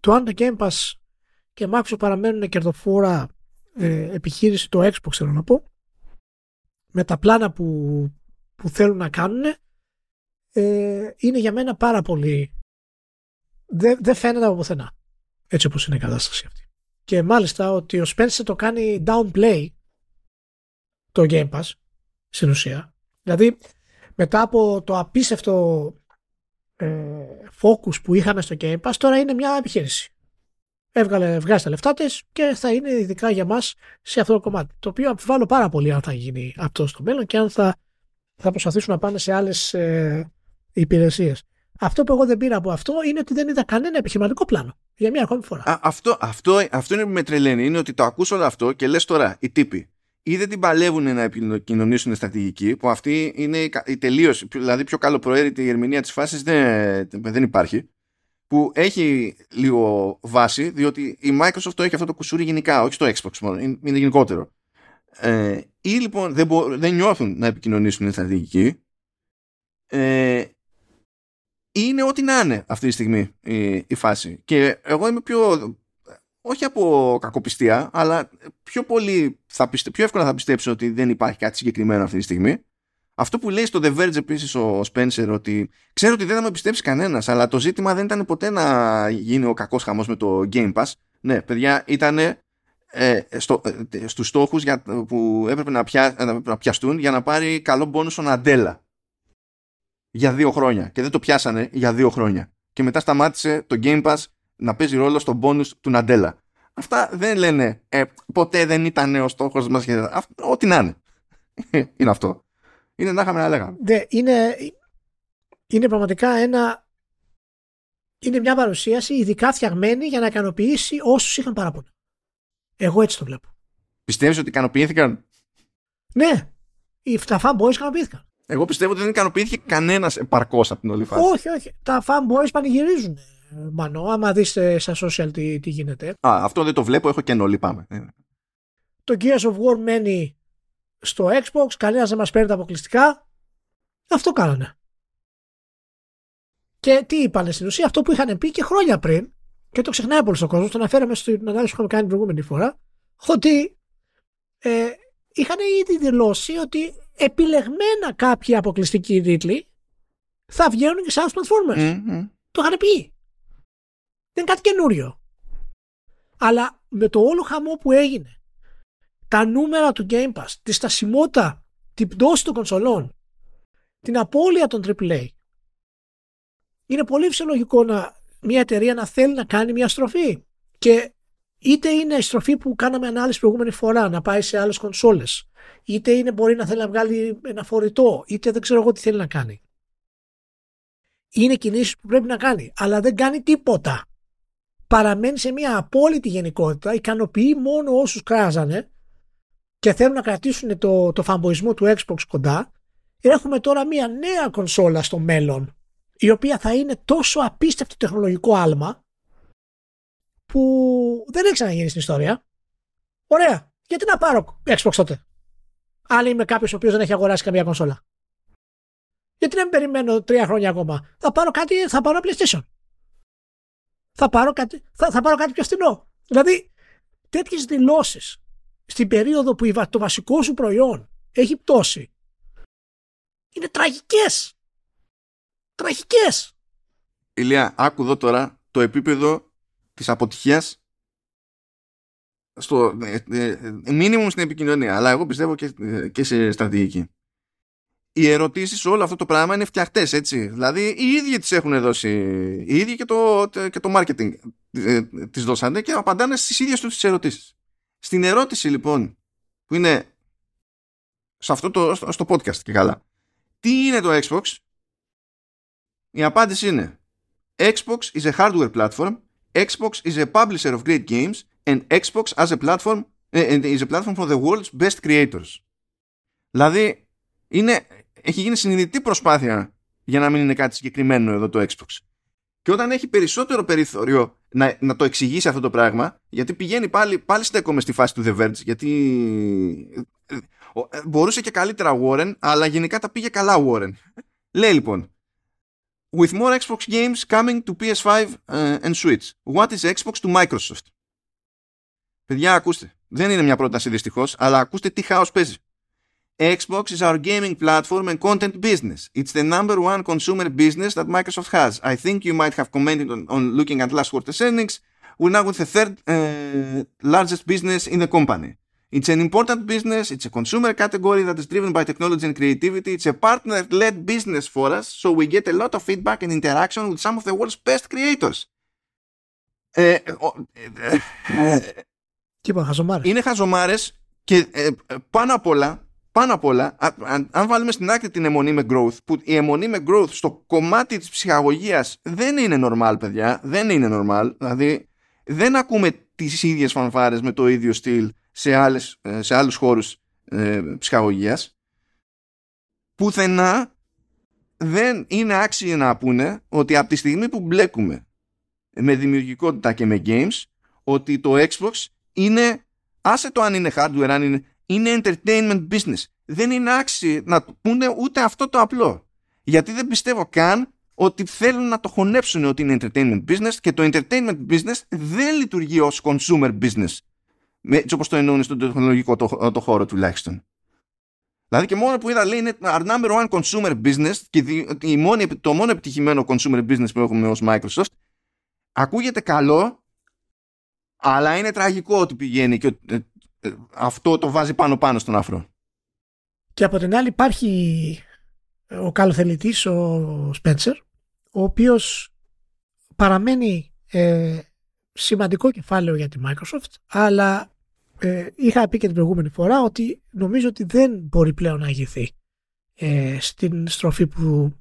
το αν το Game Pass και Microsoft παραμένουν κερδοφόρα επιχείρηση, το Xbox θέλω να πω, με τα πλάνα που θέλουν να κάνουν, είναι για μένα πάρα πολύ, δεν φαίνεται από πουθενά έτσι όπως είναι η κατάσταση αυτή. Και μάλιστα ότι ο Spencer το κάνει downplay το Game Pass στην ουσία, δηλαδή μετά από το απίστευτο focus που είχαμε στο Game Pass, τώρα είναι μια επιχείρηση. Βγάζει τα λεφτά της και θα είναι ειδικά για μας σε αυτό το κομμάτι. Το οποίο αμφιβάλλω πάρα πολύ αν θα γίνει αυτό στο μέλλον και αν θα προσπαθήσουν να πάνε σε άλλες υπηρεσίες. Αυτό που εγώ δεν πήρα από αυτό είναι ότι δεν είδα κανένα επιχειρηματικό πλάνο. Για μια ακόμη φορά. Αυτό είναι που με τρελαίνει. Είναι ότι το ακούς όλο αυτό και λες τώρα οι τύποι ή δεν την παλεύουν να επικοινωνήσουν στρατηγική, που αυτή είναι η τελείωση, δηλαδή πιο καλοπροαίρετη η ερμηνεία της φάσης δεν υπάρχει, που έχει λίγο βάση, διότι η Microsoft το έχει αυτό το κουσούρι γενικά, όχι στο Xbox μόνο, είναι γενικότερο. Ή λοιπόν δεν νιώθουν να επικοινωνήσουν στρατηγική, είναι ό,τι να είναι αυτή τη στιγμή η φάση. Και εγώ είμαι πιο... όχι από κακοπιστία, αλλά πιο εύκολα θα πιστέψω ότι δεν υπάρχει κάτι συγκεκριμένο αυτή τη στιγμή. Αυτό που λέει στο The Verge επίσης ο Spencer, ότι ξέρω ότι δεν θα με πιστέψει κανένας, αλλά το ζήτημα δεν ήταν ποτέ να γίνει ο κακός χαμός με το Game Pass. Ναι, παιδιά, ήταν στους στόχους που έπρεπε να πιαστούν για να πάρει καλό μπόνους ο Nadella για 2 χρόνια. Και δεν το πιάσανε για 2 χρόνια. Και μετά σταμάτησε το Game Pass να παίζει ρόλο στον bonus του Nadella. Αυτά δεν λένε ποτέ δεν ήταν ο στόχος μας. Ό,τι να είναι. Είναι αυτό. Είναι να είχαμε να λέγαμε. Είναι πραγματικά είναι μια παρουσίαση ειδικά φτιαγμένη για να ικανοποιήσει όσους είχαν παράπονα. Εγώ έτσι το βλέπω. Πιστεύεις ότι ικανοποιήθηκαν? Ναι. Τα fanboys ικανοποιήθηκαν. Εγώ πιστεύω ότι δεν ικανοποιήθηκε κανένας επαρκώς από την όλη φάση. Όχι. Τα fanboys πανηγυρίζουν. Μανώ, άμα δεις στα social τι γίνεται. Αυτό δεν το βλέπω, έχω κενό, λυπάμαι. Το Gears of War μένει στο Xbox, κανένας δεν μας παίρνει τα αποκλειστικά. Αυτό κάνανε. Και τι είπανε στην ουσία, αυτό που είχαν πει και χρόνια πριν, και το ξεχνάει πολύ στον κόσμο, το αναφέραμε στην ανάλυση που είχαμε κάνει την προηγούμενη φορά, ότι είχαν ήδη δηλώσει ότι επιλεγμένα κάποιοι αποκλειστικοί τίτλοι θα βγαίνουν και σε άλλους platformers. Mm-hmm. Το είχαν πει. Δεν είναι κάτι καινούριο. Αλλά με το όλο χαμό που έγινε, τα νούμερα του Game Pass, τη στασιμότητα, την πτώση των κονσολών, την απώλεια των AAA, είναι πολύ φυσιολογικό μια εταιρεία να θέλει να κάνει μια στροφή. Και είτε είναι η στροφή που κάναμε ανάλυση προηγούμενη φορά, να πάει σε άλλες κονσόλες, είτε μπορεί να θέλει να βγάλει ένα φορητό, είτε δεν ξέρω εγώ τι θέλει να κάνει. Είναι κινήσεις που πρέπει να κάνει, αλλά δεν κάνει τίποτα. Παραμένει σε μια απόλυτη γενικότητα, ικανοποιεί μόνο όσους κράζανε και θέλουν να κρατήσουν το φαμποϊσμό του Xbox κοντά. Έχουμε τώρα μια νέα κονσόλα στο μέλλον, η οποία θα είναι τόσο απίστευτο τεχνολογικό άλμα που δεν έχει ξαναγίνει στην ιστορία. Ωραία, γιατί να πάρω Xbox τότε, αν είμαι κάποιος ο οποίος δεν έχει αγοράσει καμία κονσόλα? Γιατί να μην περιμένω 3 χρόνια ακόμα? Θα πάρω PlayStation. Θα πάρω κάτι πιο φθηνό. Δηλαδή, τέτοιες δηλώσεις στην περίοδο που το βασικό σου προϊόν έχει πτώσει είναι τραγικές. Τραγικές. Ηλία, άκου εδώ τώρα το επίπεδο της αποτυχίας στο μίνιμουμ στην επικοινωνία, αλλά εγώ πιστεύω και σε στρατηγική. Οι ερωτήσεις, όλο αυτό το πράγμα είναι φτιαχτές, έτσι. Δηλαδή οι ίδιοι τις έχουν δώσει, οι ίδιοι και το marketing τις δώσανε και απαντάνε στις ίδιες τους τις ερωτήσεις. Στην ερώτηση λοιπόν που είναι σε αυτό στο podcast και καλά. Τι είναι το Xbox? Η απάντηση είναι Xbox is a hardware platform, Xbox is a publisher of great games and Xbox as a platform, is a platform for the world's best creators. Δηλαδή έχει γίνει συνειδητή προσπάθεια για να μην είναι κάτι συγκεκριμένο εδώ το Xbox. Και όταν έχει περισσότερο περιθώριο να το εξηγήσει αυτό το πράγμα, γιατί πηγαίνει πάλι στέκομαι στη φάση του The Verge, γιατί μπορούσε και καλύτερα Warren, αλλά γενικά τα πήγε καλά Warren. Λέει λοιπόν, with more Xbox games coming to PS5 and Switch, what is Xbox to Microsoft? Παιδιά, ακούστε. Δεν είναι μια πρόταση δυστυχώς, αλλά ακούστε τι χάος παίζει. Xbox is our gaming platform and content business. It's the number one consumer business that Microsoft has. I think you might have commented on looking at last quarter's earnings. We're now with the third largest business in the company. It's an important business. It's a consumer category that is driven by technology and creativity. It's a partner-led business for us, so we get a lot of feedback and interaction with some of the world's best creators. Τίποτα, χαζομάρες. Είναι χαζομάρες και πάνω απ' όλα, αν βάλουμε στην άκρη την αιμονή με growth, που η αιμονή με growth στο κομμάτι της ψυχαγωγίας δεν είναι normal, παιδιά. Δεν είναι normal. Δηλαδή, δεν ακούμε τις ίδιες φανφάρες με το ίδιο στυλ σε άλλους χώρους ψυχαγωγίας. Πουθενά δεν είναι άξιο να πούνε ότι από τη στιγμή που μπλέκουμε με δημιουργικότητα και με games, ότι το Xbox είναι, άσε το αν είναι hardware, αν είναι entertainment business. Δεν είναι άξιοι να πούνε ούτε αυτό το απλό. Γιατί δεν πιστεύω καν ότι θέλουν να το χωνέψουν ότι είναι entertainment business, και το entertainment business δεν λειτουργεί ως consumer business. Έτσι όπως το εννοούν στον τεχνολογικό το χώρο τουλάχιστον. Δηλαδή και μόνο που είδα λέει είναι our number one consumer business και το μόνο επιτυχημένο consumer business που έχουμε ως Microsoft. Ακούγεται καλό, αλλά είναι τραγικό ότι πηγαίνει και αυτό το βάζει πάνω στον αφρό. Και από την άλλη υπάρχει ο καλοθελητής, ο Spencer, ο οποίος παραμένει σημαντικό κεφάλαιο για τη Microsoft, αλλά είχα πει και την προηγούμενη φορά ότι νομίζω ότι δεν μπορεί πλέον να ηγηθεί στην στροφή που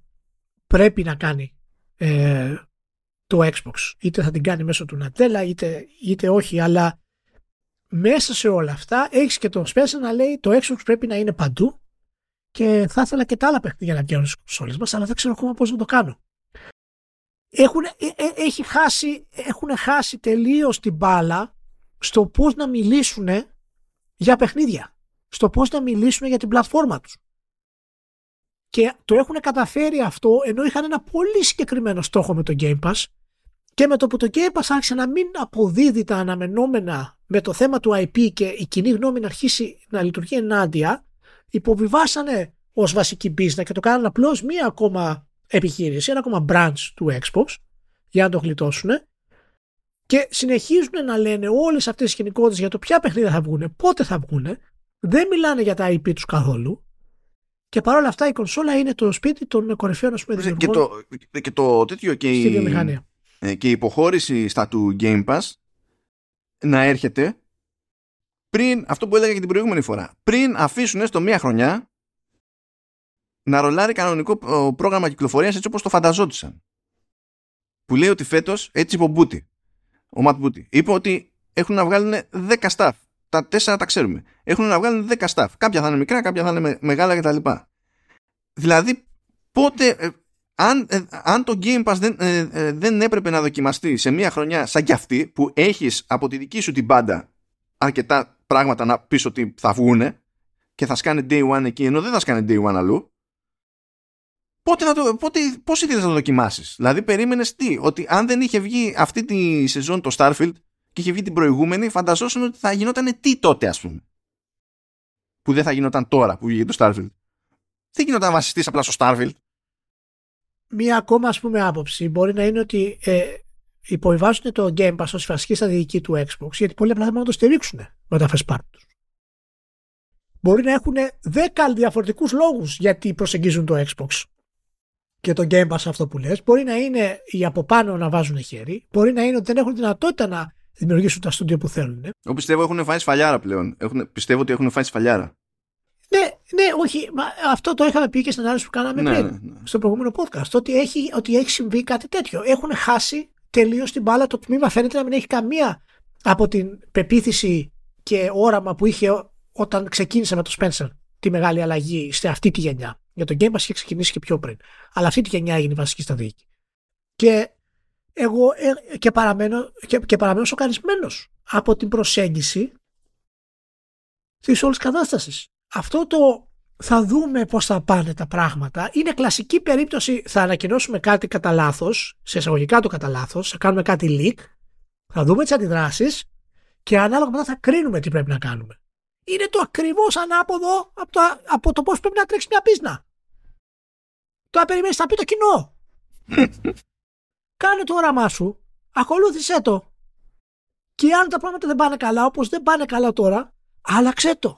πρέπει να κάνει το Xbox. Είτε θα την κάνει μέσω του Nadella είτε όχι, αλλά μέσα σε όλα αυτά έχεις και τον Spencer να λέει το Xbox πρέπει να είναι παντού και θα ήθελα και τα άλλα παιχνίδια να βγαίνουν στις κονσόλες μας, αλλά δεν ξέρω ακόμα πώς να το κάνω. Έχουν χάσει τελείως την μπάλα στο πώς να μιλήσουν για παιχνίδια, στο πώς να μιλήσουν για την πλατφόρμα τους. Και το έχουν καταφέρει αυτό ενώ είχαν ένα πολύ συγκεκριμένο στόχο με το Game Pass, και με το που το Game Pass άρχισε να μην αποδίδει τα αναμενόμενα με το θέμα του IP και η κοινή γνώμη να αρχίσει να λειτουργεί ενάντια, υποβιβάσανε ως βασική business και το κάνανε απλώς μία ακόμα επιχείρηση, ένα ακόμα branch του Xbox για να το γλιτώσουν, και συνεχίζουν να λένε όλες αυτές τις γενικότητες για το ποια παιχνίδια θα βγουν, πότε θα βγουν, δεν μιλάνε για τα IP τους καθόλου, και παρόλα αυτά η κονσόλα είναι το σπίτι των κορυφαίων δημιουργών και το τέτοιο και στη βιομηχανία. Και η υποχώρηση στα του Game Pass να έρχεται πριν, αυτό που έλεγα και την προηγούμενη φορά, πριν αφήσουν έστω μία χρονιά να ρολάρει κανονικό πρόγραμμα κυκλοφορίας έτσι όπως το φανταζόντουσαν. Που λέει ότι φέτος, έτσι είπε ο Ματ Μπούτι, είπε ότι έχουν να βγάλουν 10 staff. Τα 4 τα ξέρουμε. Έχουν να βγάλουν 10 staff. Κάποια θα είναι μικρά, κάποια θα είναι μεγάλα κτλ. Δηλαδή, πότε... Αν το Game Pass δεν έπρεπε να δοκιμαστεί σε μια χρονιά σαν κι αυτή, που έχεις από τη δική σου την πάντα αρκετά πράγματα να πεις ότι θα βγούνε και θα σκάνε day one εκεί, ενώ δεν θα σκάνε day one αλλού, πώς ήθελες να το δοκιμάσεις? Δηλαδή περίμενες τι? Ότι αν δεν είχε βγει αυτή τη σεζόν το Starfield και είχε βγει την προηγούμενη, φανταζόσουν ότι θα γινόταν τι τότε, ας πούμε, που δεν θα γινόταν τώρα που βγήκε το Starfield. Δεν γινόταν βασιστής απλά στο Starfield. Μία ακόμα, ας πούμε, άποψη μπορεί να είναι ότι υποβιβάζουν το Game Pass ως βασική στρατηγική του Xbox, γιατί πολλοί απλά θα μπορούν να το στηρίξουν με τα first party τους. Μπορεί να έχουν 10 διαφορετικούς λόγους γιατί προσεγγίζουν το Xbox και το Game Pass αυτό που λες. Μπορεί να είναι οι από πάνω να βάζουν χέρι, μπορεί να είναι ότι δεν έχουν δυνατότητα να δημιουργήσουν τα στούντιο που θέλουν. Εγώ πιστεύω ότι έχουν φάει σφαλιάρα πλέον. Πιστεύω ότι έχουν φάει σφαλιάρα. Ναι, όχι. Αυτό το είχαμε πει και στην ανάλυση που κάναμε πριν. Ναι. Στο προηγούμενο podcast. Ότι έχει συμβεί κάτι τέτοιο. Έχουν χάσει τελείως την μπάλα. Το τμήμα φαίνεται να μην έχει καμία από την πεποίθηση και όραμα που είχε όταν ξεκίνησε με τον Spencer τη μεγάλη αλλαγή σε αυτή τη γενιά. Για τον Game Pass είχε ξεκινήσει και πιο πριν. Αλλά αυτή τη γενιά έγινε η βασική στρατηγική. Και εγώ παραμένω σοκαρισμένος από την προσέγγιση της όλης κατάστασης. Αυτό το θα δούμε πώς θα πάνε τα πράγματα είναι κλασική περίπτωση. Θα ανακοινώσουμε κάτι κατά λάθος, σε εισαγωγικά το κατά λάθος, θα κάνουμε κάτι leak, θα δούμε τις αντιδράσεις και ανάλογα μετά θα κρίνουμε τι πρέπει να κάνουμε. Είναι το ακριβώς ανάποδο από το πώς πρέπει να τρέξει μια πίσνα. Το να περιμένεις θα πει το κοινό. Κάνε το όραμά σου, ακολούθησέ το. Και αν τα πράγματα δεν πάνε καλά, όπως δεν πάνε καλά τώρα, άλλαξέ το.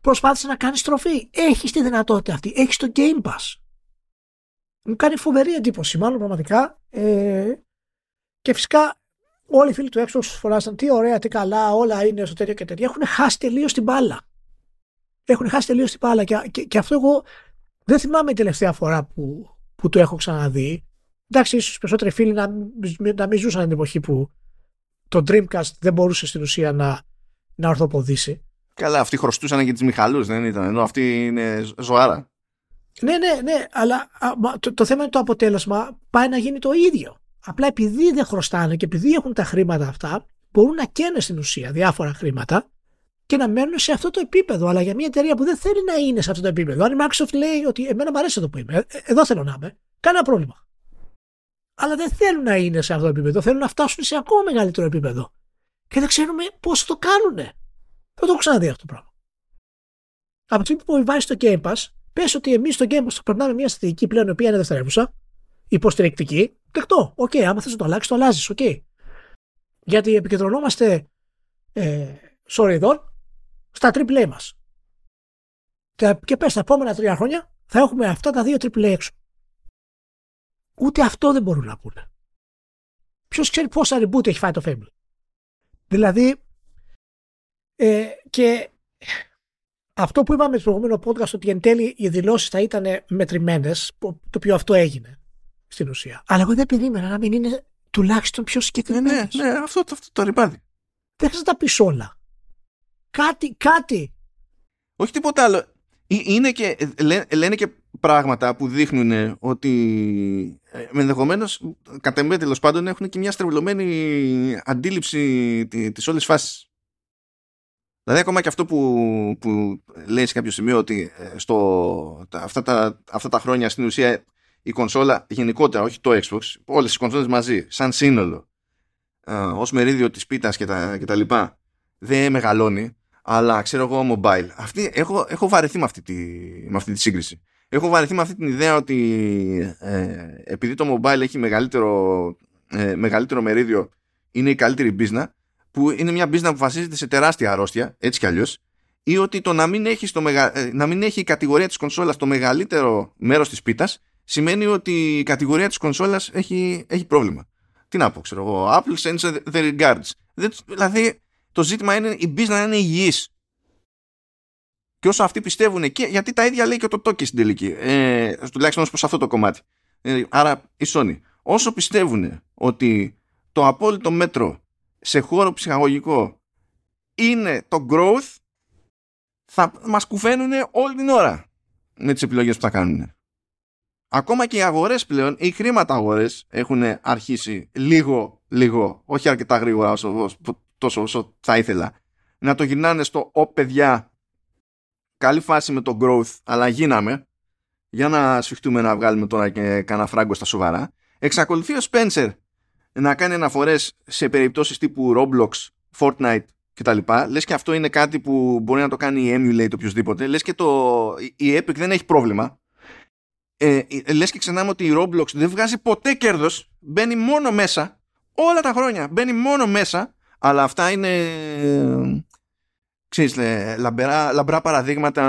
Προσπάθησε να κάνεις στροφή. Έχεις τη δυνατότητα αυτή. Έχεις το Game Pass. Μου κάνει φοβερή εντύπωση, μάλλον πραγματικά. Και φυσικά όλοι οι φίλοι του Xbox φωνάζαν τι ωραία, τι καλά, όλα είναι στο τέτοιο και τέτοιο. Έχουν χάσει τελείως την μπάλα. Και αυτό εγώ δεν θυμάμαι την τελευταία φορά που το έχω ξαναδεί. Εντάξει, ίσως περισσότεροι φίλοι να μην ζούσαν την εποχή που το Dreamcast δεν μπορούσε στην ουσία να ορθοποδήσει. Καλά, αυτοί χρωστούσαν και τις Μιχαλούς, δεν ήταν, ενώ αυτή είναι ζωάρα. Ναι, αλλά το θέμα είναι το αποτέλεσμα πάει να γίνει το ίδιο. Απλά επειδή δεν χρωστάνε και επειδή έχουν τα χρήματα αυτά, μπορούν να καίνε στην ουσία διάφορα χρήματα και να μένουν σε αυτό το επίπεδο. Αλλά για μια εταιρεία που δεν θέλει να είναι σε αυτό το επίπεδο, αν η Microsoft λέει ότι εμένα μου αρέσει αυτό που είμαι, εδώ θέλω να είμαι, κανένα πρόβλημα. Αλλά δεν θέλουν να είναι σε αυτό το επίπεδο, θέλουν να φτάσουν σε ακόμα μεγαλύτερο επίπεδο. Και δεν ξέρουμε πώς το κάνουνε. Δεν το έχω ξαναδεί αυτό το πράγμα. Από τη στιγμή που βάζεις το Game Pass, πες ότι εμείς στο Game Pass περνάμε μια στρατηγική πλέον η οποία είναι δευτερεύουσα, υποστηρικτική, δεκτό. Οκ, άμα θες να το αλλάξεις, το αλλάζεις. Okay. Γιατί επικεντρωνόμαστε σοριδών στα AAA μας. Και πες τα επόμενα 3 χρόνια θα έχουμε αυτά τα 2 AAA έξω. Ούτε αυτό δεν μπορούν να πούνε. Ποιος ξέρει πόσα reboot έχει φάει το Fable. Δηλαδή, και αυτό που είπαμε στο προηγούμενο podcast, ότι εν τέλει οι δηλώσεις θα ήταν μετρημένες, το οποίο αυτό έγινε στην ουσία. Αλλά εγώ δεν περίμενα να μην είναι τουλάχιστον πιο συγκεκριμένες. Ναι, αυτό το ρημάδι. Δεν θα τα πεις όλα. Κάτι. Όχι τίποτα άλλο. Είναι και, λένε και πράγματα που δείχνουν ότι ενδεχομένως, κατά εμένα τέλος πάντων, έχουν και μια στρεβλωμένη αντίληψη της όλης φάσης. Δηλαδή ακόμα και αυτό που λέει σε κάποιο σημείο ότι αυτά τα χρόνια στην ουσία η κονσόλα γενικότερα, όχι το Xbox, όλες οι κονσόλες μαζί, σαν σύνολο, ως μερίδιο της πίτας και τα λοιπά, δεν μεγαλώνει, αλλά ξέρω εγώ mobile. Έχω βαρεθεί με αυτή τη σύγκριση. Έχω βαρεθεί με αυτή την ιδέα ότι επειδή το mobile έχει μεγαλύτερο μερίδιο, είναι η καλύτερη μπίζνα, που είναι μια business που βασίζεται σε τεράστια αρρώστια, έτσι κι αλλιώς, ή ότι το να μην έχει η κατηγορία της κονσόλας το μεγαλύτερο μέρος της πίτας, σημαίνει ότι η κατηγορία της κονσόλας έχει πρόβλημα. Τι να πω, ξέρω εγώ, Apple sends the regards. Δηλαδή, το ζήτημα είναι η business να είναι υγιής. Και όσο αυτοί πιστεύουν, και, γιατί τα ίδια λέει και το Toki στην τελική, τουλάχιστον ως προς αυτό το κομμάτι. Άρα, η Sony. Όσο πιστεύουν ότι το απόλυτο μέτρο σε χώρο ψυχαγωγικό είναι το growth, θα μας κουφαίνουν όλη την ώρα με τις επιλογές που θα κάνουν. Ακόμα και οι αγορές πλέον, οι χρήματα αγορές έχουν αρχίσει λίγο, όχι αρκετά γρήγορα τόσο όσο θα ήθελα, να το γυρνάνε στο παιδιά, καλή φάση με το growth, αλλά γίναμε, για να σφιχτούμε να βγάλουμε τώρα και κανένα φράγκο στα σοβαρά. Εξακολουθεί ο Spencer να κάνει αναφορές σε περιπτώσεις τύπου Roblox, Fortnite κτλ. Λες και αυτό είναι κάτι που μπορεί να το κάνει η Emulate οποιοσδήποτε. Λες και η Epic δεν έχει πρόβλημα. Λες και ξεχνάμε ότι η Roblox δεν βγάζει ποτέ κέρδος. Μπαίνει μόνο μέσα. Όλα τα χρόνια μπαίνει μόνο μέσα. Αλλά αυτά είναι ξέρεις, λαμπρά παραδείγματα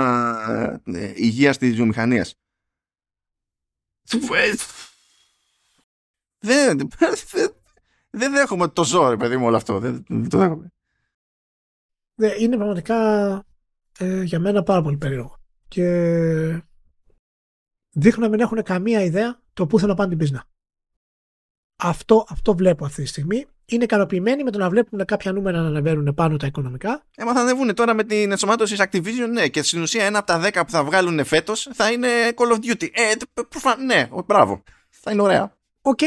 υγείας της βιομηχανίας. Δεν δέχομαι ότι το ζω, ρε παιδί μου, όλο αυτό. Δεν το δέχομαι. Είναι πραγματικά για μένα πάρα πολύ περίεργο. Και δείχνουν να μην έχουν καμία ιδέα το πού θέλουν να πάνε την πίσνα. Αυτό βλέπω αυτή τη στιγμή. Είναι ικανοποιημένοι με το να βλέπουν κάποια νούμερα να ανεβαίνουν πάνω τα οικονομικά. Μα θα ανεβούν τώρα με την ενσωμάτωση της Activision, ναι. Και στην ουσία ένα από τα 10 που θα βγάλουν φέτος θα είναι Call of Duty. Ναι, μπράβο. Θα είναι ωραία. Οκ.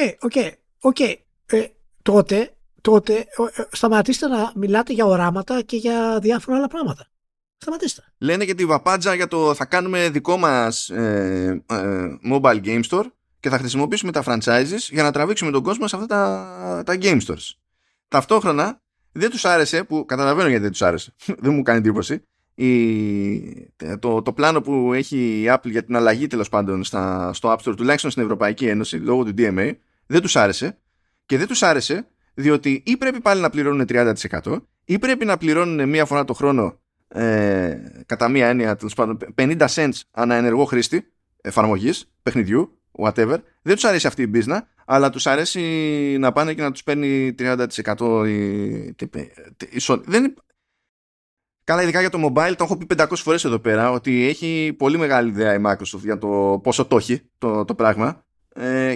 Τότε σταματήστε να μιλάτε για οράματα και για διάφορα άλλα πράγματα. Σταματήστε. Λένε και τη βαπάντζα για το θα κάνουμε δικό μας mobile game store και θα χρησιμοποιήσουμε τα franchises για να τραβήξουμε τον κόσμο σε αυτά τα game stores. Ταυτόχρονα δεν τους άρεσε, που καταλαβαίνω γιατί δεν τους άρεσε, δεν μου κάνει εντύπωση, το πλάνο που έχει η Apple για την αλλαγή τέλος πάντων στο App Store, τουλάχιστον στην Ευρωπαϊκή Ένωση, λόγω του DMA, δεν τους άρεσε. Και δεν τους άρεσε διότι ή πρέπει πάλι να πληρώνουν 30% ή πρέπει να πληρώνουν μία φορά το χρόνο, κατά μία έννοια τέλος πάντων, 50 cents αναενεργό χρήστη εφαρμογής, παιχνιδιού, whatever. Δεν τους αρέσει αυτή η business, αλλά τους αρέσει να πάνε και να τους παίρνει 30% η Sony. Καλά, ειδικά για το mobile, το έχω πει 500 φορές εδώ πέρα, ότι έχει πολύ μεγάλη ιδέα η Microsoft για το πόσο το έχει το πράγμα,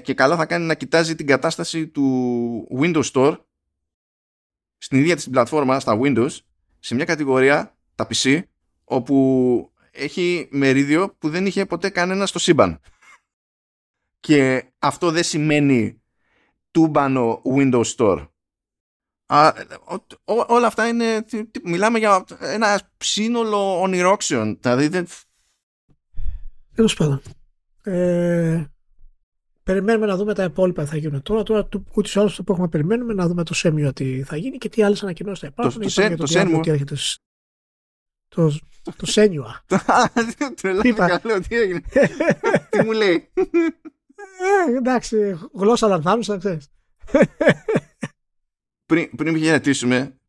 και καλά θα κάνει να κοιτάζει την κατάσταση του Windows Store στην ίδια της πλατφόρμα, στα Windows, σε μια κατηγορία, τα PC, όπου έχει μερίδιο που δεν είχε ποτέ κανένα στο σύμπαν. Και αυτό δεν σημαίνει τούμπανο Windows Store. Όλα αυτά είναι... Μιλάμε για ένα σύνολο ονειρόξεων. Δηλαδή... Τέλος πάντων. Περιμένουμε να δούμε τα υπόλοιπα θα γίνουν τώρα. Τώρα ούτως ή άλλως το πρόγραμμα περιμένουμε να δούμε το Σέμιο τι θα γίνει και τι άλλες ανακοινώσεις θα υπάρχουν. Το Σένιουα. Τρελάθηκα, λέω τι έγινε. Τι μου λέει. Εντάξει, γλώσσα λανθάνουσα, ξέρεις.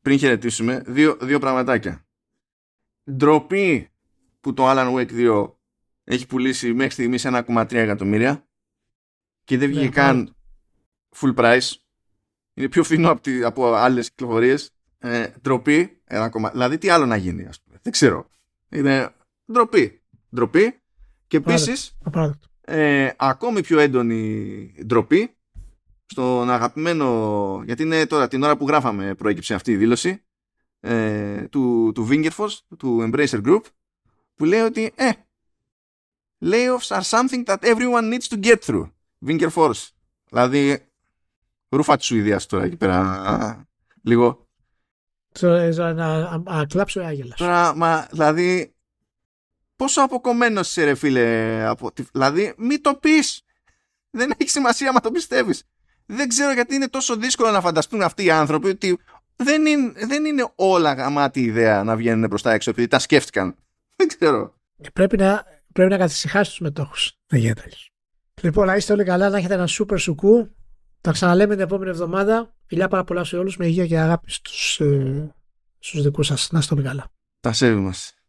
Πριν χαιρετήσουμε, δύο πραγματάκια. Ντροπή που το Alan Wake 2 έχει πουλήσει μέχρι στιγμής 1,3 εκατομμύρια και δεν βγήκε καν full price. Είναι πιο φθηνό από άλλες κυκλοφορίες. Ντροπή, δηλαδή τι άλλο να γίνει, ας πούμε. Δεν ξέρω. Είναι ντροπή. Και επίσης, ακόμη πιο έντονη ντροπή στον αγαπημένο, γιατί είναι τώρα την ώρα που γράφαμε προέκυψε αυτή η δήλωση του Vingerfors, του Embracer Group, που λέει ότι layoffs are something that everyone needs to get through. Vingerfors, δηλαδή ρούφα της Σουηδίας τώρα εκεί πέρα λίγο. Να κλάψω ή άγελας. Τώρα, δηλαδή, πόσο αποκομμένος είσαι ρε φίλε, δηλαδή μη το πεις. Δεν έχει σημασία μα το πιστεύεις. Δεν ξέρω γιατί είναι τόσο δύσκολο να φανταστούν αυτοί οι άνθρωποι ότι δεν είναι όλα γαμάτη ιδέα να βγαίνουν μπροστά έξω επειδή τα σκέφτηκαν. Δεν ξέρω. Πρέπει να καθησυχάσεις τους μετόχους. Δεν γίνεται αλλιώς. Λοιπόν, να είστε όλοι καλά, να έχετε ένα σούπερ σουκού. Τα ξαναλέμε την επόμενη εβδομάδα. Φιλιά πάρα πολλά σε όλους, με υγεία και αγάπη στους δικούς σας. Να είστε όλοι καλά. Τα σέβη μας.